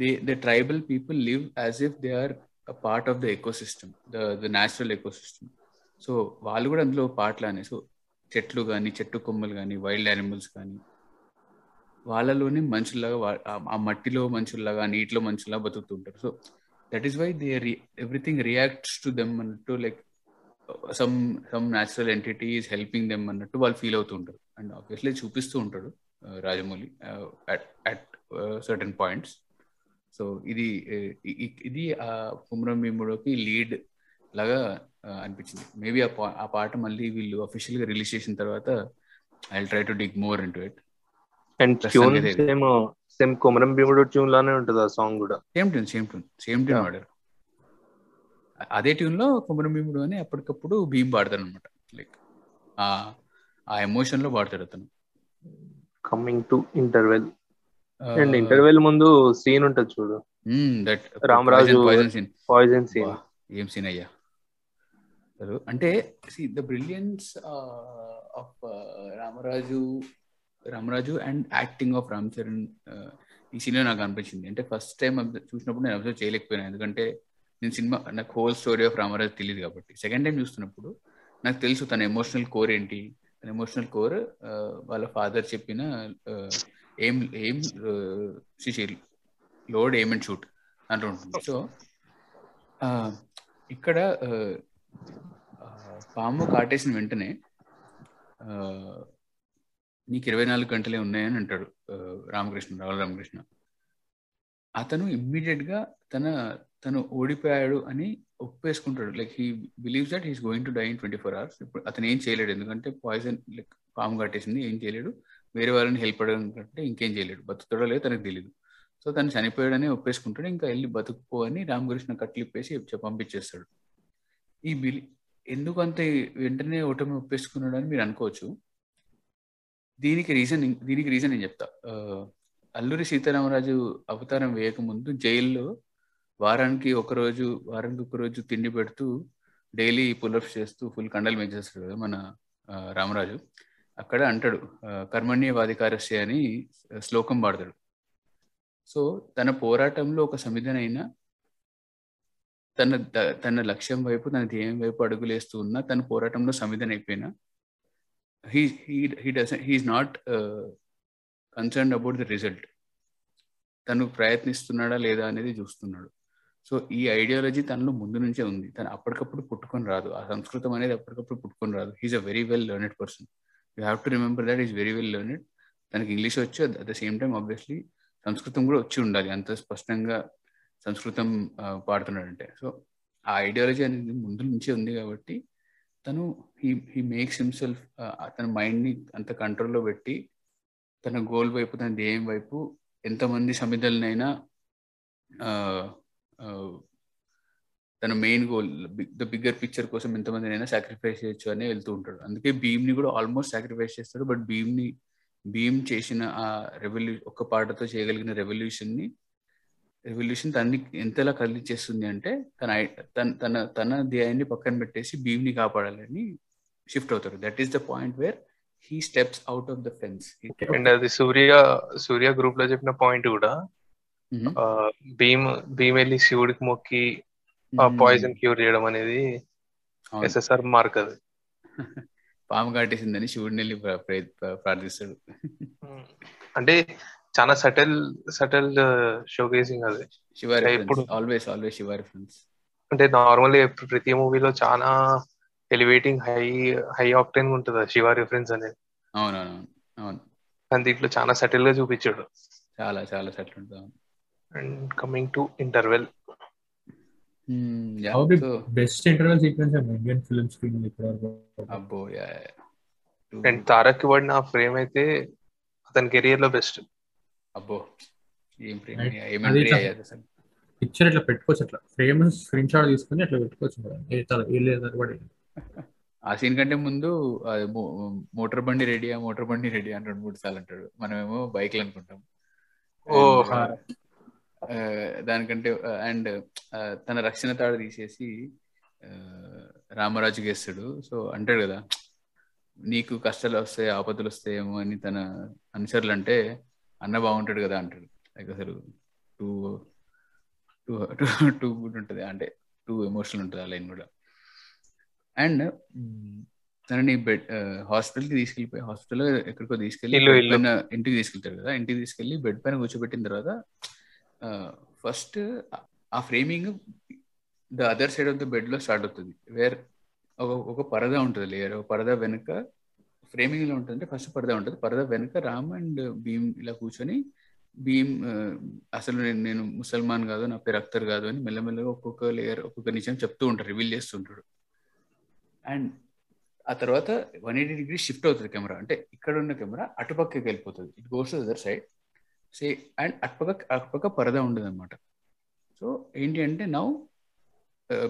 they the tribal people live as if they are a part of the ecosystem, the the natural ecosystem. So వాళ్ళు కూడా అందులో పాటలు అనే, so చెట్లు కానీ చెట్టు కొమ్మలు కానీ వైల్డ్ యానిమల్స్ కానీ వాళ్ళలోనే మనుషుల్లాగా, ఆ మట్టిలో మనుషుల్లాగా, ఆ నీటిలో మనుషుల్లాగా బతుకుతుంటారు. So that is why they everything reacts to them అన్నట్టు, like some some natural entity is helping them అన్నట్టు వాళ్ళు ఫీల్ అవుతూ ఉంటారు. అండ్ ఆబ్వియస్లీ చూపిస్తూ ఉంటాడు Rajamouli at at certain points. So ఇది ఇది ఆ కొమరం భీముడికి లీడ్ లాగా అనిపించింది. మేబీ ఆ పా ఆ పాట మళ్ళీ వీళ్ళు అఫీషియల్గా రిలీజ్ చేసిన తర్వాత I will try to dig more into it. And tune same same Komaram Bheemudu tune లానే ఉంటుంది ఆ సాంగ్ కూడా. Same tune same tune same tune order. అదే ట్యూన్ లో కొమరం భీముడు అని అప్పటికప్పుడు భీమ్ పాడతాడు అనమాట. లైక్ ఆ ఎమోషన్ లో పాడతాడు అతను. Coming to interval, and interval ముందు సీన్ ఉంటది చూడు, దట్ రామరాజు పాయిజన్ సీన్. ఏం సీన్ అయ్యా అంటే, the brilliance of Ramaraju Ramaraju and acting of Ram Charan ఈ సినిమా నాకు అనిపించింది. అంటే ఫస్ట్ టైం చూసినప్పుడు నేను అబ్జర్వ్ చేయలేకపోయినా, ఎందుకంటే నేను సినిమా నాకు హోల్ స్టోరీ ఆఫ్ రామరాజు తెలియదు కాబట్టి. సెకండ్ టైం చూస్తున్నప్పుడు నాకు తెలుసు తన ఎమోషనల్ కోర్ ఏంటి. తన ఎమోషనల్ కోర్ వాళ్ళ ఫాదర్ చెప్పిన ఏం ఏం లోడ్ ఏమ్ అండ్ షూట్ అంటూ ఉంటుంది. సో ఇక్కడ పాము కాటేసిన వెంటనే నీకు ఇరవై నాలుగు గంటలే ఉన్నాయని అంటాడు రామకృష్ణ, రావుల రామకృష్ణ. అతను ఇమ్మీడియట్గా తన తను ఓడిపోయాడు అని ఒప్పేసుకుంటాడు. Like he believes that he's going to die in twenty four hours. ఇప్పుడు అతను ఏం చేయలేడు, ఎందుకంటే పాయిజన్ లైక్ పాము కాటేసింది, ఏం చేయలేడు. వేరే వాళ్ళని హెల్ప్ అడగడం కంటే ఇంకేం చేయలేడు, బతుకుతాడో లేదో తనకు తెలియదు. సో తను చనిపోయాడని ఒప్పేసుకుంటాడు. ఇంకా వెళ్ళి బతుకుపో అని రామకృష్ణ కట్లిప్పేసి పంపించేస్తాడు. ఈ బిలి ఎందుకు అంత వెంటనే ఓటమి ఒప్పేసుకున్నాడు అని మీరు అనుకోవచ్చు. దీనికి రీజన్ దీనికి రీజన్ నేను చెప్తా. అల్లూరి సీతారామరాజు అవతారం వేయకముందు జైల్లో వారానికి ఒకరోజు వారానికి ఒకరోజు తిండి పెడుతూ డైలీ పులప్స్ చేస్తూ ఫుల్ కండలు మేచేస్తాడు కదా మన రామరాజు. అక్కడ అంటాడు కర్మణ్యవాధికారస్య అని శ్లోకం పాడతాడు. సో తన పోరాటంలో ఒక సమిధనైనా తన తన లక్ష్యం వైపు తన ధ్యేయం వైపు అడుగులేస్తూ ఉన్నా, తన పోరాటంలో సమిధన అయిపోయినా he he he doesn't he's not concerned about the result. తను ప్రయత్నిస్తున్నాడా లేదా అనేది చూస్తున్నాడు. సో ఈ ఐడియాలజీ తనలో ముందు నుంచే ఉంది, తను అప్పటికప్పుడు పుట్టుకొని రాదు. ఆ సంస్కృతం అనేది అప్పటికప్పుడు పుట్టుకొని రాదు. He's a very well learned person. You have to remember that is very well learned. తనకి ఇంగ్లీష్ వచ్చి at the same time obviously సంస్కృతం కూడా వచ్చి ఉండాలి, అంత స్పష్టంగా సంస్కృతం పాడుతున్నాడంటే. సో ఆ ఐడియాలజీ అనేది ముందు నుంచే ఉంది కాబట్టి తను హీ హీ మేక్స్ హిమ్సెల్ఫ్, తన మైండ్ని అంత కంట్రోల్లో పెట్టి తన గోల్ వైపు తన ధ్యేయం వైపు ఎంతమంది సమిధలనైనా తన main goal the bigger picture కోసం ఎంతమందినైనా సాక్రిఫైస్ చేయొచ్చు అని వెళ్తూ ఉంటాడు. అందుకే భీమ్ని కూడా ఆల్మోస్ట్ సాక్రిఫైస్ చేస్తాడు. బట్ భీమ్ని భీమ్ చేసిన ఆ రెవల్యూ ఒక్క పాటతో చేయగలిగిన రెవల్యూషన్ని రెవల్యూషన్ తనని ఎంతలా కదిలిచేస్తుంది అంటే తన తన తన తన ధ్యాయాన్ని పక్కన పెట్టేసి భీమ్ని కాపాడాలని షిఫ్ట్ అవుతారు. That is the point where he steps out of the fence. And అది సూర్య సూర్య గ్రూప్ లో చెప్పిన పాయింట్ కూడా, భీమ్ భీమ్ వెళ్ళి శివుడికి మొక్కి పాయిజన్ క్యూర్ చేయడం అనేది ఎస్ఎస్ఆర్ మార్క్. అది పాము కాటేసిందని శివుడిని వెళ్ళి ప్రార్థిస్తాడు. అంటే చాలా సటిల్ సటిల్ షోకేసింగ్ అది. ఆల్వేస్ ఆల్వేస్ శివారి ఫ్రెండ్స్. అంటే నార్మల్ ప్రతి మూవీలో చాలా ఎలివేటింగ్ హై హై ఆక్టైన్ ఉంటుంది శివారి ఫ్రెండ్స్ అనేది. అవునవును అవును. కానీ దీంట్లో చాలా సటిల్ గా చూపించాడు, చాలా చాలా సటిల్ ఉంటుంది. And coming to interval, best interval sequence of Indian film screen అబ్బో. అండ్ తారక్ వాడిన ఆ ఫ్రేమ్ అయితే అతని కెరియర్ లో బెస్ట్ అబ్బో. ఏం ఫ్రేమ్, ఏం ఎంట్రీ అయ్యాది అసలు. పిక్చర్ ఇట్లా పెట్టుకోవచ్చు, అట్లా ఫ్రేమ్ స్క్రీన్ షాట్ తీసుకుని అట్లా పెట్టుకోవచ్చు. ఆ సీన్ కంటే ముందు మోటార్ బండి రెడీ మోటార్ బండి రెడీ అని రెండు మూడు సార్లు అంటాడు. మనమేమో బైక్లు అనుకుంటాం, ఓ దానికంటే. అండ్ తన రక్షణ తాడు తీసేసి రామరాజుకి వేస్తాడు. సో అంటాడు కదా నీకు కష్టాలు వస్తాయి ఆపదలు వస్తాయేమో అని తన అనుసరులు అంటే అన్న బాగుంటాడు కదా అంటాడు. లైక్ అసలు టూ టూ టూ గుడ్ ఉంటుంది, అంటే టూ ఎమోషనల్ ఉంటుంది ఆ లైన్ కూడా. అండ్ తనని బెడ్ హాస్పిటల్కి తీసుకెళ్ళిపోయి హాస్పిటల్లో ఎక్కడికో తీసుకెళ్ళి ఇంటికి తీసుకెళ్తారు కదా, ఇంటికి తీసుకెళ్ళి బెడ్ పైన కూర్చోబెట్టిన తర్వాత ఫస్ట్ ఆ framing the other side of the bed లో స్టార్ట్ అవుతుంది. వేర్ ఒక పరదా ఉంటుంది లేయర్, ఒక పరదా వెనుక ఫ్రేమింగ్ లో ఉంటుంది. ఫస్ట్ పరదా ఉంటుంది, పరదా వెనుక రామ్ అండ్ భీమ్ ఇలా కూర్చొని, భీమ్ అసలు నేను ముసల్మాన్ కాదు, నా పేరు అఖ్తర్ కాదు అని మెల్లమెల్లగా ఒక్కొక్క లేయర్ ఒక్కొక్క నిజం చెప్తూ ఉంటారు, రివీల్ చేస్తుంటాడు. అండ్ ఆ తర్వాత వన్ ఎయిటీ డిగ్రీ షిఫ్ట్ అవుతుంది కెమెరా, అంటే ఇక్కడ ఉన్న కెమెరా అటుపక్కకి వెళ్ళిపోతుంది, it goes to other side say. And అటుపక్క అటుపక్క పరదా ఉండదు అనమాట. సో ఏంటి అంటే now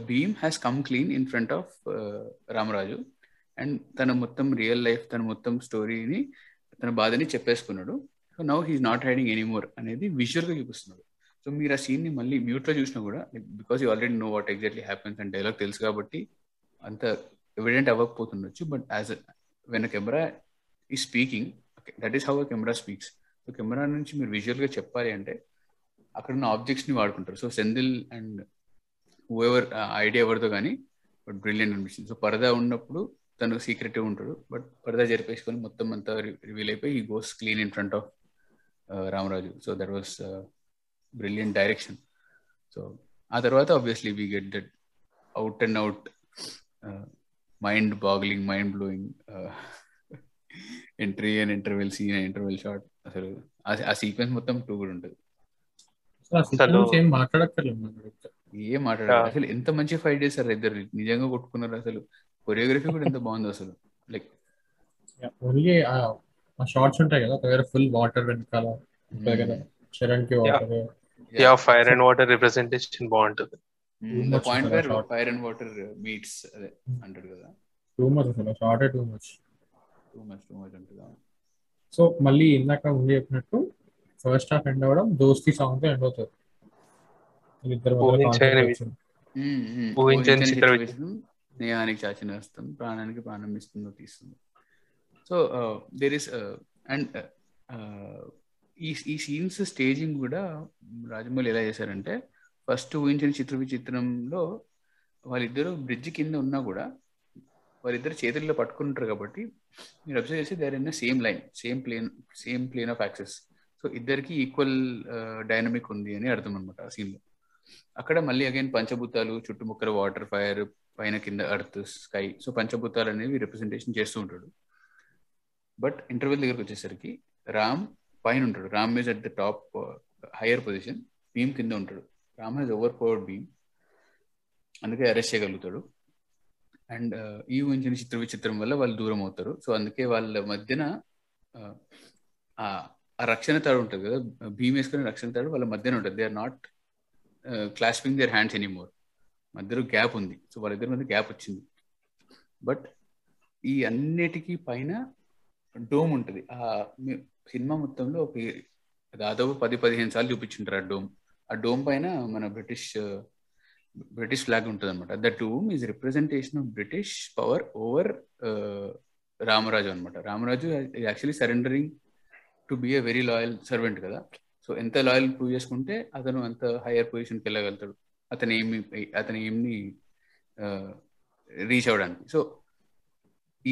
Bheem has come clean in front of Ramaraju and తన మొత్తం రియల్ లైఫ్, తన మొత్తం స్టోరీని, తన బాధని చెప్పేసుకున్నాడు. So now he's not hiding anymore అనేది విజువల్గా చూపిస్తున్నాడు. సో మీరు ఆ సీన్ని మళ్ళీ మ్యూట్లో చూసినా కూడా, because you already know what exactly happens and dialogue తెలుసు కాబట్టి అంత ఎవిడెంట్ అవ్వకపోతుండొచ్చు. But as when a camera is speaking, that is how a camera speaks. So camera నుంచి మీరు విజువల్గా చెప్పాలి అంటే అక్కడ ఉన్న ఆబ్జెక్ట్స్ని వాడుకుంటారు. So Senthil and ever idea ఎవరితో కానీ బట్ బ్రిలియంట్ అనిపిస్తుంది. సో పరదా ఉన్నప్పుడు తను సీక్రెటివ్ ఉంటాడు, బట్ పరదా జరిపేసుకొని మొత్తం అంతా రివీల్ అయిపోయి he goes clean in front of Ramaraju. So that was brilliant direction. So ఆ తర్వాత obviously we get that out and out mind boggling, mind blowing entry and interval scene, interval shot. అసలు ఆ sequence మొత్తం two కూడా ఉంటుంది. ఏం మాట్లాడారు అసలు, ఎంత మంచి ఫైట్ చేశారు ఇద్దరు, నిజంగా కొట్టుకున్నారు. అసలు కొరియోగ్రఫీ కూడా ఎంత బాగుంది అసలు, లైక్ ఓన్లీ ఆ షాట్స్ ఉంటాయి కదా, ఒకవేళ ఫుల్ వాటర్ వెనకాల చరణ్ కి water, yeah fire and water representation బాగుంటుంది. The point where fire and water meets అదే అంటాడు కదా, టూ మచ్ అసలు shot, too much too much too much అంటాడు. సో మళ్ళీ ఇందాక ముందు చెప్పినట్టు ఫస్ట్ హాఫ్ ఎండ్ అవడం దోస్తి సాంగ్ తో ఎండ్ అవుతుంది. నేహానికి చాచిన వస్తుంది, ప్రాణానికి ప్రాణం ఇస్తుందో తీస్తుంది. సో దేర్ ఇస్ అండ్ ఈ ఈ సీన్స్ స్టేజింగ్ కూడా రాజమౌళి ఎలా చేశారంటే, ఫస్ట్ ఊహించిన చిత్ర విచిత్రంలో వాళ్ళిద్దరు బ్రిడ్జ్ కింద ఉన్నా కూడా వాళ్ళిద్దరు చేతుల్లో పట్టుకుంటారు కాబట్టి మీరు అబ్జర్వ్ చేసి there in same line, same plane, same plane of axis. So ఇద్దరికి ఈక్వల్ డైనమిక్ ఉంది అని అర్థం అనమాట ఆ సీన్లో. అక్కడ మళ్ళీ అగైన్ పంచభూతాలు, చుట్టుముక్కల వాటర్, ఫైర్, పైన కింద అర్త్, స్కై. సో పంచభూతాలు అనేవి రిప్రజెంటేషన్ చేస్తూ ఉంటాడు. బట్ ఇంటర్వెల్ దగ్గరకు వచ్చేసరికి రామ్ పైన ఉంటాడు, Ram is at the top higher position, Bheem కింద ఉంటాడు. Ram has over powered Bheem, అందుకే అరెస్ట్ చేయగలుగుతాడు. అండ్ ఈ ఊహించిన చిత్ర విచిత్రం వల్ల వాళ్ళు దూరం అవుతారు. సో అందుకే వాళ్ళ మధ్యన ఆ రక్షణ తాడు ఉంటుంది కదా, భీమ్ వేసుకునే రక్షణ తాడు వాళ్ళ మధ్యన ఉంటుంది. They are not clasping their hands anymore, మధ్యలో గ్యాప్ ఉంది. సో వాళ్ళిద్దరి మధ్య గ్యాప్ వచ్చింది. బట్ ఈ అన్నిటికీ పైన డోమ్ ఉంటుంది. ఆ సినిమా మొత్తంలో దాదాపు పది పదిహేను సార్లు చూపించుంటారు ఆ డోమ్. ఆ డోమ్ పైన మన బ్రిటిష్ బ్రిటిష్ ఫ్లాగ్ ఉంటుంది అనమాట. The dome is representation of British power over Ramaraju అనమాట. Ramaraju actually surrendering to be a very loyal servant కదా. సో ఎంత లాయల్ ప్రూవ్ చేసుకుంటే అతను అంత హైయర్ పొజిషన్కి వెళ్ళగలుగుతాడు, అతను ఏమి అతను ఏమి రీచ్ అవ్వడానికి. సో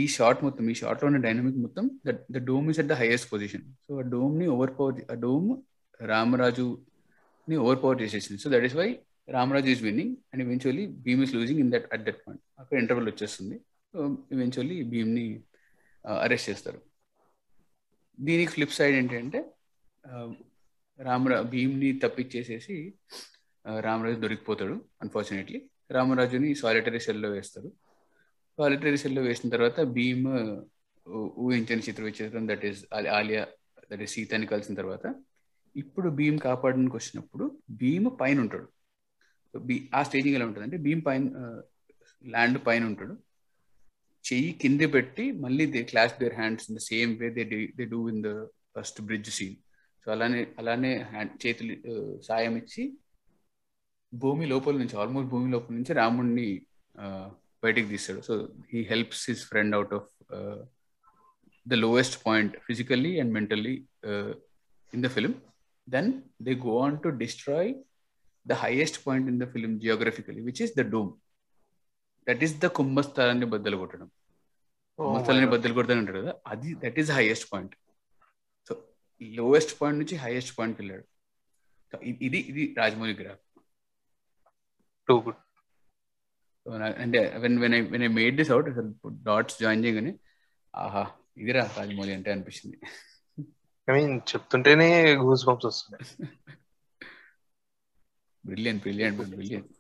ఈ షార్ట్ మొత్తం, ఈ షార్ట్లో ఉన్న డైనమిక్ మొత్తం that the dome is at the highest position. So ఆ డోమ్ని ఓవర్ పవర్, ఆ డోమ్ రామరాజుని ఓవర్ పవర్ చేసేసింది. So that is why Ramaraju is winning and eventually Bheem is losing in that at that point. అక్కడ ఇంటర్వెల్ వచ్చేస్తుంది. So eventually భీమ్ని arrest చేస్తారు. దీనికి ఫ్లిప్ సైడ్ ఏంటంటే రామరా భీమ్ని తప్పించేసేసి రామరాజు దొరికిపోతాడు అన్ఫార్చునేట్లీ. రామరాజుని సాలిటరీ సెల్లో వేస్తారు. సాలిటరీ సెల్లో వేసిన తర్వాత భీమ్ ఊహించని చిత్ర విచిత్రం, that is Alia, that is సీతాన్ని కలిసిన తర్వాత ఇప్పుడు భీమ్ కాపాడడానికి వచ్చినప్పుడు భీమ్ పైన ఉంటాడు. భీ ఆ స్టేజింగ్ ఎలా ఉంటుంది అంటే భీమ్ పైన ల్యాండ్ పైన ఉంటాడు, చెయ్యి కింద పెట్టి మళ్ళీ they clash their hands in the same way they they do in the first bridge scene. So అలానే అలానే హ్యాండ్ చేతులు సాయం ఇచ్చి భూమి లోపల నుంచి, ఆల్మోస్ట్ భూమి లోపల నుంచి రాముడిని బయటికి తీస్తాడు. So he helps his friend out of the lowest point physically and mentally in the film. Then they go on to destroy the highest point in the film geographically, which is the doom. That is the కుంభస్థలాన్ని బద్దలు కొట్టడం. మసాలని బద్దలు కొడుతూనే ఉంటాడు కదా, అది that is highest point. So lowest point నుంచి హైయెస్ట్ పాయింట్కి వెళ్ళాడు. ఇది ఇది రాజమౌళి గ్రాఫ్. Too good. అంటే when when I when I made this out అసలు డాట్స్ జాయిన్ చేయగానే ఆహా ఇది రా రాజమౌళి అంటే అనిపించింది. ఐ మీన్ చెప్తుంటేనే గూస్ బంప్స్ వస్తున్నాయి. Brilliant brilliant brilliant.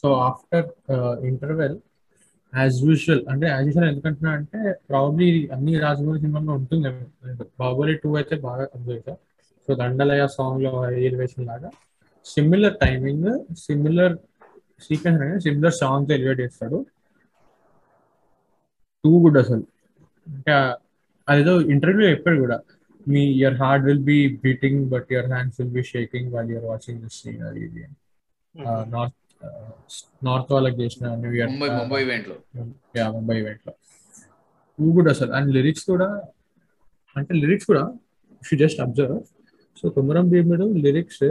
So after interval as usual అంటే యాజ్ యూజువల్ ఎందుకంటున్నా అంటే ప్రాబ్లీ అన్ని రాజమౌళి సినిమాల్లో ఉంటుంది. బాహుబలి టూ అయితే బాగా అబ్జర్వ్ చేశారు. సో దండలయ సాంగ్ లో ఎలివేషన్ లాగా సిమిలర్ టైమింగ్ సిమిలర్ సీక్వెన్స్ అనేది సిమిలర్ సాంగ్స్ ఎలివేట్ చేస్తాడు. టూ గుడ్ అసలు. ఇంకా అదేదో ఇంటర్వ్యూ చెప్పాడు కూడా, మీ your heart will be beating but your hands will be shaking while you're watching this scene. అది ఇది నార్త్ నార్త్ వాళ్ళకి చేసిన ముంబై ఈవెంట్ లో ముంబై ఈవెంట్ లో టూ గుడ్ అసలు. అండ్ లిరిక్స్ కూడా అంటే లిరిక్స్ కూడా if you just observe so Komaram Bheem lyrics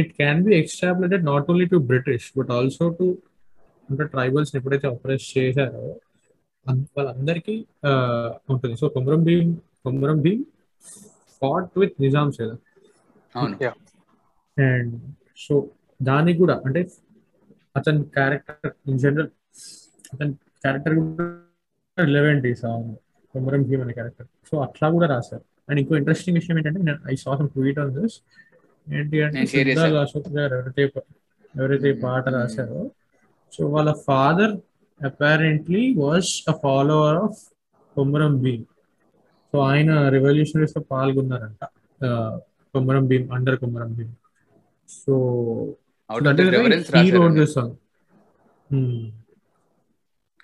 it can be extrapolated not only to British but also to the tribals ఎప్పుడైతే ఆపరేట్ చేశారో వాళ్ళందరికీ ఉంటుంది. So Komaram Bheem Komaram Bheem fought with Nizam సేద అండ్ సో దానికి కూడా అంటే అతని క్యారెక్టర్ ఇన్ జనరల్ అతని క్యారెక్టర్ కూడా రిలవెంట్ ఈ సాంగ్ కొమరం భీం అనే క్యారెక్టర్. సో అట్లా కూడా రాశారు. అండ్ ఇంకో ఇంట్రెస్టింగ్ విషయం ఏంటంటే I saw some tweet on this NTR Ashok garu ఎవరైతే ఎవరైతే పాట రాశారో సో వాళ్ళ father apparently was a follower of Komaram Bheem. So ఆయన రెవల్యూషనరీస్ లో పాల్గొన్నారంట Komaram Bheem under Komaram Bheem. So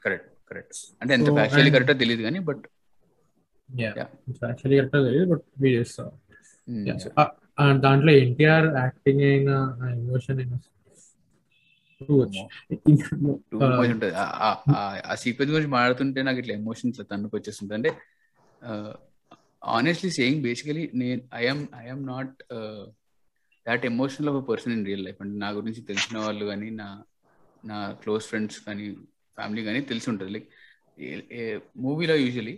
correct correct అంటే ఎంత ఫ్యాక్చువల్లీ కరెక్టో తెలియదు కానీ బట్ ఫ్యాక్చువల్లీ కరెక్టో తెలియదు బట్ మీరు చేస్తాం. దాంట్లో ఎన్టీఆర్ యాక్టింగ్ అయినా ఎమోషన్ అయినా ఉంటుంది. ఆ సీక్వెన్స్ గురించి మాట్లాడుతుంటే నాకు ఇట్లా ఎమోషన్స్ తన్నుకు వచ్చేస్తుంది. అంటే ఆనెస్ట్లీ సేయింగ్ బేసికలీ నేను I'm I'm not that emotional of a person in real life. అంటే నా గురించి తెలిసిన వాళ్ళు కానీ నా నా క్లోజ్ ఫ్రెండ్స్ కానీ ఫ్యామిలీ కానీ తెలిసి ఉంటుంది. లైక్ మూవీలో usually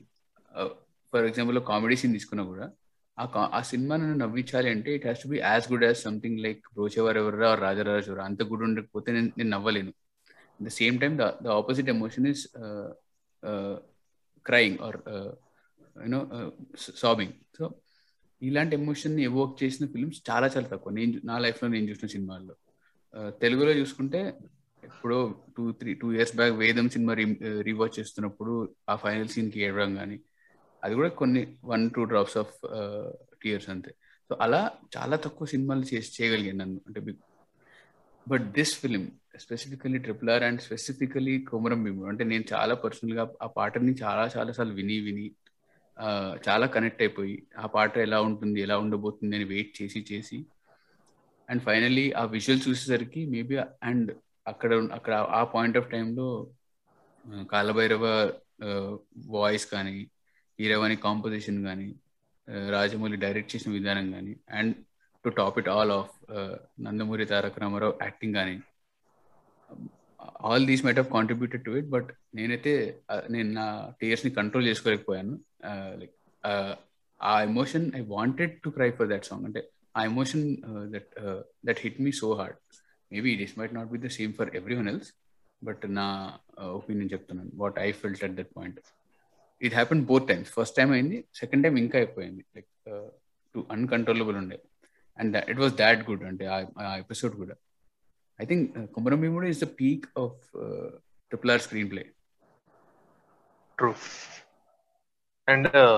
for example comedy scene తీసుకున్నా కూడా ఆ సినిమా నన్ను నవ్వించాలి అంటే it has to be as good as something like Brochevarevarura రాజరాజ ఎవరా అంత గుడ్ ఉండకపోతే నేను నేను నవ్వలేను. The same time the opposite emotion is crying or you know sobbing. So ఇలాంటి ఎమోషన్ని ఎవోక్ చేసిన ఫిల్మ్స్ చాలా చాలా తక్కువ నేను నా లైఫ్లో నేను చూసిన సినిమాల్లో. తెలుగులో చూసుకుంటే ఎప్పుడో two three two years back Vedam సినిమా రీ రీవాచ్ చేస్తున్నప్పుడు ఆ ఫైనల్ సీన్కి ఏడవడం కానీ అది కూడా కొన్ని one two drops of tears అంతే. సో అలా చాలా తక్కువ సినిమాలు చేసి చేయగలిగాను నన్ను అంటే. But this film specifically triple R and specifically Komaram Bheem అంటే నేను చాలా పర్సనల్గా ఆ పాటని చాలా చాలాసార్లు విని విని చాలా కనెక్ట్ అయిపోయి ఆ పాట ఎలా ఉంటుంది ఎలా ఉండబోతుంది అని వెయిట్ చేసి చేసి అండ్ ఫైనలీ ఆ విజువల్ చూసేసరికి మేబీ అండ్ అక్కడ అక్కడ ఆ పాయింట్ ఆఫ్ టైంలో కాలభైరవ వాయిస్ కానీ కీరవాణి కాంపోజిషన్ కానీ రాజమౌళి డైరెక్ట్ చేసిన విధానం కానీ and to top it all of Nandamuri Taraka Ramarao acting కానీ all these might have contributed to it. But నేనైతే నేను నా టీయర్స్ని కంట్రోల్ చేసుకోలేకపోయాను. లైక్ ఆ emotion I wanted to cry for that song అంటే ఆ emotion that that hit me so hard. Maybe this might not be the same for everyone else but నా opinion చెప్తున్నాను what I felt at that point. It happened both times. First time ayindi, second time inka ayipoyindi like uh, to uncontrollable unde and that, it was that good ante aa episode kuda. I think uh, Komaram Bheem is the peak of uh, triple R screenplay. True. And uh,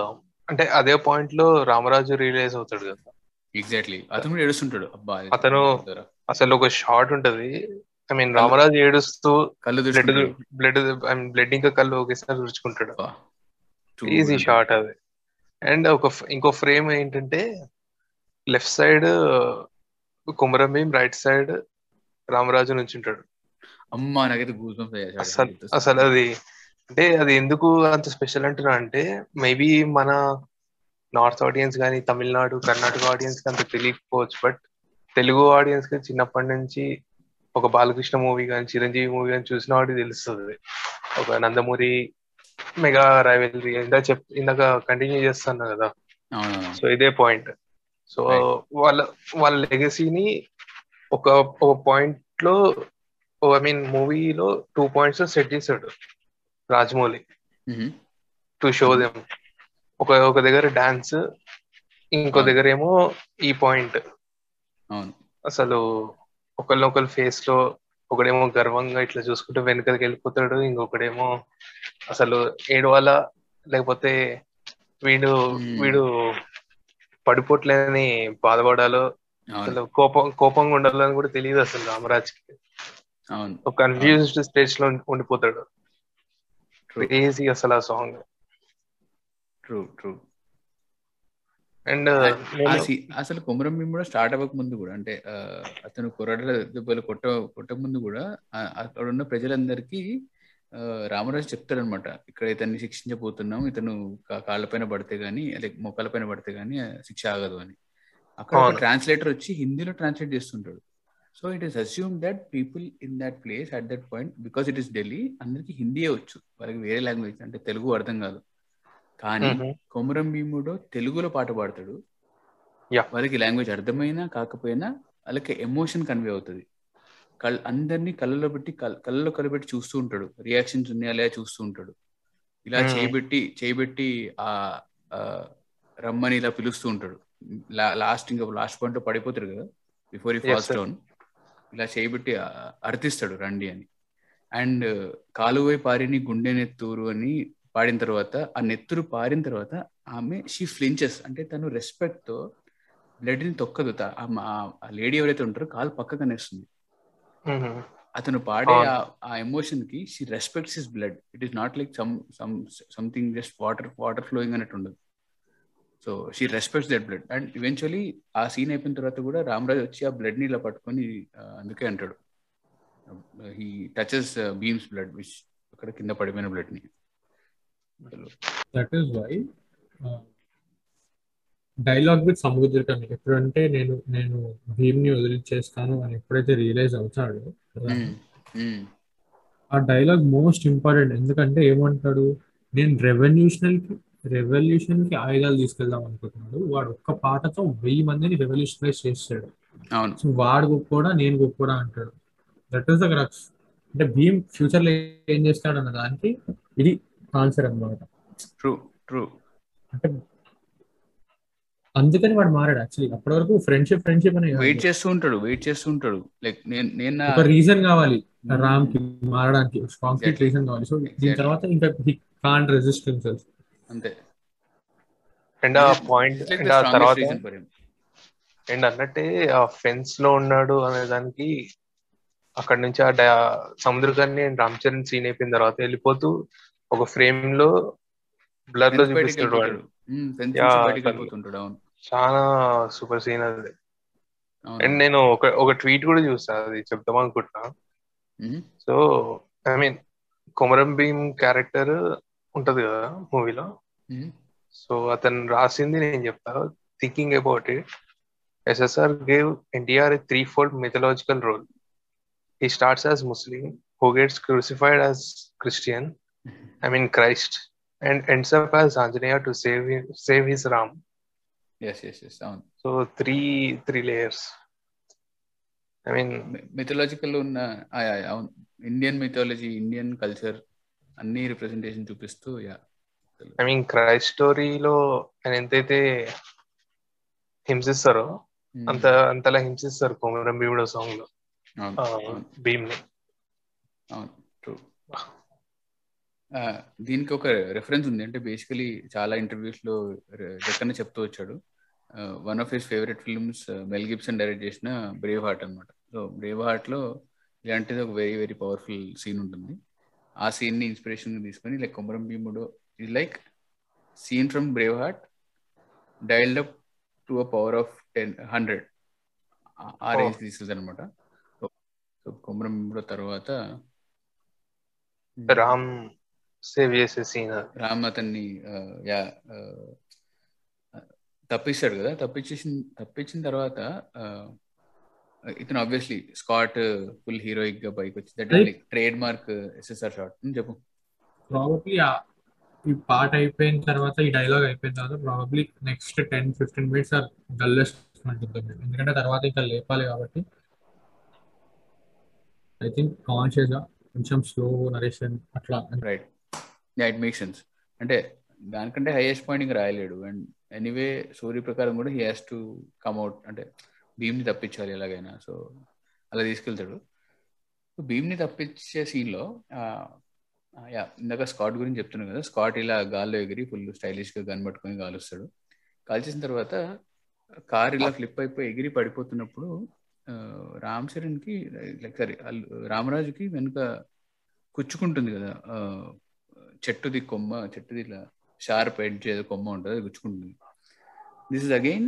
ante adhe point lo Ramaraju realize avutadu kada. Exactly. Athanu edustunadu abba athanu asalu oka shot untadi. I mean Ramaraju edustu kallu blood blood I mean bleeding ka kallu okesari urchukuntadu. Easy shot అది. And ఒక ఇంకో frame ఏంటంటే left side Komaram Bheem right side Ramaraju నుంచి ఉంటాడు. అమ్మా నాకైతే goose bumps అయ్యాయి అసలు అసలు అది అంటే అది ఎందుకు అంత స్పెషల్ అంటున్నా అంటే మేబీ మన నార్త్ ఆడియన్స్ కానీ తమిళనాడు కర్ణాటక ఆడియన్స్ కి అంత తెలియకపోవచ్చు బట్ తెలుగు ఆడియన్స్ కి చిన్నప్పటి నుంచి ఒక బాలకృష్ణ మూవీ కానీ చిరంజీవి మూవీ కానీ చూసిన వాటి తెలుస్తుంది. ఒక నందమూరి మెగా రైవల్రీ ఇందా చెప్ ఇందాక కంటిన్యూ చేస్తాను కదా, సో ఇదే పాయింట్. సో వాళ్ళ వాళ్ళ లెగసీని ఒక ఒక పాయింట్ లో ఐ మీన్ మూవీలో టూ పాయింట్స్ సెట్ చేశాడు రాజమౌళి టు షో దెమ్. ఒక ఒక దగ్గర డాన్స్, ఇంకో దగ్గర ఏమో ఈ పాయింట్. అసలు ఒకళ్ళొకళ్ళ ఫేస్ లో ఒకడేమో గర్వంగా ఇట్లా చూసుకుంటూ వెనకకి వెళ్ళిపోతాడు, ఇంకొకడేమో అసలు ఏడవాల లేకపోతే వీడు వీడు పడిపోట్లేదని బాధపడాలో అసలు కోపం కోపంగా ఉండాలని కూడా తెలియదు అసలు రామరాజ్కి. ఒక కన్ఫ్యూజ్డ్ స్టేజ్ లో ఉండిపోతాడు. క్రేజీ అసలు ఆ సాంగ్. True true. అండ్ అసలు కొమరం భీమ్ కూడా స్టార్ట్ అవ్వక ముందు కూడా, అంటే అతను కొరడల దెబ్బలు కొట్ట కొట్టక ముందు కూడా అక్కడ ఉన్న ప్రజలందరికీ రామరాజు చెప్తారనమాట, ఇక్కడ ఇతన్ని శిక్షించబోతున్నాం, ఇతను కాళ్ళపైన పడితే గానీ లైక్ మొక్కలపైన పడితే గానీ శిక్ష ఆగదు అని. అక్కడ ఒక ట్రాన్స్లేటర్ వచ్చి హిందీలో ట్రాన్స్లేట్ చేస్తుంటాడు. So it is assume that people in that place at that point, because it is Delhi, అందరికి హిందీయే వచ్చు, వాళ్ళకి వేరే లాంగ్వేజ్ అంటే తెలుగు అర్థం కాదు. కానీ కొమరం భీముడు తెలుగులో పాట పాడతాడు, వాళ్ళకి లాంగ్వేజ్ అర్థమైనా కాకపోయినా వాళ్ళకి ఎమోషన్ కన్వే అవుతుంది. కళ్ అందరినీ కళ్ళలో పెట్టి కళ్ళలో కలబెట్టి చూస్తూ ఉంటాడు, రియాక్షన్స్ ఉన్నాయా లేదా చూస్తూ ఉంటాడు, ఇలా చేయబెట్టి చేయబెట్టి ఆ రమ్మని ఇలా పిలుస్తూ ఉంటాడు. లాస్ట్ ఇంకా లాస్ట్ పాయింట్ లో పడిపోతాడు కదా బిఫోర్ ఈ ఫాల్స్ డౌన్, ఇలా చేయబెట్టి అర్థిస్తాడు రండి అని. అండ్ కాలువై పారిని గుండె నెత్తూరు అని పాడిన తర్వాత, ఆ నెత్తురు పారిన తర్వాత ఆమె షీ ఫ్లించెస్, అంటే తను రెస్పెక్ట్ తో బ్లడ్ ని తొక్కదు. ఆ లేడీ ఎవరైతే ఉంటారో కాలు పక్కకు అనేస్తుంది. అతను పాడే ఆ ఎమోషన్ కి she respects his blood. It is not like some some something just water water flowing అన్నట్టు ఉండదు. So she respects that blood. And eventually ఆ సీన్ అయిపోయిన తర్వాత కూడా రామరాజు వచ్చి ఆ బ్లడ్ ని ఇలా పట్టుకొని అందుకే అంటాడు, he touches Bheem's blood which, అక్కడ కింద పడిపోయిన బ్లడ్ ని. That is why dialogue with Samuthirakani ఎప్పుడంటే నేను నేను భీమ్ ని వదిలిచేస్తాను అని ఎప్పుడైతే రియలైజ్ అవుతాడు ఆ డైలాగ్ మోస్ట్ ఇంపార్టెంట్. ఎందుకంటే ఏమంటాడు, నేను రెవల్యూషనల్ రెవల్యూషన్ కి ఆయుధాలు తీసుకెళ్దాం అనుకుంటున్నాడు, వాడు ఒక్క పాటతో వెయ్యి మందిని రెవల్యూషనైజ్ చేస్తాడు. సో వాడు గొప్పడా నేను గొప్పడా అంటాడు. That is the crux. అంటే భీమ్ ఫ్యూచర్ లో ఏం చేస్తాడు అన్న దానికి ఇది ఆన్సర్ అన్నమాట. True true. అంటే అందుకని వాడు మారాడు యాక్చువల్లీ. అప్పటి వరకు ఫ్రెండ్షిప్ ఫ్రెండ్షిప్ అనే వెయిట్ చేస్తూ ఉంటాడు వెయిట్ చేస్తూ ఉంటాడు లైక్ నేను నేను ఒక రీజన్ కావాలి రామ్ కి మారడానికి, కాంక్రీట్ రీజన్ కావాలి. సో దీని తర్వాత ఇంకా హి కాంట్ రెసిస్ట్ హిమ్సెల్ఫ్ అంతే. అండ్ ఆ పాయింట్ అండ్ ఆ తర్వాత అండ్ అన్నట్టే ఆ ఫ్రెండ్స్ లో ఉన్నాడు అనే దానికి అక్కడ నుంచి ఆ సముద్రకాన్ని రామ్ చరణ్ సీన్ అయిపోయిన తర్వాత వెళ్ళిపోతూ ఒక ఫ్రేమ్ లో బ్లర్ లో చూపిస్తాడు వాడు. చాలా సూపర్ సీన్ అది. అండ్ నేను ఒక ఒక ట్వీట్ కూడా చూసా, అది చెప్తాం అనుకుంటున్నా. So I mean Komaram Bheem character ఉంటది కదా మూవీలో, సో అతను రాసింది నేను చెప్తాను. Thinking about it, SSR gave NTR a three fold mythological role. He starts as Muslim who gets crucified as Christian, I mean Christ, and ends up as Anjaneya to save him, save his Ram. Yes, yes, yes. Sound. So three three layers. I mean mythological una, yeah, yeah. Avun. Indian mythology, Indian culture, anni representation chupistu, yeah. I mean Christ story lo anentete himsistaro, anta antala himsistar Komaram Bheemudu song lo. Ah, Bheem ne. Ah, true. దీనికి ఒక reference ఉంది. అంటే basically చాలా interviews లో జక్కన్న చెప్తూ వచ్చాడు, one of his favourite films Mel Gibson direct చేసిన Braveheart అనమాట. సో బ్రేవ్ హార్ట్ లో ఇలాంటిది ఒక వెరీ వెరీ పవర్ఫుల్ సీన్ ఉంటుంది. ఆ సీన్ ని ఇన్స్పిరేషన్ తీసుకుని లైక్ కొమరం భీముడు is like scene from Braveheart dialled up to a power of ten hundred ఆ రేంజ్ తీసుకుంది అనమాట. సో కొమరం భీముడు తర్వాత రామ్ సేవ్ చేసే సీన్, రామ్ అతన్ని తప్పిస్తాడు కదా, తప్పించేసిన తప్పించిన తర్వాత ఇతను ఆబ్వియస్లీ స్కాట్ ఫుల్ హీరోయిక్ గా పైకి వచ్చింది. ట్రేడ్ మార్క్ ఎస్ఎస్ఆర్ షాట్ అని చెప్పు. ప్రాబబ్లీ ఈ పాట అయిపోయిన తర్వాత, ఈ డైలాగ్ అయిపోయిన తర్వాత probably next ten fifteen minutes are dullest ఉంటుంది. ఎందుకంటే తర్వాత ఇంకా లేపాలి కాబట్టి ఐ థింక్ కాన్షియస్ గా కొంచెం స్లో నరేషన్ అట్లా. Right, it makes sense. అంటే దానికంటే హైయెస్ట్ పాయింట్ ఇంకా రాయలేడు. అండ్ ఎనీవే స్టోరీ ప్రకారం కూడా హీ హ్యాస్ టు కమ్అట్, అంటే భీమ్ని తప్పించాలి ఎలాగైనా. సో అలా తీసుకెళ్తాడు. సో భీమ్ని తప్పించే సీన్లో యా ఇందాక స్కాట్ గురించి చెప్తున్నాను కదా, స్కాట్ ఇలా గాల్లో ఎగిరి ఫుల్ స్టైలిష్గా గన్ పట్టుకొని గాలుస్తాడు. కాల్చేసిన తర్వాత కార్ ఇలా ఫ్లిప్ అయిపోయి ఎగిరి పడిపోతున్నప్పుడు రామ్ చరణ్కి లైక్ సారీ రామరాజుకి వెనుక గుచ్చుకుంటుంది కదా చెట్టుది కొమ్మ, చెట్టుది ఇలా షార్ప్ ఎడ్జ్ ఏదో కొమ్మ ఉంటుంది, అది గుచ్చుకుంటుంది. This is again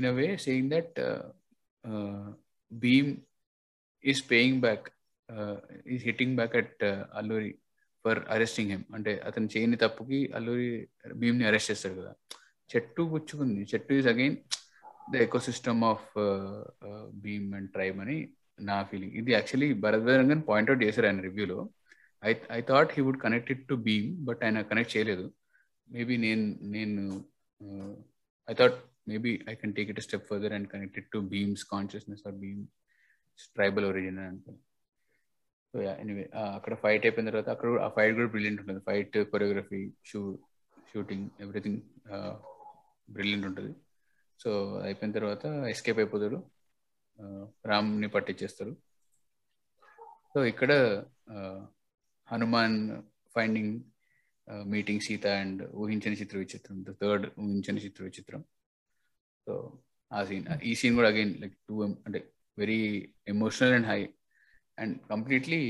in a way saying that Bheem is paying back, is hitting back at Alluri for arresting him. అంటే అతని చేయని తప్పుకి అల్లూరి భీమ్ని అరెస్ట్ చేస్తాడు కదా. చెట్టు గుచ్చుకుంది, చెట్టు is again the ecosystem of Bheem and tribe అని నా ఫీలింగ్. ఇది యాక్చువల్లీ భరత్ రంగన్ పాయింట్అవుట్ చేశారు ఆయన రివ్యూలో. I I thought he would connect it to Bheem, but ఆయన కనెక్ట్ చేయలేదు. మేబీ నేను నేను I thought maybe I can take it step further and connect it to Bheem's consciousness or Bheem's tribal origin అంటే. So anyway అక్కడ fight అయిపోయిన తర్వాత అక్కడ ఆ ఫైట్ కూడా బ్రిలియంట్ ఉంటుంది. Fight choreography, shoo shooting everything brilliant ఉంటుంది. సో అయిపోయిన తర్వాత ఎస్కేప్ అయిపోతాడు, రామ్ని పట్టించేస్తారు. సో ఇక్కడ Hanuman finding meeting Sita and ఊహించని చిత్ర విచిత్రం, ద థర్డ్ ఊహించని చిత్ర విచిత్రం. సో ఆ సీన్, ఈ సీన్ కూడా అగైన్ లైక్ టూ అంటే very emotional and high and completely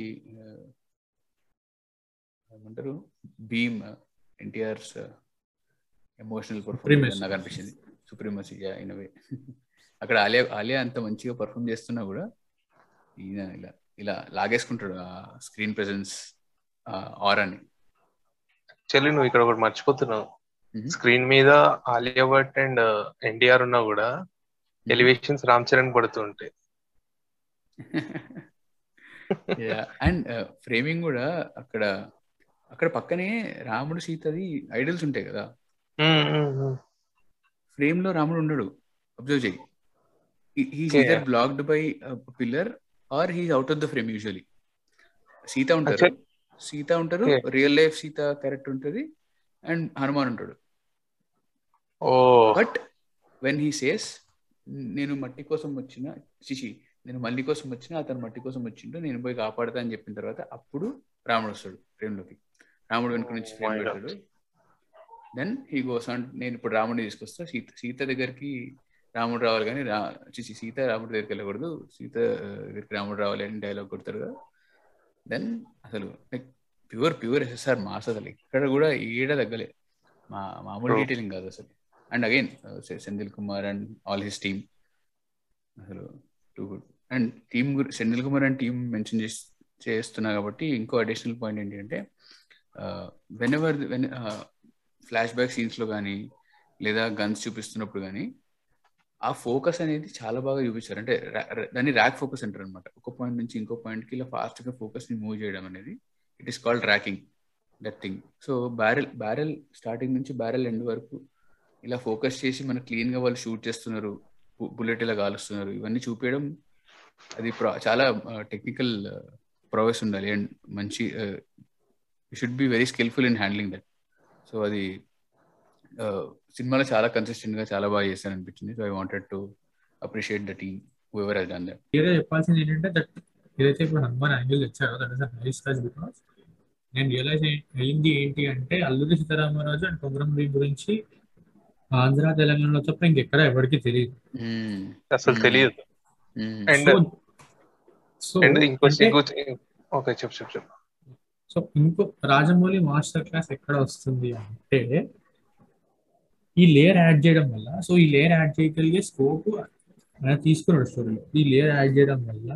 ఏమంటారు భీమ్ ఎన్టీఆర్స్ ఎమోషనల్ పర్ఫార్మెన్స్ నాకు అనిపించింది. సుప్రీమసీ ఇన్ వే అక్కడ ఆలియా ఆలియా అంత మంచిగా పర్ఫామ్ చేస్తున్నా కూడా ఈయన ఇలా ఇలా లాగేసుకుంటాడు ఆ స్క్రీన్ ప్రెజెన్స్ ఆరాని. యాక్చువల్లీ నువ్వు ఇక్కడ ఒకటి మర్చిపోతున్నావు, స్క్రీన్ మీద ఆలియా భట్ అండ్ ఎన్టీఆర్ ఉన్నా కూడా ఎలివేషన్స్ రామ్ చరణ్ పడుతూ ఉంటాయి. అండ్ ఫ్రేమింగ్ కూడా అక్కడ అక్కడ పక్కనే రాముడు సీతది ఐడల్స్ ఉంటాయి కదా, ఫ్రేమ్ లో రాముడు ఉండడు. అబ్జర్వ్ చేయి, he's either blocked by pillar or he's out of the frame. Usually Sita ఉంటారు, సీత ఉంటారు రియల్ లైఫ్ సీత క్యారెక్టర్ ఉంటుంది అండ్ హనుమాన్ ఉంటాడు. బట్ వెన్ హీ సేస్ నేను మట్టి కోసం వచ్చిన శిశి నేను మళ్ళీ కోసం వచ్చినా అతను మట్టి కోసం వచ్చిండు నేను పోయి కాపాడతా అని చెప్పిన తర్వాత అప్పుడు రాముడు వస్తాడు ఫ్రేమ్ లోకి. రాముడు వెనుక నుంచి ఫ్రేమ్ పెడతాడు. దెన్ హీ గోస్ ఆన్, నేను ఇప్పుడు రాముడిని తీసుకొస్తా, సీత సీత దగ్గరికి రాముడు రావాలి కానీ రా సీత రాముడి దగ్గరికి వెళ్ళకూడదు, సీత దగ్గరికి రాముడు రావాలి అని డైలాగ్ కొడతాడు కదా. దెన్ అసలు like pure pure SSR mass. అసలు ఇక్కడ కూడా ఏడా తగ్గలే, మా మామూలు డీటెయిలింగ్ కాదు అసలు. And again Senthil Kumar and all his team అసలు టూ గుడ్. అండ్ టీమ్ గురించి Senthil Kumar and team mention చేసి చేస్తున్నా కాబట్టి ఇంకో అడిషనల్ పాయింట్ ఏంటి అంటే when ever when flash back సీన్స్లో కానీ లేదా గన్స్ చూపిస్తున్నప్పుడు కానీ ఆ ఫోకస్ అనేది చాలా బాగా చూపించారు. అంటే దాన్ని ర్యాక్ ఫోకస్ అంటారు అనమాట. ఒక పాయింట్ నుంచి ఇంకో పాయింట్కి ఇలా ఫాస్ట్గా ఫోకస్ని మూవ్ చేయడం అనేది it is called racking that thing. So barrel barrel starting నుంచి బ్యారెల్ ఎండ్ వరకు ఇలా ఫోకస్ చేసి మన క్లీన్గా వాళ్ళు షూట్ చేస్తున్నారు, బుల్లెట్ ఇలా కాలుస్తున్నారు, ఇవన్నీ చూపించడం అది చాలా టెక్నికల్ ప్రావెస్ ఉండాలి అండ్ మంచి should be very skillful in handling that. So అది సినిమాలో చాలా కన్సిస్టెంట్గా చాలా బాగా చేశాను అనిపించింది. So I wanted to appreciate the team who ever has done that. ఏదో చెప్పాల్సింది ఏంటంటే దట్ ఏదైతే ఇప్పుడు హనుమాన్ యాంగిల్ తెచ్చారో that is a nice touch because నేను రియలైజ్ అయింది ఏంటి అంటే అల్లూరి సీతారామరాజు అండ్ కొమరం భీమ్ గురించి ఆంధ్ర తెలంగాణలో తప్ప ఇంకెక్కడ ఎవరికి తెలియదు, అసలు తెలియదు. సో ఇంకో రాజమౌళి మాస్టర్ క్లాస్ ఎక్కడ వస్తుంది అంటే ఈ లేయర్ యాడ్ చేయడం వల్ల. సో ఈ లేయర్ యాడ్ చేయగలిగే స్కోప్ ఆయన తీసుకున్నాడు స్టోరీలో. ఈ లేయర్ యాడ్ చేయడం వల్ల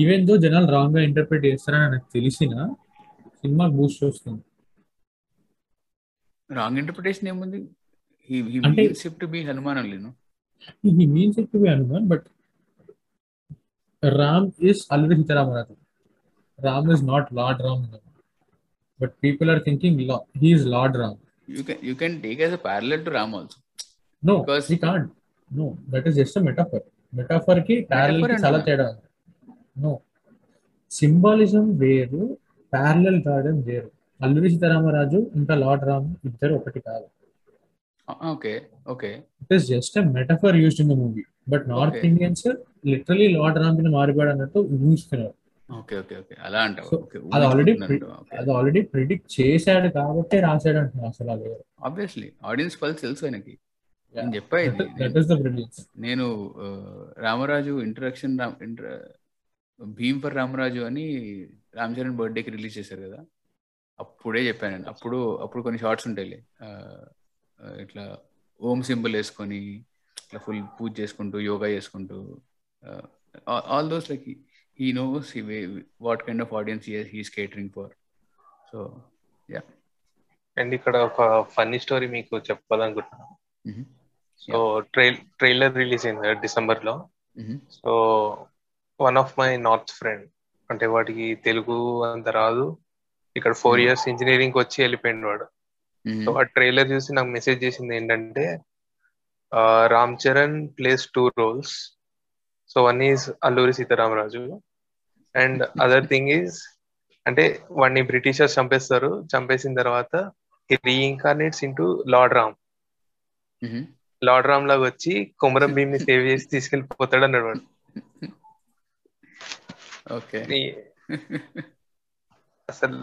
ఈవెన్ దో జనాలు రాంగ్ గా ఇంటర్ప్రిట్ చేస్తారని నాకు తెలిసిన సినిమా బూస్ట్ వస్తుంది. రాంగ్ ఇంటర్ప్రిటేషన్ ఏముంది, he he means it to be Hanuman only, no? He means it to be Hanuman, but Ram is Alluri Sitarama Raju. Ram is not Lord Ram, but people are thinking he is Lord Ram. You can you can take as a parallel to Ram also. No, because he can't. No, that is just a metaphor. Metaphor ki parallel ki chala teda. No, symbolism veru, parallel garden veru. Alluri Sitarama Raju inka Lord Ram iddaru okati kaadu. Okay, okay. It is just a metaphor used in the movie, but North okay. Indians are literally Lord Ram ni maaribadu annattu use cheyaru. Okay, okay, okay. Ala anta. So, okay. Ad already predict, ad already predict chesadu kabatti raasadu antaru asala ledu. Obviously, audience pulse telsu enaki. Yeah. Nenu cheppa idi. That is the brilliance. Nenu uh, Ramaraju interaction Ram inter, Bheem for Ramaraju ani Ram Charan birthday ki release chesaru kada. Appude cheppanu nenu. Appudu appudu konni shots untayle. Uh, ఇట్లా ఓం symbol వేసుకొని ఇట్లా full పూజ చేసుకుంటూ యోగా చేసుకుంటూ all those like he knows what kind of audience he's catering for. So yeah, and ఇక్కడ ఒక funny story మీకు చెప్పాలనుకుంటున్నాను. So trial trailer release అయింది డిసెంబర్లో. So one of my north friend, అంటే వాడికి తెలుగు అంత రాదు, ఇక్కడ ఫోర్ ఇయర్స్ ఇంజనీరింగ్ వచ్చి వెళ్ళిపోయింది వాడు. సో ఆ ట్రైలర్ చూసి నాకు మెసేజ్ చేసింది ఏంటంటే, Ram Charan plays two roles. So one is అల్లూరి సీతారామరాజు and other thing is, అంటే వాడిని బ్రిటిషర్స్ చంపేస్తారు, చంపేసిన తర్వాత he reincarnates into lord Ram, lord Ram లాగా వచ్చి కొమరం భీమ్ ని సేవ్ చేసి తీసుకెళ్ళిపోతాడు అన్నాడు వాడు. అసలు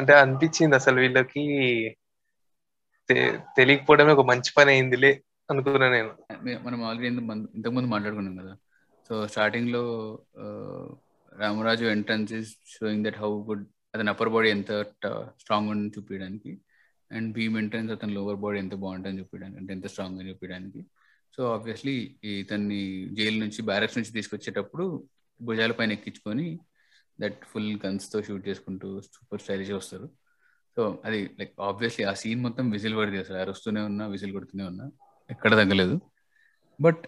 అంటే అనిపించింది అసలు వీళ్ళకి తెలియకపోవడమే ఒక మంచి పని అయిందిలే అనుకున్నా నేను. మనం ఆల్రెడీ ఇంతకుముందు మాట్లాడుకున్నాం కదా. సో స్టార్టింగ్ లో Ramaraju entrance is showing that how good, అతని అప్పర్ బాడీ ఎంత స్ట్రాంగ్ అని చూపించడానికి, అండ్ భీమ్ ఎంట్రన్స్ అతని లోవర్ బాడీ ఎంత బాగుంటుందని చూపించడానికి, అంటే ఎంత స్ట్రాంగ్ అని చూపించడానికి. సో ఆబ్వియస్లీ ఇతన్ని జైలు నుంచి బ్యారక్స్ నుంచి తీసుకొచ్చేటప్పుడు భుజాల పైన ఎక్కించుకొని దట్ ఫుల్ గన్స్ తో షూట్ చేసుకుంటూ సూపర్ స్టైలిష్ వస్తారు. సో అది లైక్ ఆబ్వియస్లీ ఆ సీన్ మొత్తం విజిల్ పడితే అసలు అరుస్తూనే ఉన్నా, విజిల్ కొడుతూనే ఉన్నా, ఎక్కడ తగ్గలేదు. బట్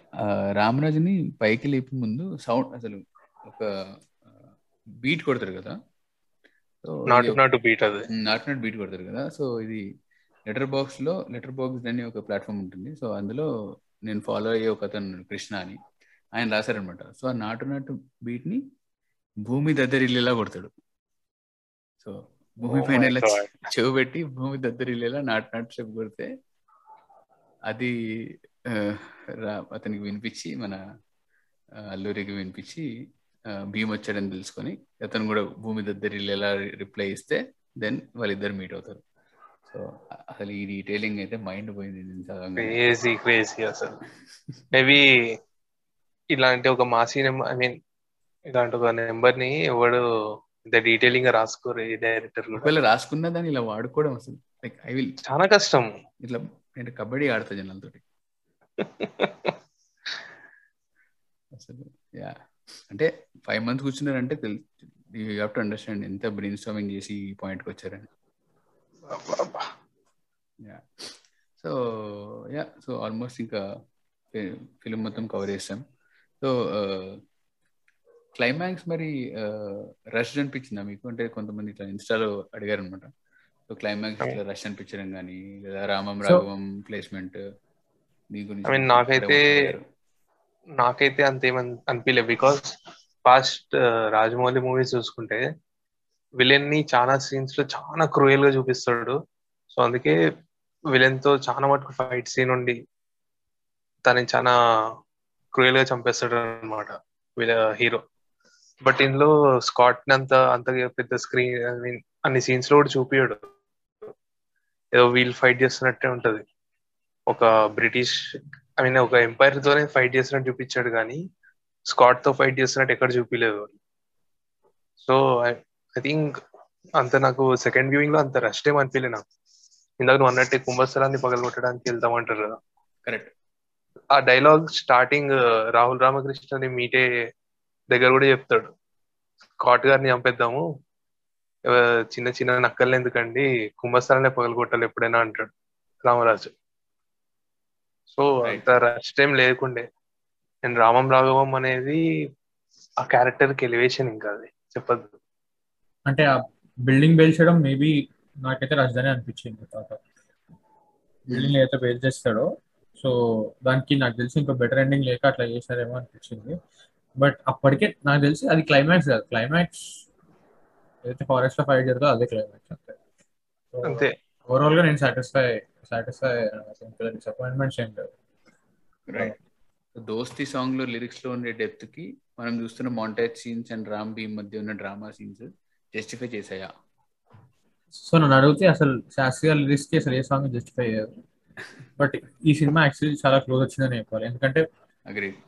రామరాజుని పైకి లేపి ముందు సౌండ్ అసలు ఒక బీట్ కొడతారు కదా, సో నాటు నాటు బీట్ కొడతారు కదా. సో ఇది లెటర్ బాక్స్ లో లెటర్ బాక్స్ అని ఒక ప్లాట్ఫామ్ ఉంటుంది. సో అందులో నేను ఫాలో అయ్యే ఒక అతను కృష్ణ అని ఆయన రాశారనమాట. సో ఆ నాటు నాటు బీట్ ని భూమి దగ్గర ఇల్లేలా కొడతాడు. సో భూమి పైన ఇలా చెవు పెట్టి భూమి దగ్గర ఇల్లేలా నాటు నాటు స్టెప్ కొడితే అది అతనికి వినిపించి, మన అల్లూరికి వినిపించి భీమ్ వచ్చాడని తెలుసుకొని అతను కూడా భూమి దగ్గర ఇల్లేలా రిప్లై ఇస్తే దెన్ వాళ్ళిద్దరు మీట్ అవుతారు. సో అసలు ఈ డీటెయిలింగ్ అయితే మైండ్ పోయింది అసలు. మేబీ ఇలాంటి ఒక మాసీ ఐ మీన్ ఇలాంటి ఒక నెంబర్ ని ఎవడు ఇంత డీటెయిలింగ్ గా రాసుకోరు ఈ డైరెక్టర్. ఒకవేళ రాసుకున్నా దాన్ని ఇలా వాడుకోవడం అసలు లైక్ ఐ విల్ చాలా కష్టం. ఇట్లా నేను కబడ్డీ ఆడతా జనాలతో అసలు. యా, అంటే ఫైవ్ మంత్స్ కూర్చున్నారంటే యూ హ్యావ్ టు అండర్స్టాండ్ ఎంత బ్రెయిన్ స్టార్మింగ్ చేసి ఈ పాయింట్కి వచ్చారని. Yeah, so yeah so almost ఇంకా ఫిలిం మొత్తం కవర్ చేస్తాం. సో క్లైమాక్స్ మరి రష్ అనిపించిందా మీకు? అంటే కొంతమంది ఇట్లా ఇన్స్టాలో అడిగారు అనమాట. సో క్లైమాక్స్ ఇట్లా రష్ అనిపించడం కానీ లేదా రామం రాఘవం ప్లేస్మెంట్ నాకైతే నాకైతే అంతేమని అనిపించలేదు. బికాస్ ఫాస్ట్ రాజమౌళి మూవీస్ చూసుకుంటే విలన్ ని చాలా సీన్స్ లో చాలా క్రూయల్ గా చూపిస్తాడు. సో అందుకే విలన్ తో చాలా మటుకు ఫైట్ సీన్ ఉండి తనని చాలా క్రూయల్ గా చంపేస్తాడు అనమాట హీరో. బట్ ఇందులో స్కాట్ అంత అంత పెద్ద స్క్రీన్ ఐ మీన్ అన్ని సీన్స్ లో కూడా చూపియాడు. ఏదో వీళ్ళు ఫైట్ చేస్తున్నట్టే ఉంటది, ఒక బ్రిటిష్ ఐ మీన్ ఒక ఎంపైర్ తోనే ఫైట్ చేస్తున్నట్టు చూపించాడు కానీ స్కాట్ తో ఫైట్ చేస్తున్నట్టు ఎక్కడ చూపించలేదు. సో ఐ థింక్ అంత నాకు సెకండ్ వ్యూయింగ్ లో అంత రష్ ఏం అనిపించలే నాకు. ఇందాక నువ్వు అన్నట్టే కుంభస్థలాన్ని పగలగొట్టడానికి వెళ్తామంటారు కదా, కరెక్ట్. ఆ డైలాగ్ స్టార్టింగ్ రాహుల్ రామకృష్ణని మీటే దగ్గర కూడా చెప్తాడు, స్కాట్ గారిని చంపేద్దాము, చిన్న చిన్న నక్కలు ఎందుకండి, కుంభస్థలాన్ని పగలగొట్టాలి ఎప్పుడైనా అంటాడు రామరాజు. సో అంత రష్ టైం లేకుండే. అండ్ రామం రాఘవం అనేది ఆ క్యారెక్టర్ కి ఎలివేషన్ ఇంకా అది చెప్పదు. అంటే ఆ బిల్డింగ్ పేల్చడం మేబీ నాకైతే రాజధాని అనిపించింది. తర్వాత బిల్డింగ్ అయితే పేల్ చేస్తాడో సో దానికి నాకు తెలిసి ఇంకో బెటర్ ఎండింగ్ లేక అట్లా చేశారేమో అనిపించింది. బట్ అప్పటికే నాకు తెలిసి అది క్లైమాక్స్ కాదు, క్లైమాక్స్ ఏదైతే ఫారెస్ట్ లో ఫైట్ జరుగుతుందో అదే క్లైమాక్స్ అంతే. అంతే ఓవరాల్ గా నేను సాటిస్ఫై సాటిస్ఫై డిసప్పాయింట్మెంట్స్ ఏం లేదు. రైట్, దోస్తి సాంగ్ లో లిరిక్స్ లో ఉండే డెప్త్ కి మనం చూస్తున్న montage scenes and Ram Bheem మధ్య ఉన్న డ్రామా సీన్స్ జస్టిఫై చేసాయా? సో నన్ను అడిగితే అసలు శాస్త్రీయ లిరిక్స్ కి అసలు ఏ సాంగ్ జస్టిఫై అయ్యారు. బట్ ఈ సినిమా యాక్చువల్లీ చాలా క్లోజ్ వచ్చిందని చెప్పాలి. ఎందుకంటే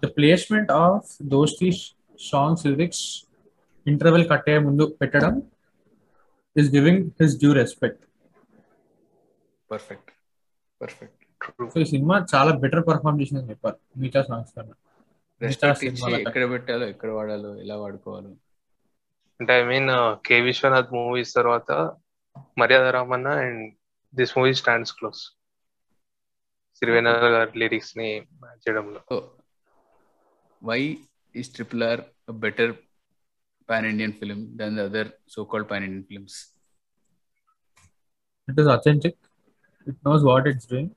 the placement of Dosti songs lyrics interval cut అయ్యే ముందు పెట్టడం is giving his due respect. Perfect perfect. ఈ సినిమా చాలా బెటర్ పర్ఫార్మ్ చేసిందని చెప్పాలి మిగతా సాంగ్స్ కన్నా. ఎక్కడ పెట్టాలో, ఎక్కడ వాడాలో, ఎలా వాడుకోవాలో అంటే I mean కే విశ్వనాథ్ movies తర్వాత Maryada Ramanna and this movie stands close Sriveni గారి లిరిక్స్ ని మ్యాచ్ చేయడంలో. Why is triple R a better pan Indian film then the other so called pan Indian films? It is authentic, it knows what it's doing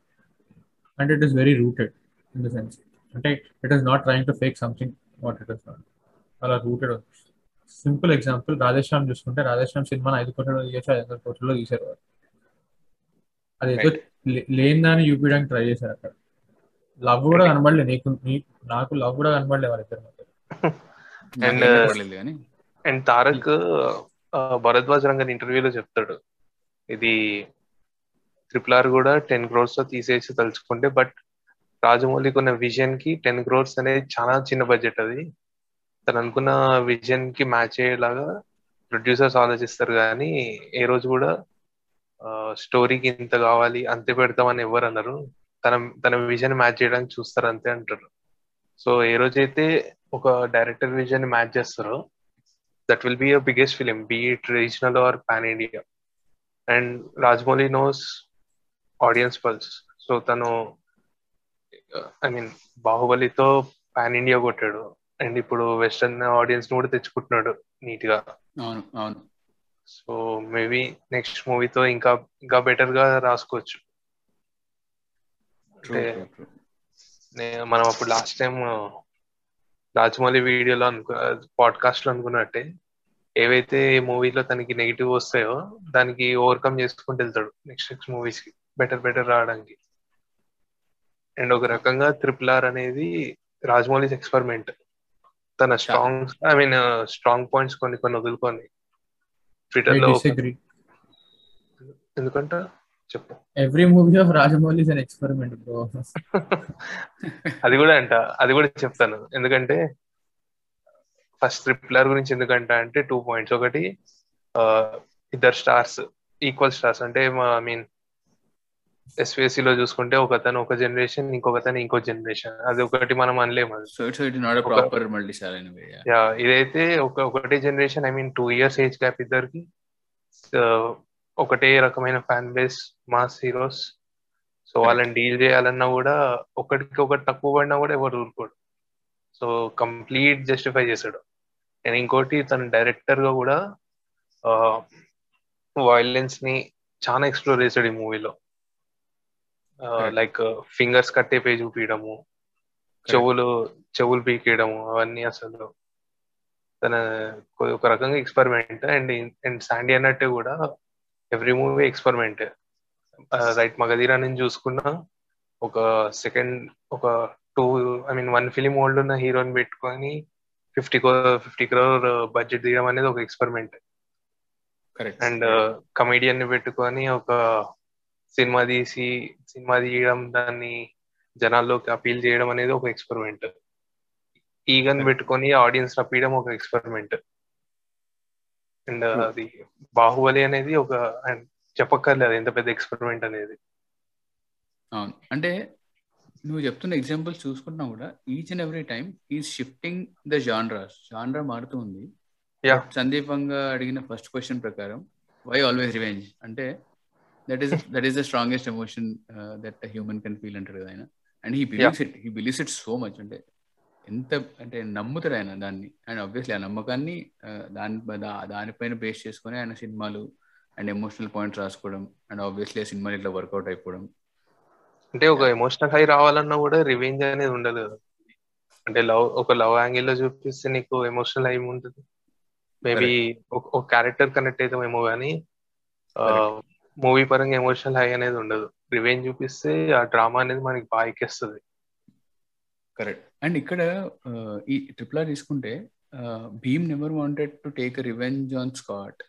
and it is very rooted in the sense అంటే it is not trying to fake something what it is not. అలా rooted. Simple example Radhe Shyam చూసుకుంటే రాధేశ్యామ్ సినిమాని ఐదు కోట్లలో తీసారు, ఐదు కోట్లలో తీసారు. అదేదో లేని దాన్ని చూపించడానికి ట్రై చేశారు. అక్కడ లవ్ కూడా కనబడలేదు నీకు, నాకు లవ్ కూడా కనబడలేదు వాళ్ళిద్దరు మధ్య. అండ్ తారక్ భరద్వాజ్ రంగన్ ఇంటర్వ్యూలో చెప్తాడు ఇది ట్రిపుల్ ఆర్ కూడా టెన్ క్రోర్స్ తో తీసేసి తలుచుకుంటే బట్ రాజమౌళికి ఉన్న విజన్ కి టెన్ క్రోర్స్ అనేది చాలా చిన్న బడ్జెట్. అది తను అనుకున్న విజన్ కి మ్యాచ్ అయ్యేలాగా ప్రొడ్యూసర్స్ ఆలోచిస్తారు కానీ ఏ రోజు కూడా స్టోరీకి ఇంత కావాలి అంతే పెడతామని ఎవరు అన్నారు. తన తన విజన్ మ్యాచ్ చేయడానికి చూస్తారు అంతే అంటారు. సో ఏ రోజైతే ఒక డైరెక్టర్ విజన్ మ్యాచ్ చేస్తారో that will be your biggest film, be it regional or pan India. And Rajamouli knows audience pulse. So తను ఐ మీన్ బాహుబలితో పాన్ ఇండియా కొట్టాడు అండ్ ఇప్పుడు వెస్టర్న్ ఆడియన్స్ ని కూడా తెచ్చుకుంటున్నాడు నీట్ గా. అవును అవును. సో మేబీ నెక్స్ట్ మూవీతో ఇంకా ఇంకా బెటర్ గా రాసుకోవచ్చు. అంటే మనం అప్పుడు లాస్ట్ టైం రాజమౌళి వీడియోలో అనుకు పాడ్కాస్ట్ లో అనుకున్నట్టే ఏవైతే మూవీలో తనకి నెగిటివ్ వస్తాయో దానికి ఓవర్కమ్ చేసుకుంటూ వెళ్తాడు నెక్స్ట్ నెక్స్ట్ మూవీస్ కి బెటర్ బెటర్ రావడానికి. అండ్ ఒక రకంగా ట్రిపుల్ ఆర్ అనేది రాజమౌళిస్ ఎక్స్పెరిమెంట్. తన strong I mean strong points కొన్ని కొన్ని వదులుకొని ట్విట్టర్ లో ఎందుకంటే చెప్పు every movie of Rajamouli is an experiment bro. అది కూడా అంట, అది కూడా చెప్తాను. ఎందుకంటే ఫస్ట్ ట్రిపుల్ ఆర్ గురించి ఎందుకంట అంటే టూ పాయింట్స్. ఒకటి ఇద్దరు స్టార్స్, ఈక్వల్ స్టార్స్. అంటే ఐ మీన్ ఎస్విఎస్సి లో చూసుకుంటే ఒక అతను ఒక జనరేషన్, ఇంకొక అతను ఇంకో జనరేషన్. అది ఒకటి మనం అనలేము. ఇదైతే ఒకటే generation, I mean two years age gap ఇద్దరికి, ఒకటే రకమైన fan base, mass heroes. So వాళ్ళని డీల్ చేయాలన్నా కూడా ఒకటికి ఒకటి తక్కువ పడినా కూడా ఎవరు ఊరుకోడు. సో కంప్లీట్ జస్టిఫై చేశాడు. అండ్ ఇంకోటి తన డైరెక్టర్ గా కూడా వైలెన్స్ ని చాలా ఎక్స్ప్లోర్ చేశాడు ఈ మూవీలో. లైక్ ఫింగర్స్ కట్టే పే చూపించడము, చెవులు చెవులు పీకేయడము, అవన్నీ అసలు తన ఒక రకంగా ఎక్స్పెరిమెంట్. అండ్ అండ్ శాండీ అన్నట్టే కూడా every movie experiment. Right, Magadheera నేను చూసుకున్నా ఒక సెకండ్ ఒక two I mean one film old ఉన్న హీరోని పెట్టుకొని fifty crore fifty crore budget తీయడం అనేది ఒక ఎక్స్పెరిమెంట్. అండ్ కమెడియన్ ని పెట్టుకొని ఒక సినిమా తీసి సినిమా తీయడం, దాన్ని జనాల్లోకి అపీల్ చేయడం అనేది ఒక ఎక్స్పెరిమెంట్. ఈగన్ పెట్టుకొని ఆడియన్స్ అప్పీయడం ఒక ఎక్స్పెరిమెంట్. అండ్ అది బాహుబలి అనేది ఒక చెప్పక్కర్లేదు ఎంత పెద్ద ఎక్స్పెరిమెంట్ అనేది. అవును, అంటే నువ్వు చెప్తున్న ఎగ్జాంపుల్స్ చూసుకున్నా కూడా each and every time is shifting the genres, genre మారుతూ ఉంది. సందీప్ వంగా అడిగిన ఫస్ట్ క్వశ్చన్ ప్రకారం వై ఆల్వేస్ రివెంజ్ అంటే that is that is the strongest emotion uh, that a human can feel under the aina and he believes yeah. it he believes it so much and ఎంత అంటే నమ్ముతాడు ఆయన దాన్ని. And obviously ఆ నమ్మకాన్ని దాని దానిపైన బేస్ చేసుకుని ఆయన సినిమాలు అండ్ ఎమోషనల్ పాయింట్స్ రాసుకోవడం అండ్ ఆబ్వియస్లీ సినిమాలు ఇట్లా వర్కౌట్ అయిపోవడం. అంటే ఒక ఎమోషనల్ హై రావాలన్నా కూడా రివెంజ్ అనేది ఉండదు. అంటే లవ్ ఒక లవ్ యాంగిల్ లో చూపిస్తే నీకు ఎమోషనల్ హై ఉంటుంది, మేబీ ఒక క్యారెక్టర్ కనెక్ట్ అవుతామేమో కానీ మూవీ పరంగా ఎమోషనల్ హై అనేది ఉండదు. రివెంజ్ చూపిస్తే ఆ డ్రామా అనేది మనకి బాగా ఎక్కేస్తుంది. కరెక్ట్. అండ్ ఇక్కడ ఈ ట్రిపుల్ ఆర్ తీసుకుంటే Bheem never wanted to take revenge on Scott,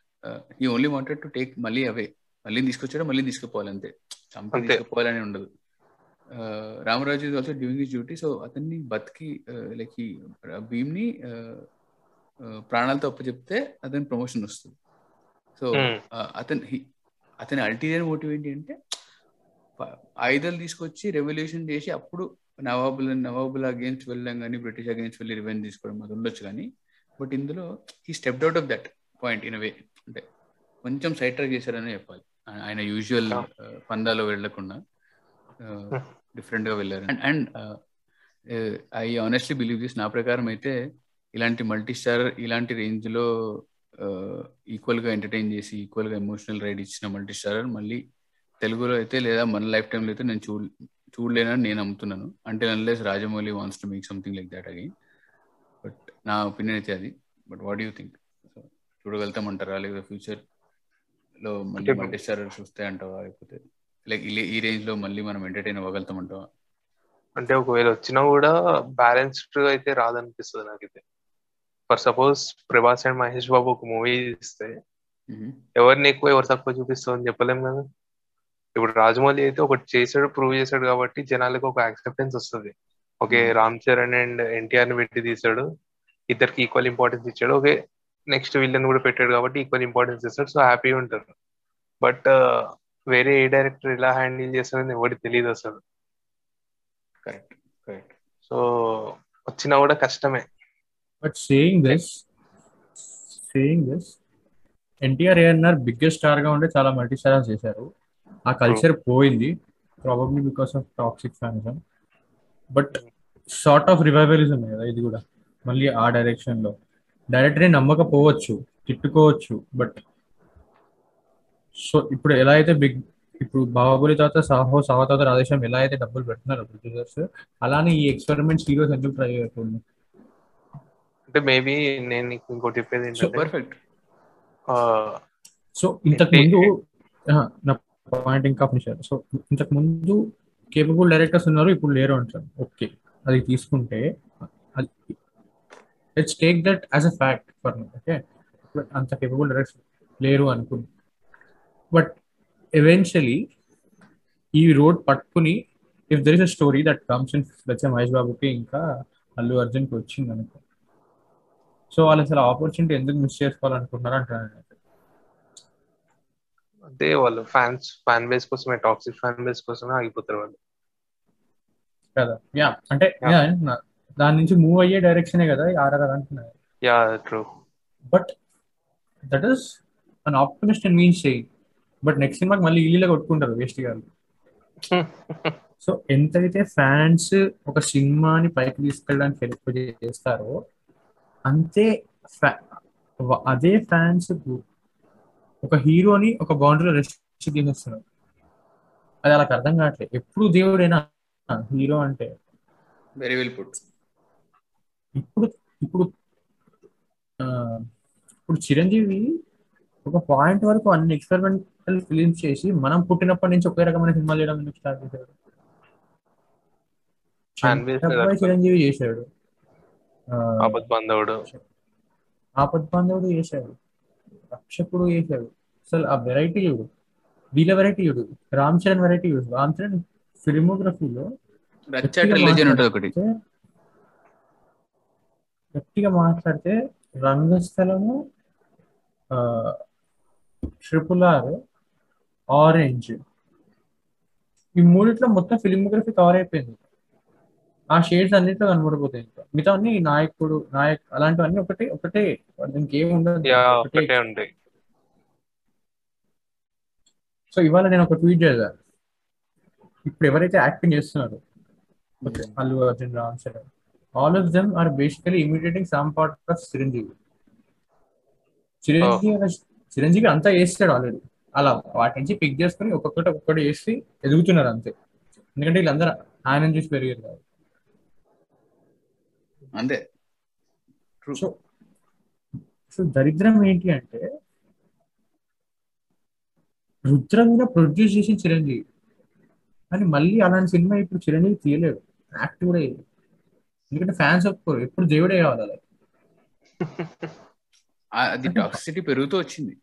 he only wanted to take మళ్ళీ అవే, మళ్ళీ తీసుకొచ్చాడు మళ్ళీ తీసుకుపోవాలి అంతే, చంపి తీసుకుపోవాలని ఉండదు. Ramaraju is also doing his duty. So అతన్ని బతికి లైక్ ఈ భీమ్ని ప్రాణాలతో అప్పచెప్తే అతని ప్రమోషన్ వస్తుంది. సో అతని అతని అల్టీరియర్ మోటివ్ ఏంటి అంటే ఆయుధాలు తీసుకొచ్చి రెవల్యూషన్ చేసి అప్పుడు నవాబుల నవాబుల అగేన్స్ట్ వెళ్ళడం కానీ బ్రిటిష్ అగేన్స్ట్ వెళ్ళి రివెంజ్ తీసుకోవడం అది ఉండొచ్చు కానీ బట్ ఇందులో he stepped out of that point in way. అంటే కొంచెం సైడ్ ట్రాక్ చేశారని చెప్పాలి. ఆయన యూజువల్ పందాలో వెళ్లకుండా డిఫరెంట్ గా వెళ్ళారు. And and I honestly believe this, నా ప్రకారం అయితే ఇలాంటి మల్టీ స్టార్ ఇలాంటి రేంజ్ లో ఈక్వల్ గా ఎంటర్టైన్ చేసి ఈక్వల్ గా ఎమోషనల్ రైడ్ ఇచ్చిన మల్టీ స్టారర్ మళ్ళీ తెలుగులో అయితే లేదా మన లైఫ్ టైంలో అయితే నేను చూ చూడలేనని నేను నమ్ముతున్నాను. అంటే unless Rajamouli wants to make something like that again. But నా ఒపీనియన్ అయితే అది. But what do you think? చూడగలుగుతామంటారా లేదా ఫ్యూచర్ లో మళ్ళీ మల్టీ స్టారర్స్ వస్తాయంటావా, లేకపోతే లైక్ ఈ రేంజ్ లో మళ్ళీ మనం ఎంటర్టైన్ అవ్వగలుగుతామంటావా? అంటే ఒకవేళ వచ్చినా కూడా బ్యాలెన్స్డ్ అయితే రాదనిపిస్తుంది నాకైతే. For suppose Prabhas and Mahesh Babu ఒక మూవీ ఇస్తే ఎవరిని ఎక్కువ ఎవరు తక్కువ చూపిస్తావు అని చెప్పలేం కదా. ఇప్పుడు రాజమౌళి అయితే ఒకటి చేశాడు, ప్రూవ్ చేశాడు కాబట్టి జనాలకు ఒక యాక్సెప్టెన్స్ వస్తుంది. ఓకే, రామ్ చరణ్ అండ్ ఎన్టీఆర్ ని పెట్టి తీశాడు, ఇద్దరికి ఈక్వల్ ఇంపార్టెన్స్ ఇచ్చాడు. ఓకే, నెక్స్ట్ విలన్ కూడా పెట్టాడు కాబట్టి ఈక్వల్ ఇంపార్టెన్స్ ఇస్తాడు, సో హ్యాపీగా ఉంటారు. బట్ వేరే ఏ డైరెక్టర్ ఇలా హ్యాండిల్ చేస్తాడని ఎవరికి తెలియదు అసలు. Correct correct. సో వచ్చినా కూడా కష్టమే. But saying this, saying this, NTR ANR biggest star గా ఉండే చాలా మల్టీ స్టార్స్ చేశారు. ఆ కల్చర్ పోయింది probably because of toxic fanism. But sort of revivalism కదా ఇది కూడా. మళ్ళీ ఆ డైరెక్షన్ లో డైరెక్టర్ని నమ్మకపోవచ్చు, తిట్టుకోవచ్చు. బట్ సో ఇప్పుడు ఎలా అయితే బిగ్ ఇప్పుడు బాహుబలి తర్వాత సాహో సాహో తర్వాత రాధేశ్యామ్ ఎలా అయితే డబ్బులు పెడుతున్నారు ప్రొడ్యూసర్స్, అలానే ఈ ఎక్స్పెరిమెంట్స్ హీరోస్ ఎందుకు ట్రై చేయకుండా? అంటే మేబీ నేను ఇంకోటి చెప్పేది పర్ఫెక్ట్. సో ఇంతకుముందు నా పాయింట్ ఇంకా ఫినిష్ అయ్యారు. సో ఇంతకుముందు కేపబుల్ డైరెక్టర్స్ ఉన్నారు, ఇప్పుడు లేరు అంటారు. ఓకే, అది తీసుకుంటే let's take that as a fact for me. Okay, అంత కేపబుల్ డైరెక్టర్స్ లేరు అనుకున్నాం. బట్ ఎవెన్చువలీ ఈ రోడ్ పట్టుకుని if there is a story that comes in let's say Mahesh బాబుకి ఇంకా అల్లు అర్జున్కి వచ్చింది అనుకో, సో వాళ్ళు అసలు ఆపర్చునిటీ ఎందుకు మిస్ చేసుకోవాలనుకుంటున్నారు అంటారు. అంటే వాళ్ళు ఫ్యాన్స్ ఫ్యాన్ బేస్ కోసమే, టాక్సిక్ ఫ్యాన్ బేస్ కోసమే ఆగిపోతారు వాళ్ళు కదా. యా, అంటే దాని నుంచి మూవ్ అయ్యే డైరెక్షనే కదా ఆర్ఆర్ అంటున్నారు. Yeah true, but that is an optimist and means చేయి. బట్ నెక్స్ట్ సినిమాకి మళ్ళీ ఇల్లీలా కొట్టుకుంటారు వేస్ట్ గారు. సో ఎంతైతే ఫ్యాన్స్ ఒక సినిమాని పైకి తీసుకెళ్ళడానికి హెల్ప్ చేస్తారో అంతే అదే ఫ్యాన్స్ ఒక హీరోని ఒక బౌండరీలో రెస్ట్రిక్ట్ చేసేస్తున్నారు. అది అలా అర్థం కావట్లేదు. ఎప్పుడు దేవుడైనా హీరో అంటే వెరీ వెల్ పుట్. ఇప్పుడు ఇప్పుడు ఇప్పుడు చిరంజీవి ఒక పాయింట్ వరకు అన్ని ఎక్స్పెరిమెంటల్ ఫిలిమ్స్ చేసి మనం పుట్టినప్పటి నుంచి ఒకే రకమైన సినిమాలు చేయడం ఎందుకు స్టార్ట్ చేశాడు? చిరంజీవి చేశాడు, ఆపద్ బాంధవుడు ఆపద్ బాంధవుడు చేశాడు, రక్షకుడు చేశాడు. అసలు ఆ వెరైటీ చూడు, వీళ్ళ వెరైటీ చూడు, రామ్ చరణ్ వెరైటీ చూడు. రామ్ చరణ్ ఫిల్మోగ్రఫీలో గట్టిగా మాట్లాడితే రంగస్థలము, ట్రిపుల్ ఆర్, ఆరెంజ్, ఈ మూడిట్లో మొత్తం ఫిల్మోగ్రఫీ కవర్ అయిపోయింది. ఆ షేడ్స్ అన్నిట్లో కనబడిపోతాయి. ఇంకా మిగతా అన్ని నాయకుడు నాయక్ అలాంటివన్నీ ఒకటే ఒకటే ఇంకేముండదు. సో ఇవాళ నేను ఒక ట్వీట్ చేశాను. ఇప్పుడు ఎవరైతే యాక్టింగ్ చేస్తున్నారో Allu Arjun, Ram Charan, all of them are basically imitating some part of Chiranjeevi. Chiranjeevi oh. Chiranjeevi అంతా చేస్తాడు ఆల్రెడీ. అలా వాటి నుంచి పిక్ చేసుకుని ఒక్కొక్కటి ఒక్కొక్కటి చేసి ఎదుగుతున్నారు అంతే. ఎందుకంటే వీళ్ళందరూ ఆయన చూసి పెరిగారు కాదు అంతే. సో సో దరిద్రం ఏంటి అంటే రుద్ర కూడా ప్రొడ్యూస్ చేసి చిరంజీవి అని మళ్ళీ అలాంటి సినిమా ఇప్పుడు చిరంజీవి తీయలేడు, యాక్ట్ కూడా వేయలేదు. ఎందుకంటే ఫ్యాన్స్ ఒప్పుకోరు, ఎప్పుడు దేవుడే కావాలి అలా. అది టాక్సిసిటీ పెరుగుతూ వచ్చింది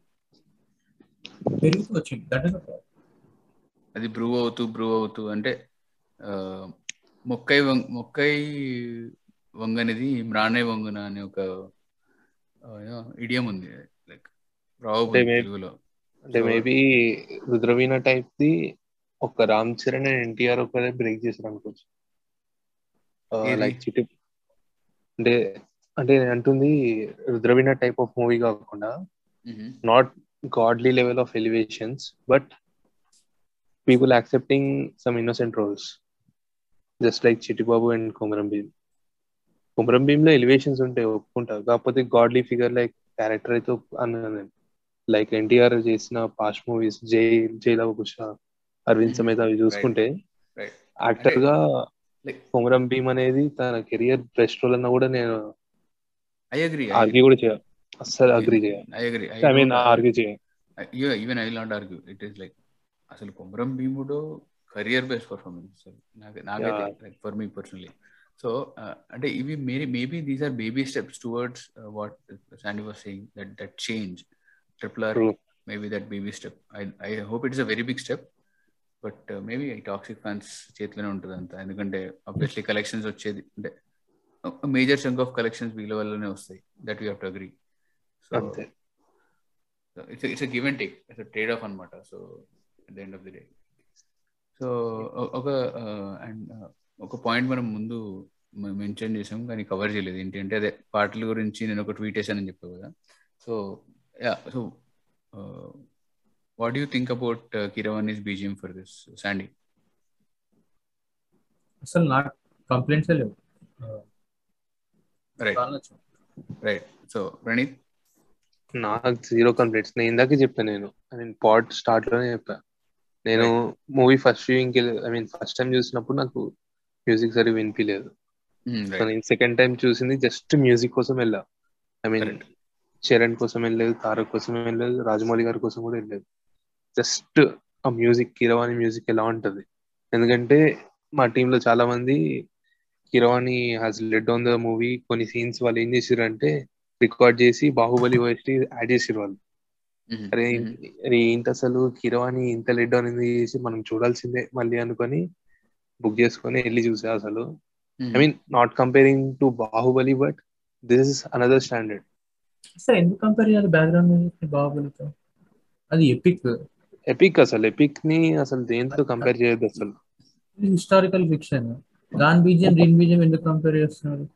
పెరుగుతూ వచ్చింది దట్ ఇస్ అది బ్రూ అవుతూ బ్రూ అవుతూ అంటే మొక్కై మొక్కై వంగనేది మ్రానే వంగున అనే ఒక ఇడియం ఉంది లైక్ తెలుగులో. అంటే మేబీ రుద్రవీణ టైప్ ది ఒక రామ్ చరణ్ అండ్ ఎన్టీఆర్ ఒకరే బ్రేక్ చేశారు అనుకోవచ్చు. లైక్ చిటి అంటే అంటే నేను అంటుంది రుద్రవీణ టైప్ ఆఫ్ మూవీ కాకుండా not godly level of elevations but people accepting some innocent roles just like Chittibabu and Komaram Bheem. Komaram Bheem lo elevations unte okkunta kapothe godly figure like character ayitho annanu like N T R chesina past movies Jai Jai Lavakusha Arvind Sameta avi chusukunte actor ga like Komaram Bheem anedi tana career best role anna kuda nenu I agree argue kuda cheya asal agree cheya I agree I mean argue cheya even I will not argue it is like అసలు Komaram Bheemudu career best performance నాకు నాకైతే for me personally. So అంటే ఇవి మేరీ maybe these are baby steps towards what Sandy was saying that that change triple R maybe that baby step I I hope it's a very big step but maybe I toxic fans చేతిలోనే ఉంటుంది అంత. ఎందుకంటే obviously collections వచ్చేది అంటే major chunk of collections వీళ్ళ వల్లనే వస్తాయి that we have to agree. So it's it's give and take, it's trade off అన్నమాట. So at the end of the day so oka and oka point manam mundu mention chesam gaani cover cheyaledu enti ante ade party gurinchi nenu oka tweet chesanu ani cheppa kada. So yeah, so uh, what do you think about uh, Keeravani's B G M for this Sandy? Asal not complaints levu uh, right right so Praneeth నాకు zero complaints. నేను ఇందాకే చెప్పాను, నేను I mean pot start లోనే చెప్పాను, నేను movie first viewing I mean first time చూసినప్పుడు నాకు మ్యూజిక్ సరిగా వినిపించలేదు. నేను సెకండ్ టైం చూసింది జస్ట్ మ్యూజిక్ కోసం వెళ్ళా. ఐ మీన్ చరణ్ కోసం వెళ్ళలేదు, తారక్ కోసం వెళ్ళలేదు, రాజమౌళి గారి కోసం కూడా వెళ్ళలేదు, జస్ట్ ఆ మ్యూజిక్ కీరవాణి మ్యూజిక్ ఎలా ఉంటుంది. ఎందుకంటే మా టీంలో చాలా మంది Keeravani has led on the movie కొన్ని సీన్స్ వాళ్ళు ఏం చేసారు అంటే రికార్డ్ చేసి బాహుబలి ఓఎస్టీ యాడ్ చేసారు వాళ్ళు. అరే ఇంత అసలు కీరవాణి ఇంత లెడ్ ఆన్ చేసి మనం చూడాల్సిందే మళ్ళీ అనుకొని బుక్ చేసుకొని వెళ్ళి చూసా. అసలు I mean not comparing to Baahubali but this is another standard. Sir ఎందుకు కంపేర్ చేయాలి బ్యాక్గ్రౌండ్ మ్యూజిక్ బాహుబలితో? అది ఎపిక్ ఎపిక్ అసలు ఎపిక్ ని అసలు దేంతో కంపేర్ చేయదు. అసలు హిస్టారికల్ ఫిక్షన్ దాని బీజియం దీని బీజియం ఎందుకు కంపేర్ చేస్తున్నారు?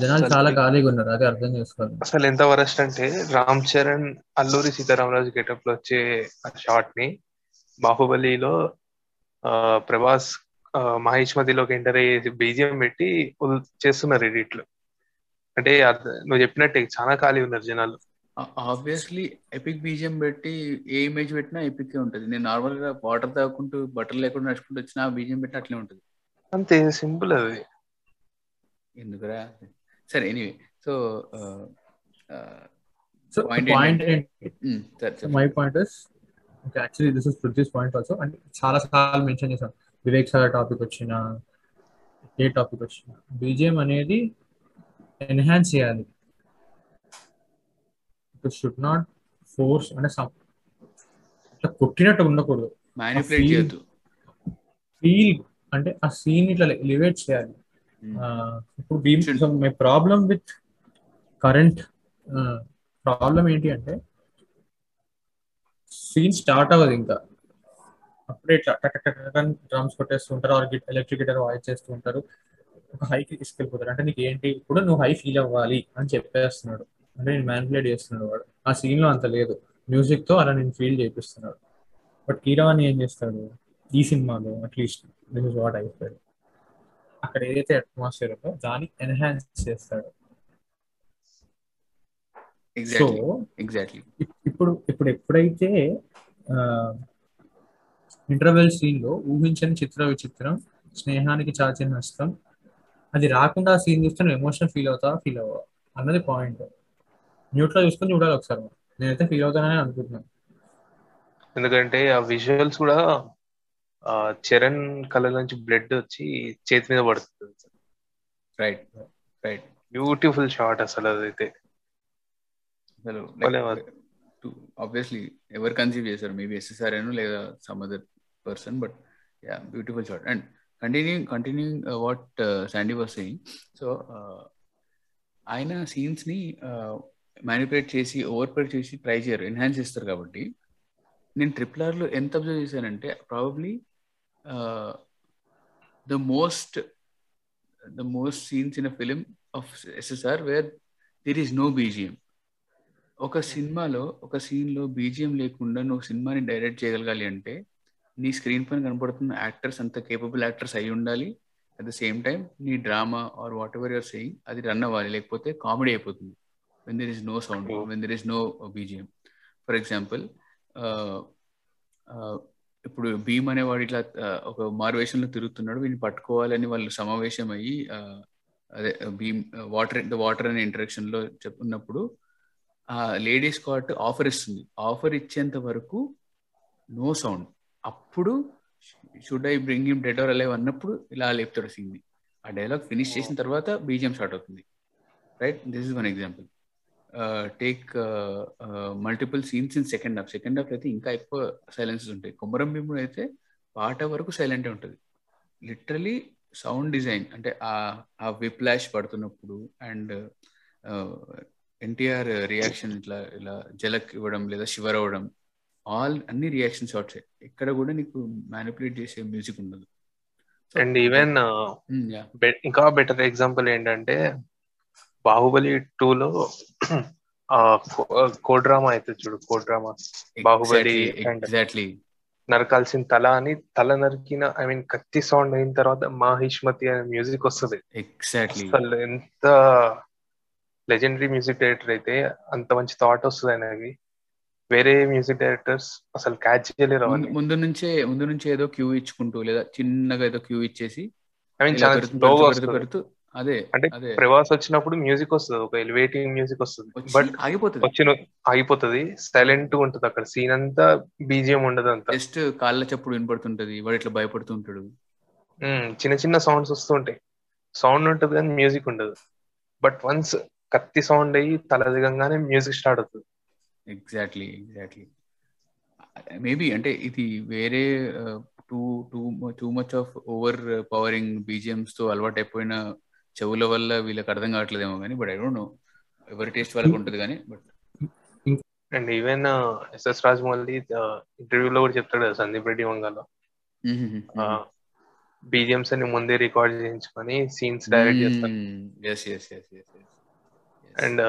జనాలు చాలా ఖాళీగా ఉన్నారు, అదే అర్థం చేసుకోవాలి. అసలు ఎంత వరస్ట్ అంటే రామ్ చరణ్ అల్లూరి సీతారామరాజు గెటప్ లో వచ్చే షాట్ ని బాహుబలిలో ప్రభాస్ మహేష్ మధ్యలోకి ఎంటర్ అయ్యే బీజియం పెట్టి చేస్తున్నారు ఎడిట్ లో. అంటే నువ్వు చెప్పినట్టే చాలా ఖాళీ ఉన్నారు జనాలు. ఆబ్వియస్లీ ఎపిక్ బీజియం పెట్టి ఏ ఇమేజ్ పెట్టినా ఎపిక్ ఉంటుంది. నేను నార్మల్ గా వాటర్ తాగుకుంటూ బట్టలు లేకుండా నడుచుకుంటూ వచ్చినా బీజియం పెట్టి అట్లే ఉంటుంది, అంతే సింపుల్. అది ఎందుకురా సరే anyway. So so point my point is actually this is produce point also. And చాలా సార్లు మెన్షన్ చేశాం, వివేక్ సార్ టాపిక్ వచ్చినా ఏ టాపిక్ వచ్చినా బీజిఎం అనేది ఎన్హాన్స్ చేయాలి, ఇట్ షుడ్ నాట్ ఫోర్స్. అంటే ఇట్లా కొట్టినట్టు ఉండకూడదు, మ్యానిపులేట్ చేయొద్దు. ఫీల్ అంటే ఆ సీన్ ఇట్లా ఎలివేట్ చేయాలి. ఇప్పుడు Bheem my problem with current problem ఏంటి అంటే సీన్ స్టార్ట్ అవ్వదు, ఇంకా అప్పుడే డ్రమ్స్ కొట్టేస్తూ ఉంటారు, ఎలక్ట్రిక్ గిటార్ వాయిస్ చేస్తూ ఉంటారు, ఒక హైకి తీసుకెళ్ళిపోతారు. అంటే నీకు ఏంటి ఇప్పుడు నువ్వు హై ఫీల్ అవ్వాలి అని చెప్పేస్తున్నాడు, అంటే నేను మ్యానిపులేట్ చేస్తున్నాడు వాడు. ఆ సీన్ లో అంత లేదు, మ్యూజిక్ తో అలా నేను ఫీల్ చేపిస్తున్నాడు. బట్ కీరవాణి ఏం చేస్తాడు ఈ సినిమాలో at least this is what I feel అక్కడ ఏదైతే అట్మాస్ఫియర్ ఉందో దాన్ని ఎన్హాన్స్ చేస్తాడు. సో ఎగ్జాక్ట్లీ ఇప్పుడు ఇప్పుడు ఎప్పుడైతే ఇంటర్వెల్ సీన్ లో ఊహించని చిత్ర విచిత్రం, స్నేహానికి చాచిన నష్టం అది రాకుండా ఆ సీన్ చూస్తే నువ్వు ఎమోషనల్ ఫీల్ అవుతావా ఫీల్ అవ్వా అన్నది పాయింట్. న్యూట్రల్ చూసుకొని చూడాలి ఒకసారి. నేనైతే ఫీల్ అవుతానని అనుకుంటున్నాను, ఎందుకంటే ఆ విజువల్స్ కూడా చరణ్ కళ్ళ నుంచి బ్లడ్ వచ్చి చేతి మీద పడుతుంది. రైట్ రైట్ బ్యూటిఫుల్ షాట్ అసలు అదైతే. ఆబ్వియస్లీ ఎవరు కన్సీవ్ చేశారు, మేబీ ఎస్ఎస్ఆర్ అను లేదా some other person, but yeah beautiful shot. And continuing continuing what Sandy was saying, so ఆయన సీన్స్ ని మ్యానిపులేట్ చేసి ఓవర్ ప్లే చేసి ట్రై చేయరు, ఎన్హాన్స్ చేస్తారు. కాబట్టి నేను ట్రిపుల్ ఆర్లో ఎంత అబ్జర్వ్ చేశానంటే probably the most the most scenes in a film of SSR where there is no BGM. ఒక సినిమాలో ఒక సీన్లో బీజిఎం లేకుండా నువ్వు సినిమాని డైరెక్ట్ చేయగలగాలి అంటే నీ స్క్రీన్ పైన కనపడుతున్న యాక్టర్స్ అంత కేపబుల్ యాక్టర్స్ అయి ఉండాలి. అట్ ద సేమ్ టైం నీ drama or whatever you're saying అది రన్ అవ్వాలి, లేకపోతే కామెడీ అయిపోతుంది when there is no sound, when there is no BGM. For example ఇప్పుడు భీమ్ అనేవాడు ఇట్లా ఒక మారువేషంలో తిరుగుతున్నాడు, వీడిని పట్టుకోవాలని వాళ్ళు సమావేశం అయ్యి అదే భీమ్ వాటర్ వాటర్ అనే ఇంటరాక్షన్ లో చెప్పున్నప్పుడు ఆ లేడీ స్కాట్ ఆఫర్ ఇస్తుంది, ఆఫర్ ఇచ్చేంత వరకు నో సౌండ్. అప్పుడు should I bring him dead or alive అన్నప్పుడు ఇలా లేపుతాడు సీన్. ఆ డైలాగ్ ఫినిష్ చేసిన తర్వాత బీజిఎం స్టార్ట్ అవుతుంది. Right, this is one example. Take multiple scenes in second half. Second half అయితే ఇంకా ఎక్కువ సైలెన్సెస్ ఉంటాయి. కొమరం భీమ్ అయితే పాట వరకు సైలెంటే ఉంటుంది. లిటరలీ సౌండ్ డిజైన్ అంటే ఆ విప్లాష్ పడుతున్నప్పుడు అండ్ ఎన్టీఆర్ రియాక్షన్ ఇట్లా ఇలా జలక్ ఇవ్వడం లేదా షివర్ అవ్వడం, ఆల్ అన్ని రియాక్షన్ షాట్స్. ఎక్కడ కూడా నీకు మ్యానిపులేట్ చేసే మ్యూజిక్ ఉండదు. అండ్ ఈవెన్ ఇంకా బెటర్ ఎగ్జాంపుల్ ఏంటంటే బాహుబలి టూ లో కోడ్రామా అయితే చూడు, కోడ్రామా బాహుబలి ఎగ్జాక్ట్లీ నరకాల్సిన తల అని తల నరికిన ఐ మీన్ కత్తి సౌండ్ అయిన తర్వాత మాహిష్మతి అనే మ్యూజిక్ వస్తుంది. ఎగ్జాక్ట్లీ అసలు ఎంత లెజెండరీ మ్యూజిక్ డైరెక్టర్ అయితే అంత మంచి థాట్ వస్తుంది అనేది వేరే మ్యూజిక్ డైరెక్టర్స్ అసలు క్యాచ్ చేయలేరు. ముందు నుంచే ముందు నుంచే ఏదో క్యూ ఇచ్చుకుంటూ లేదా చిన్నగా ఏదో క్యూ ఇచ్చేసి ఐ మీన్ పెడుతూ అదే అంటే ప్రభాస్ వచ్చినప్పుడు మ్యూజిక్ వస్తుంది, ఒక ఎలివేటింగ్ మ్యూజిక్ వస్తుంది, బట్ ఆగిపోతుంది వచ్చిన ఆగిపోతుంది సైలెంట్ ఉంటుంది. అక్కడ సీన్ అంతా బీజిఎం ఉండదు, అంతా జస్ట్ కాళ్ళ చప్పుడు వినపడుతుంటది, వాడు ఇట్లా భయపడుతుంటాడు, చిన్న చిన్న సౌండ్స్ వస్తూ ఉంటాయి. సౌండ్ ఉంటుంది కానీ మ్యూజిక్ ఉండదు. బట్ వన్స్ కత్తి సౌండ్ అయ్యి తల దిగంగానే మ్యూజిక్ స్టార్ట్ అవుతుంది. ఎగ్జాక్ట్లీ ఎగ్జాక్ట్లీ మేబీ అంటే ఇది వేరే too too too much of over pouring BGMs తో అలవాటు అయిపోయిన చెవుల వల్ల వీళ్ళకి అర్థం కావట్లేదేమో కానీ, బట్ ఐ డోంట్ నో ఎవరి టేస్ట్ వాళ్ళకి ఉంటుంది కానీ. But and even SS Rajamouli ఇంటర్వ్యూలో కూడా చెప్తాడు కదా సందీప్ రెడ్డి వంగలో బీజిఎంస్ అన్ని ముందే రికార్డ్ చేయించుకొని సీన్స్ డైరెక్ట్ చేస్తాడు. అండ్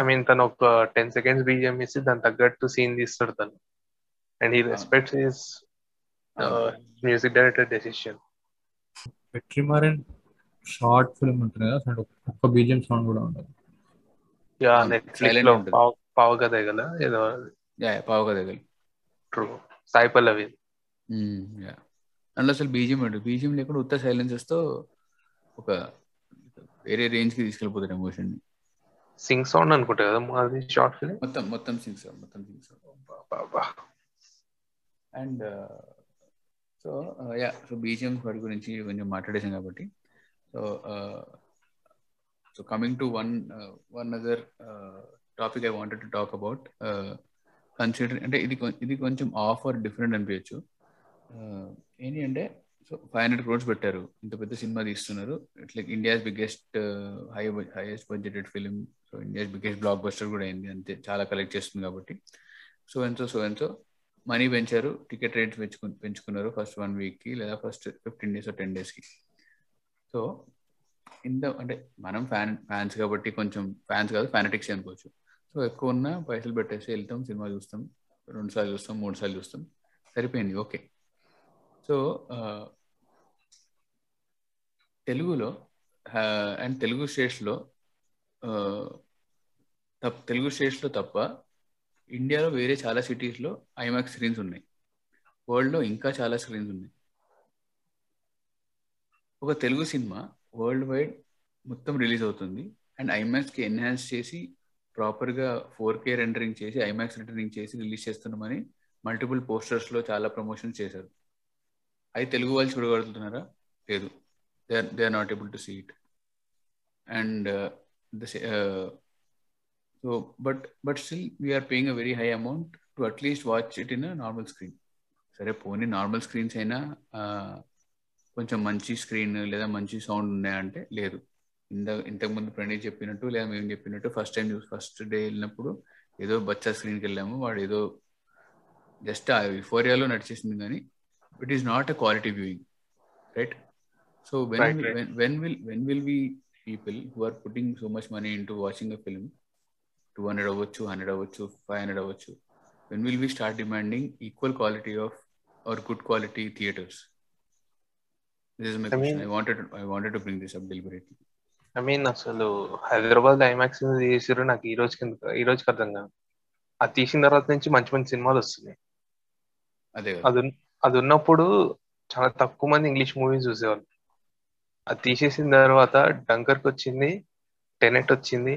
ఐ మీన్ తను ఒక టెన్ సెకండ్స్ బీజిఎం ఇస్తే దాని తగ్గట్టు సీన్ తీస్తాడు తను. And he respects his music director decision. Short film ఉంటుంది కదా, అసలు ఒక్క బీజిఎం సౌండ్ కూడా ఉండదు. యా నెట్‌ఫ్లిక్స్ లో పావు కథే కదా, ఏదో యా పావు కథే ట్రూ సాయి పల్లవి యా అందులో అసలు బీజిఎం ఉంటుంది. బీజిఎం లేకుండా ఉత్త సైలెన్సెస్ తో ఒక వేరే రేంజ్ కి తీసుకెళ్ళిపోతాడు ఎమోషన్ ని. సింగ్ సౌండ్ అనుకుంటా కదా అది షార్ట్ ఫిల్మ్ మొత్తం మొత్తం సింగ్ సౌండ్ మొత్తం sync sound. And so yeah so BGM వాటి గురించి కొంచెం మాట్లాడేసాం కాబట్టి so uh, so coming to one uh, one other uh, topic I wanted to talk about uh, consider ante idi idi koncham off or different anipichu eni ante so five hundred crores pettaru inta pedda cinema teestunnaru it's like India's biggest uh, high highest budgeted film so India's biggest blockbuster kuda ayindi ante chaala collect chestundi kabatti so and so so and so money vencharu ticket rates venchukunnaru first one week ki ledha first fifteen days or ten days ki. So ఇంత అంటే మనం fan fans కాబట్టి కొంచెం fans కాదు fanatics అనుకోవచ్చు. So ఎక్కువ ఉన్న పైసలు పెట్టేసి వెళ్తాం, సినిమా చూస్తాం, రెండు సార్లు చూస్తాం, మూడు సార్లు చూస్తాం, సరిపోయింది ఓకే. సో తెలుగులో అండ్ తెలుగు స్టేట్స్లో తప్ తెలుగు స్టేట్స్లో తప్ప ఇండియాలో వేరే చాలా సిటీస్లో ఐమాక్స్ స్క్రీన్స్ ఉన్నాయి. వరల్డ్లో ఇంకా చాలా స్క్రీన్స్ ఉన్నాయి. ఒక తెలుగు సినిమా వరల్డ్ వైడ్ మొత్తం రిలీజ్ అవుతుంది అండ్ ఐమాక్స్కి ఎన్హాన్స్ చేసి ప్రాపర్గా ఫోర్ కే రెండరింగ్ చేసి ఐమాక్స్ రెండరింగ్ చేసి రిలీజ్ చేస్తున్నామని మల్టిపుల్ పోస్టర్స్లో చాలా ప్రమోషన్స్ చేశారు. అవి తెలుగు వాళ్ళు చూడగలుగుతున్నారా? లేదు. They are, they are not able to see it. And uh, this, uh, so, but but still we are paying a very high amount to at least watch it in a normal screen. సరే పోనీ normal screens అయినా కొంచెం మంచి screen లేదా మంచి sound ఉన్నాయంటే లేదు. ఇంత ఇంతకుముందు ప్రణయ్ చెప్పినట్టు లేదా మేము చెప్పినట్టు ఫస్ట్ టైం చూసి ఫస్ట్ డే వెళ్ళినప్పుడు ఏదో బచ్చా స్క్రీన్కి వెళ్ళాము, వాడు ఏదో జస్ట్ ఆ యుఫోరియాలో నడిచేసింది, కానీ it is not a quality viewing, right? So when right, right. when when will when will we people who are putting so much money into watching a film, two hundred hours, one hundred hours, five hundred hours, when will we start demanding equal quality of or good quality theaters? This is my I question. Mean, I wanted I wanted to bring this up deliberately. I mean, asalu Hyderabad IMAX lo chesiro naku ee roju kinda ee roju kadanga aa teesin tarvata nunchi manchi manchi cinemalu vastunayi. Ade adu adu unnappudu chaala takku mandi English movies chusevaru. అది తీసేసిన తర్వాత డంకర్క్ వచ్చింది, Tenet వచ్చింది,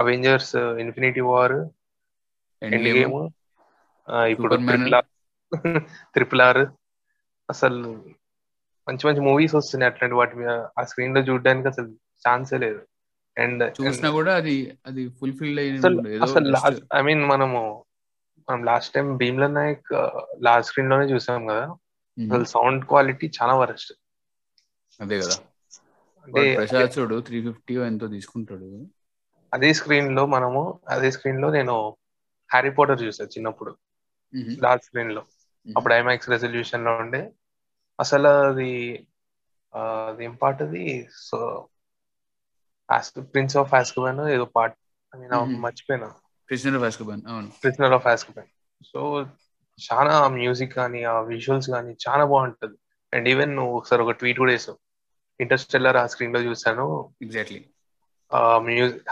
Avengers Infinity War, Endgame, ఇప్పుడు triple R, అసలు మంచి మంచి movies వస్తున్నాయి. అట్లాంటి వాటి మీద ఆ స్క్రీన్ లో చూడడానికి అసలు ఛాన్సే లేదు. అండ్ చూసినా కూడా అది అది ఫుల్ఫిల్ అయ్యింది. అసలు ఐ మీన్ మనము మనం last time భీమ్ల నాయక్ last screen లోనే చూసాం కదా, అసలు సౌండ్ క్వాలిటీ చాలా వరస్ట్. అదే కదా, ప్రసాద్ చూడు త్రీ ఫిఫ్టీ ఎంతో తీసుకుంటాడు. అదే స్క్రీన్ లో మనము అదే స్క్రీన్ లో నేను హ్యారీ పోటర్ చూసా చిన్నప్పుడు లార్జ్ స్క్రీన్ లో, అప్పుడు ఐమాక్స్ రెజల్యూషన్ లో ఉండే. అసలు అది అదేం పార్ట్, అది సో ప్రిన్స్ ఆఫ్ ఆస్కబాన్ ఏదో పార్ట్, మర్చిపోయినా. Prisoner of Azkaban. అవును, ప్రిజనర్ ఆఫ్ ఆస్కబాన్. సో చాలా మ్యూజిక్ కానీ ఆ విజువల్స్ కానీ చాలా బాగుంటది. అండ్ ఈవెన్ నువ్వు ఒకసారి ఒక ట్వీట్ కూడా వేసావు, ఇంటర్స్టెల్లర్ ఆ స్క్రీన్ లో చూసాను. ఎగ్జాక్ట్లీ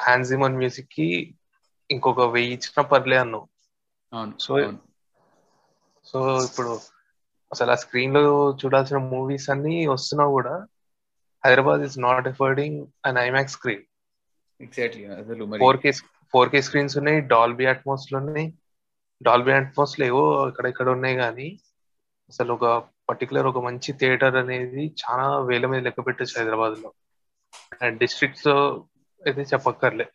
హ్యాన్స్ జిమర్ మ్యూజిక్ కి ఇంకొక వెయ్యి ఇచ్చిన పర్లే అన్నావు. సో సో ఇప్పుడు అసలు ఆ స్క్రీన్ లో చూడాల్సిన మూవీస్ అన్ని వస్తున్నా కూడా Hyderabad is not affording an IMAX screen. Exactly, అసలు four K four K screens ఉన్నాయి, డాల్బీ అట్మాస్ లో ఉన్నాయి. డాల్బీ అట్మాస్ లో ఏవో ఇక్కడ ఇక్కడ ఉన్నాయి, కానీ అసలు ఒక పర్టికులర్ ఒక మంచి థియేటర్ అనేది చాలా వేల మీద లెక్క పెట్టచ్చు హైదరాబాద్ లో. అండ్ డిస్ట్రిక్ట్స్ లో అయితే చెప్పక్కర్లే.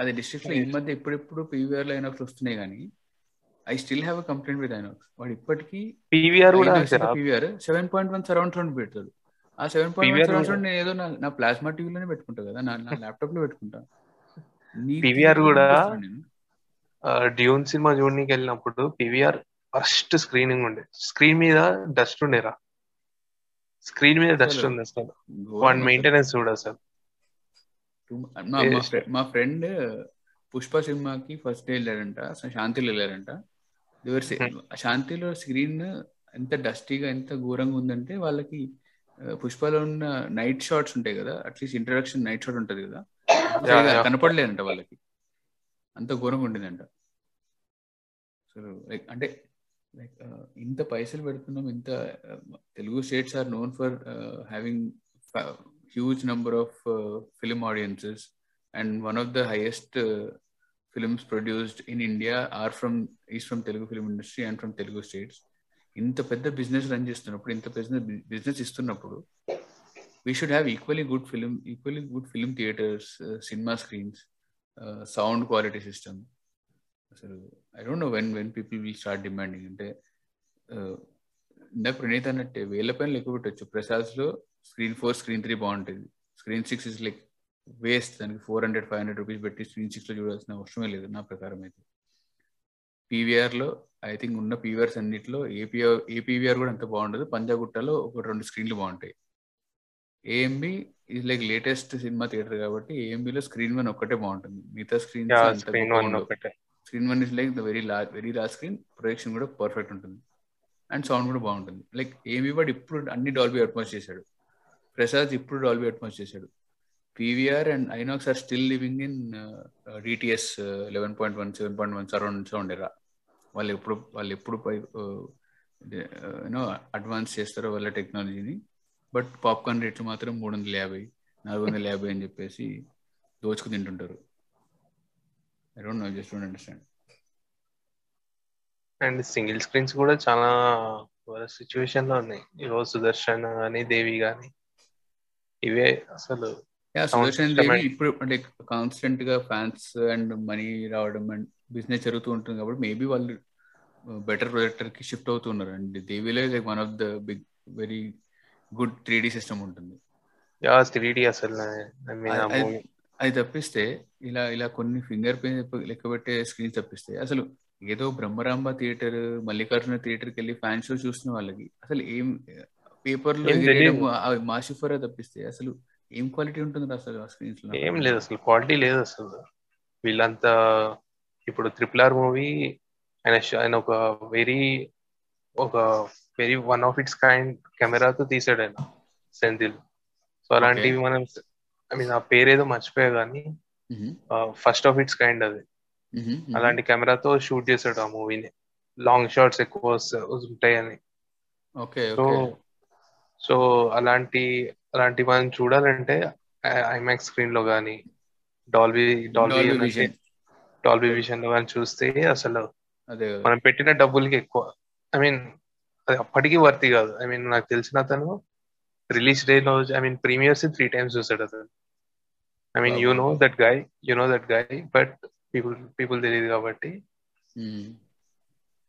అదే డిస్ట్రిక్ట్ లో ఈ మధ్య ఇప్పుడిప్పుడు పీవీఆర్ లో ఐనాక్స్ వస్తున్నాయి, కానీ I still have a complaint with ఐనాక్స్. వాడు ఇప్పటికీ పీవీఆర్ కూడా PVR seven point one surround sound పెడతాడు. ఆ seven point one surround sound నేను ఏదో నా ప్లాస్మా టీవీలోనే పెట్టుకుంటా కదా, నా ల్యాప్టాప్ లో పెట్టుకుంటా. పీవీఆర్ కూడా డ్యూన్ సినిమా జూన్కి వెళ్ళినప్పుడు పీవీఆర్ ఫస్ట్ స్క్రీనింగ్ ఉండే, స్క్రీన్ మీద డస్ట్ ఉండేరా, స్క్రీన్ మీద డస్ట్ ఉంది అసలు. వాడి మెయింటెనెన్స్ చూడ అసలు. మా ఫ్రెండ్ పుష్ప సినిమాకి ఫస్ట్ డే వెళ్ళారంట, శాంతిలో వెళ్ళారంట. శాంతిలో స్క్రీన్ ఎంత డస్టీగా ఎంత ఘోరంగా ఉందంటే, వాళ్ళకి పుష్పలో ఉన్న నైట్ షాట్స్ ఉంటాయి కదా, అట్లీస్ట్ ఇంట్రడక్షన్ నైట్ షాట్ ఉంటది కదా, కనపడలేదంట వాళ్ళకి, అంత ఘోరంగా ఉండిందంట. లైక్ అంటే లైక్ ఇంత పైసలు పెడుతున్నాం, ఇంత Telugu states are known for having huge number of film audiences and one of the highest films produced in India are from is from Telugu film industry and from Telugu states. ఇంత పెద్ద బిజినెస్ రన్ చేస్తున్నప్పుడు, ఇంత పెద్ద business ఇస్తున్నప్పుడు, we should have equally good film equally good film theatres, cinema screens, sound quality system. అసలు I don't know when when people will start demanding. అంటే ఇందాక ప్రణీత్ అన్నట్టే వేల పైన లెక్క పెట్టచ్చు. ప్రసాద్స్లో స్క్రీన్ ఫోర్ స్క్రీన్ త్రీ బాగుంటుంది, screen six is like waste. దానికి four hundred five hundred rupees పెట్టి స్క్రీన్ సిక్స్లో చూడాల్సిన అవసరమే లేదు నా ప్రకారం అయితే. పీవీఆర్లో ఐ థింక్ ఉన్న పీవీఆర్స్ అన్నింటిలో ఏపీఆర్ ఏపీవీఆర్ కూడా అంత బాగుండదు. పంజాగుట్టలో ఒక రెండు స్క్రీన్లు బాగుంటాయి. ఏఎంబీ ఇది లైక్ లేటెస్ట్ సినిమా థియేటర్ కాబట్టి ఏఎంబీలో స్క్రీన్ వన్ ఒక్కటే బాగుంటుంది, మిగతా screen screen one is like the very large very large screen, projection కూడా పర్ఫెక్ట్ ఉంటుంది అండ్ సౌండ్ కూడా బాగుంటుంది. లైక్ ఏమి వాడు ఇప్పుడు అన్ని డాల్బీ అట్మాస్ చేశాడు. ప్రసాద్ ఇప్పుడు డాల్బీ అట్మాస్ చేశాడు. PVR and ఐనాక్స్ are still living in DTS eleven point one seven point one surround నుంచే ఉండేరా. వాళ్ళు ఎప్పుడు వాళ్ళు ఎప్పుడు యూనో అడ్వాన్స్ చేస్తారో వాళ్ళ టెక్నాలజీని. బట్ పాప్కార్న్ రేట్లు మాత్రం మూడు వందల యాభై నాలుగు వందల యాభై అని చెప్పేసి దోచుకు తింటుంటారు. I don't know, just don't understand. And single screens కూడా చాలా సిచ్యువేషన్ లో ఉన్నాయి ఈరోజు. సుదర్శన్ కానీ దేవి కానీ ఇవే అసలు. సుదర్శన్ దేవి ఇప్పుడు అంటే కాన్స్టెంట్ గా ఫ్యాన్స్ అండ్ మనీ రావడం అండ్ బిజినెస్ జరుగుతూ ఉంటుంది కాబట్టి మేబీ వాళ్ళు బెటర్ ప్రొజెక్టర్ కి షిఫ్ట్ అవుతున్నారు. అండ్ దేవిలో like one of the big very good three D system ఉంటుంది. అది తప్పిస్తే ఇలా ఇలా కొన్ని ఫింగర్ ప్రింట్ లెక్కబెట్టే స్క్రీన్స్ తప్పిస్తే అసలు ఏదో బ్రహ్మరాంబ థియేటర్ మల్లికార్జున థియేటర్కి వెళ్ళి ఫ్యాన్ షో చూసిన వాళ్ళకి అసలు ఏం పేపర్ లో మాసిఫర్ తప్పిస్తే అసలు ఏం క్వాలిటీ ఉంటుంది అసలు ఆ స్క్రీన్స్ లో? ఏం లేదు అసలు, క్వాలిటీ లేదు అసలు. వీళ్ళంతా ఇప్పుడు ట్రిపుల్ ఆర్ మూవీ ఆయన ఆయన ఒక వెరీ ఒక very one of its kind కెమెరాతో తీసాడు ఆయన సంథిల్. సో అలాంటివి మనం ఐ మీన్ ఆ పేరేదో మర్చిపోయా కానీ ఫస్ట్ ఆఫ్ ఇట్స్ కైండ్ అది. అలాంటి కెమెరాతో షూట్ చేశాడు ఆ మూవీని. లాంగ్ షాట్స్ ఎక్కువ ఉంటాయని. సో సో అలాంటి అలాంటి మనం చూడాలంటే ఐమాక్స్ స్క్రీన్ లో కానీ డాల్బీ డాల్బీ డాల్బీ విజన్ లో కానీ చూస్తే అసలు మనం పెట్టిన డబ్బులకి ఎక్కువ ఐ మీన్ అది అప్పటికీ వర్తి కాదు. ఐ మీన్ నాకు తెలిసిన అతను రిలీజ్ డే రోజు I mean premieres three times చూసాడు అతను. I mean you know that guy you know that guy but people people తెలియదు కాబట్టి.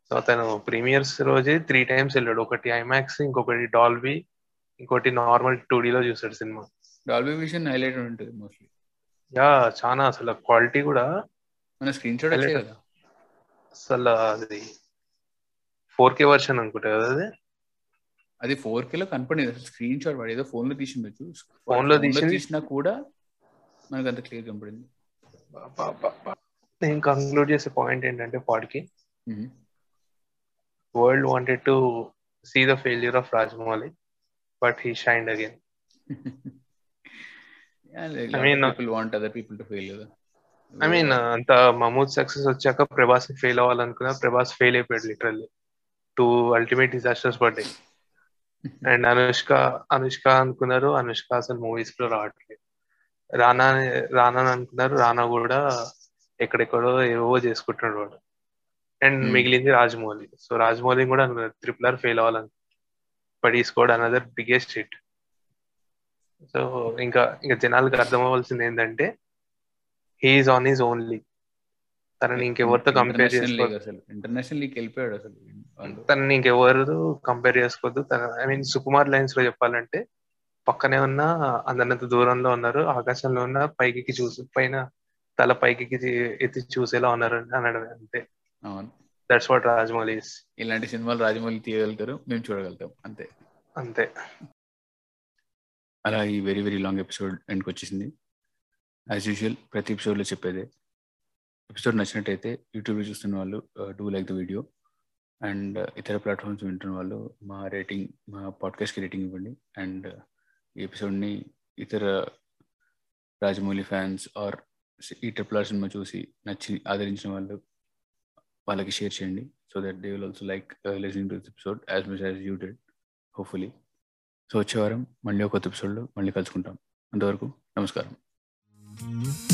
సో అతను ప్రీమియర్స్ రోజే త్రీ టైమ్స్ వెళ్ళాడు. ఒకటి ఐమాక్స్, ఇంకొకటి డాల్బీ, ఇంకోటి నార్మల్ టూ డీ లో చూసాడు సినిమా. డాల్బీ విజన్ హైలైట్ ఉంటుంది మోస్ట్లీ. యా చాలా అసలు క్వాలిటీ కూడా మన స్క్రీన్ షాట్ కదా అసలు. అది ఫోర్ కే వర్షన్ అనుకుంటా కదా అది. అది ఫోర్ కే లో కనపడేది అసలు. స్క్రీన్ షాట్ వాడు ఏదో ఫోన్ లో తీసిండొచ్చు, ఫోన్ లో తీసినా కూడా మనకు అంత క్లియర్ కనపడింది. నేను కంక్లూడ్ చేసే పాయింట్ ఏంటంటే పాడ్కి world wanted to see the failure of Rajamouli but he shined again. I mean people want other people to fail. I mean అంత మహమూద్ సక్సెస్ వచ్చాక ప్రభాస్ ఫెయిల్ అవ్వాలనుకున్నా ప్రభాస్ ఫెయిల్ అయిపోయాడు. లిటరల్లీ టూ అల్టిమేట్ డిజాస్టర్స్ పడ్డాయి. అండ్ అనుష్క అనుష్క అనుకున్నారు, అనుష్క అసలు మూవీస్ లో రావట్లేదు. రానా రానా అనుకున్నారు, రానా కూడా ఎక్కడెక్కడో ఏవో చేసుకుంటున్నాడు వాడు. అండ్ మిగిలింది రాజమౌళి. సో రాజమౌళి కూడా అనుకున్నారు ట్రిపుల్ ఆర్ ఫెయిల్ అవ్వాలని but is got another biggest hit. So ఇంకా ఇంకా జనాలకు అర్థం అవ్వాల్సింది ఏంటంటే he's on his own league. తనని ఇంకెవరితో కంపేర్ చేసుకోవద్దు అసలు. ఇంటర్నేషనల్ లీగ్ వెళ్ళిపోయాడు అసలు. తనని ఇంకెవరు కంపేర్ చేసుకోవద్దు. తన ఐ మీన్ సుకుమార్ లైన్స్ లో చెప్పాలంటే పక్కనే ఉన్న అందరినంత దూరంలో ఉన్నారు, ఆకాశంలో ఉన్న పైకి చూసి పైన తల పైకి ఎత్తి చూసేలా ఉన్నారు అనడం అంతే. That's what Rajamouli is. ఇలాంటి సినిమాలు రాజమౌళి తీయగలుగుతారు, మేము చూడగలుగుతాం అంతే అంతే. అలా ఈ వెరీ వెరీ లాంగ్ ఎపిసోడ్ ఎండ్కి వచ్చేసింది. యాజ్ యూజువల్ ప్రతి ఎపిసోడ్లో చెప్పేదే, ఎపిసోడ్ నచ్చినట్టయితే యూట్యూబ్లో చూస్తున్న వాళ్ళు do like the video and ఇతర ప్లాట్ఫామ్స్ వింటున్న వాళ్ళు మా రేటింగ్ మా పాడ్కాస్ట్కి రేటింగ్ ఇవ్వండి. అండ్ ఈ ఎపిసోడ్ని ఇతర రాజమౌళి ఫ్యాన్స్ ఆర్ ఈ ట్రిపుల్ ఆర్ సినిమా చూసి నచ్చి ఆదరించిన వాళ్ళు వాళ్ళకి షేర్ చేయండి. So that they will also like listening to this episode as much as you did hopefully. So వచ్చే వారం మళ్ళీ ఒక కొత్త ఎపిసోడ్లో మళ్ళీ కలుసుకుంటాం. అంతవరకు నమస్కారం.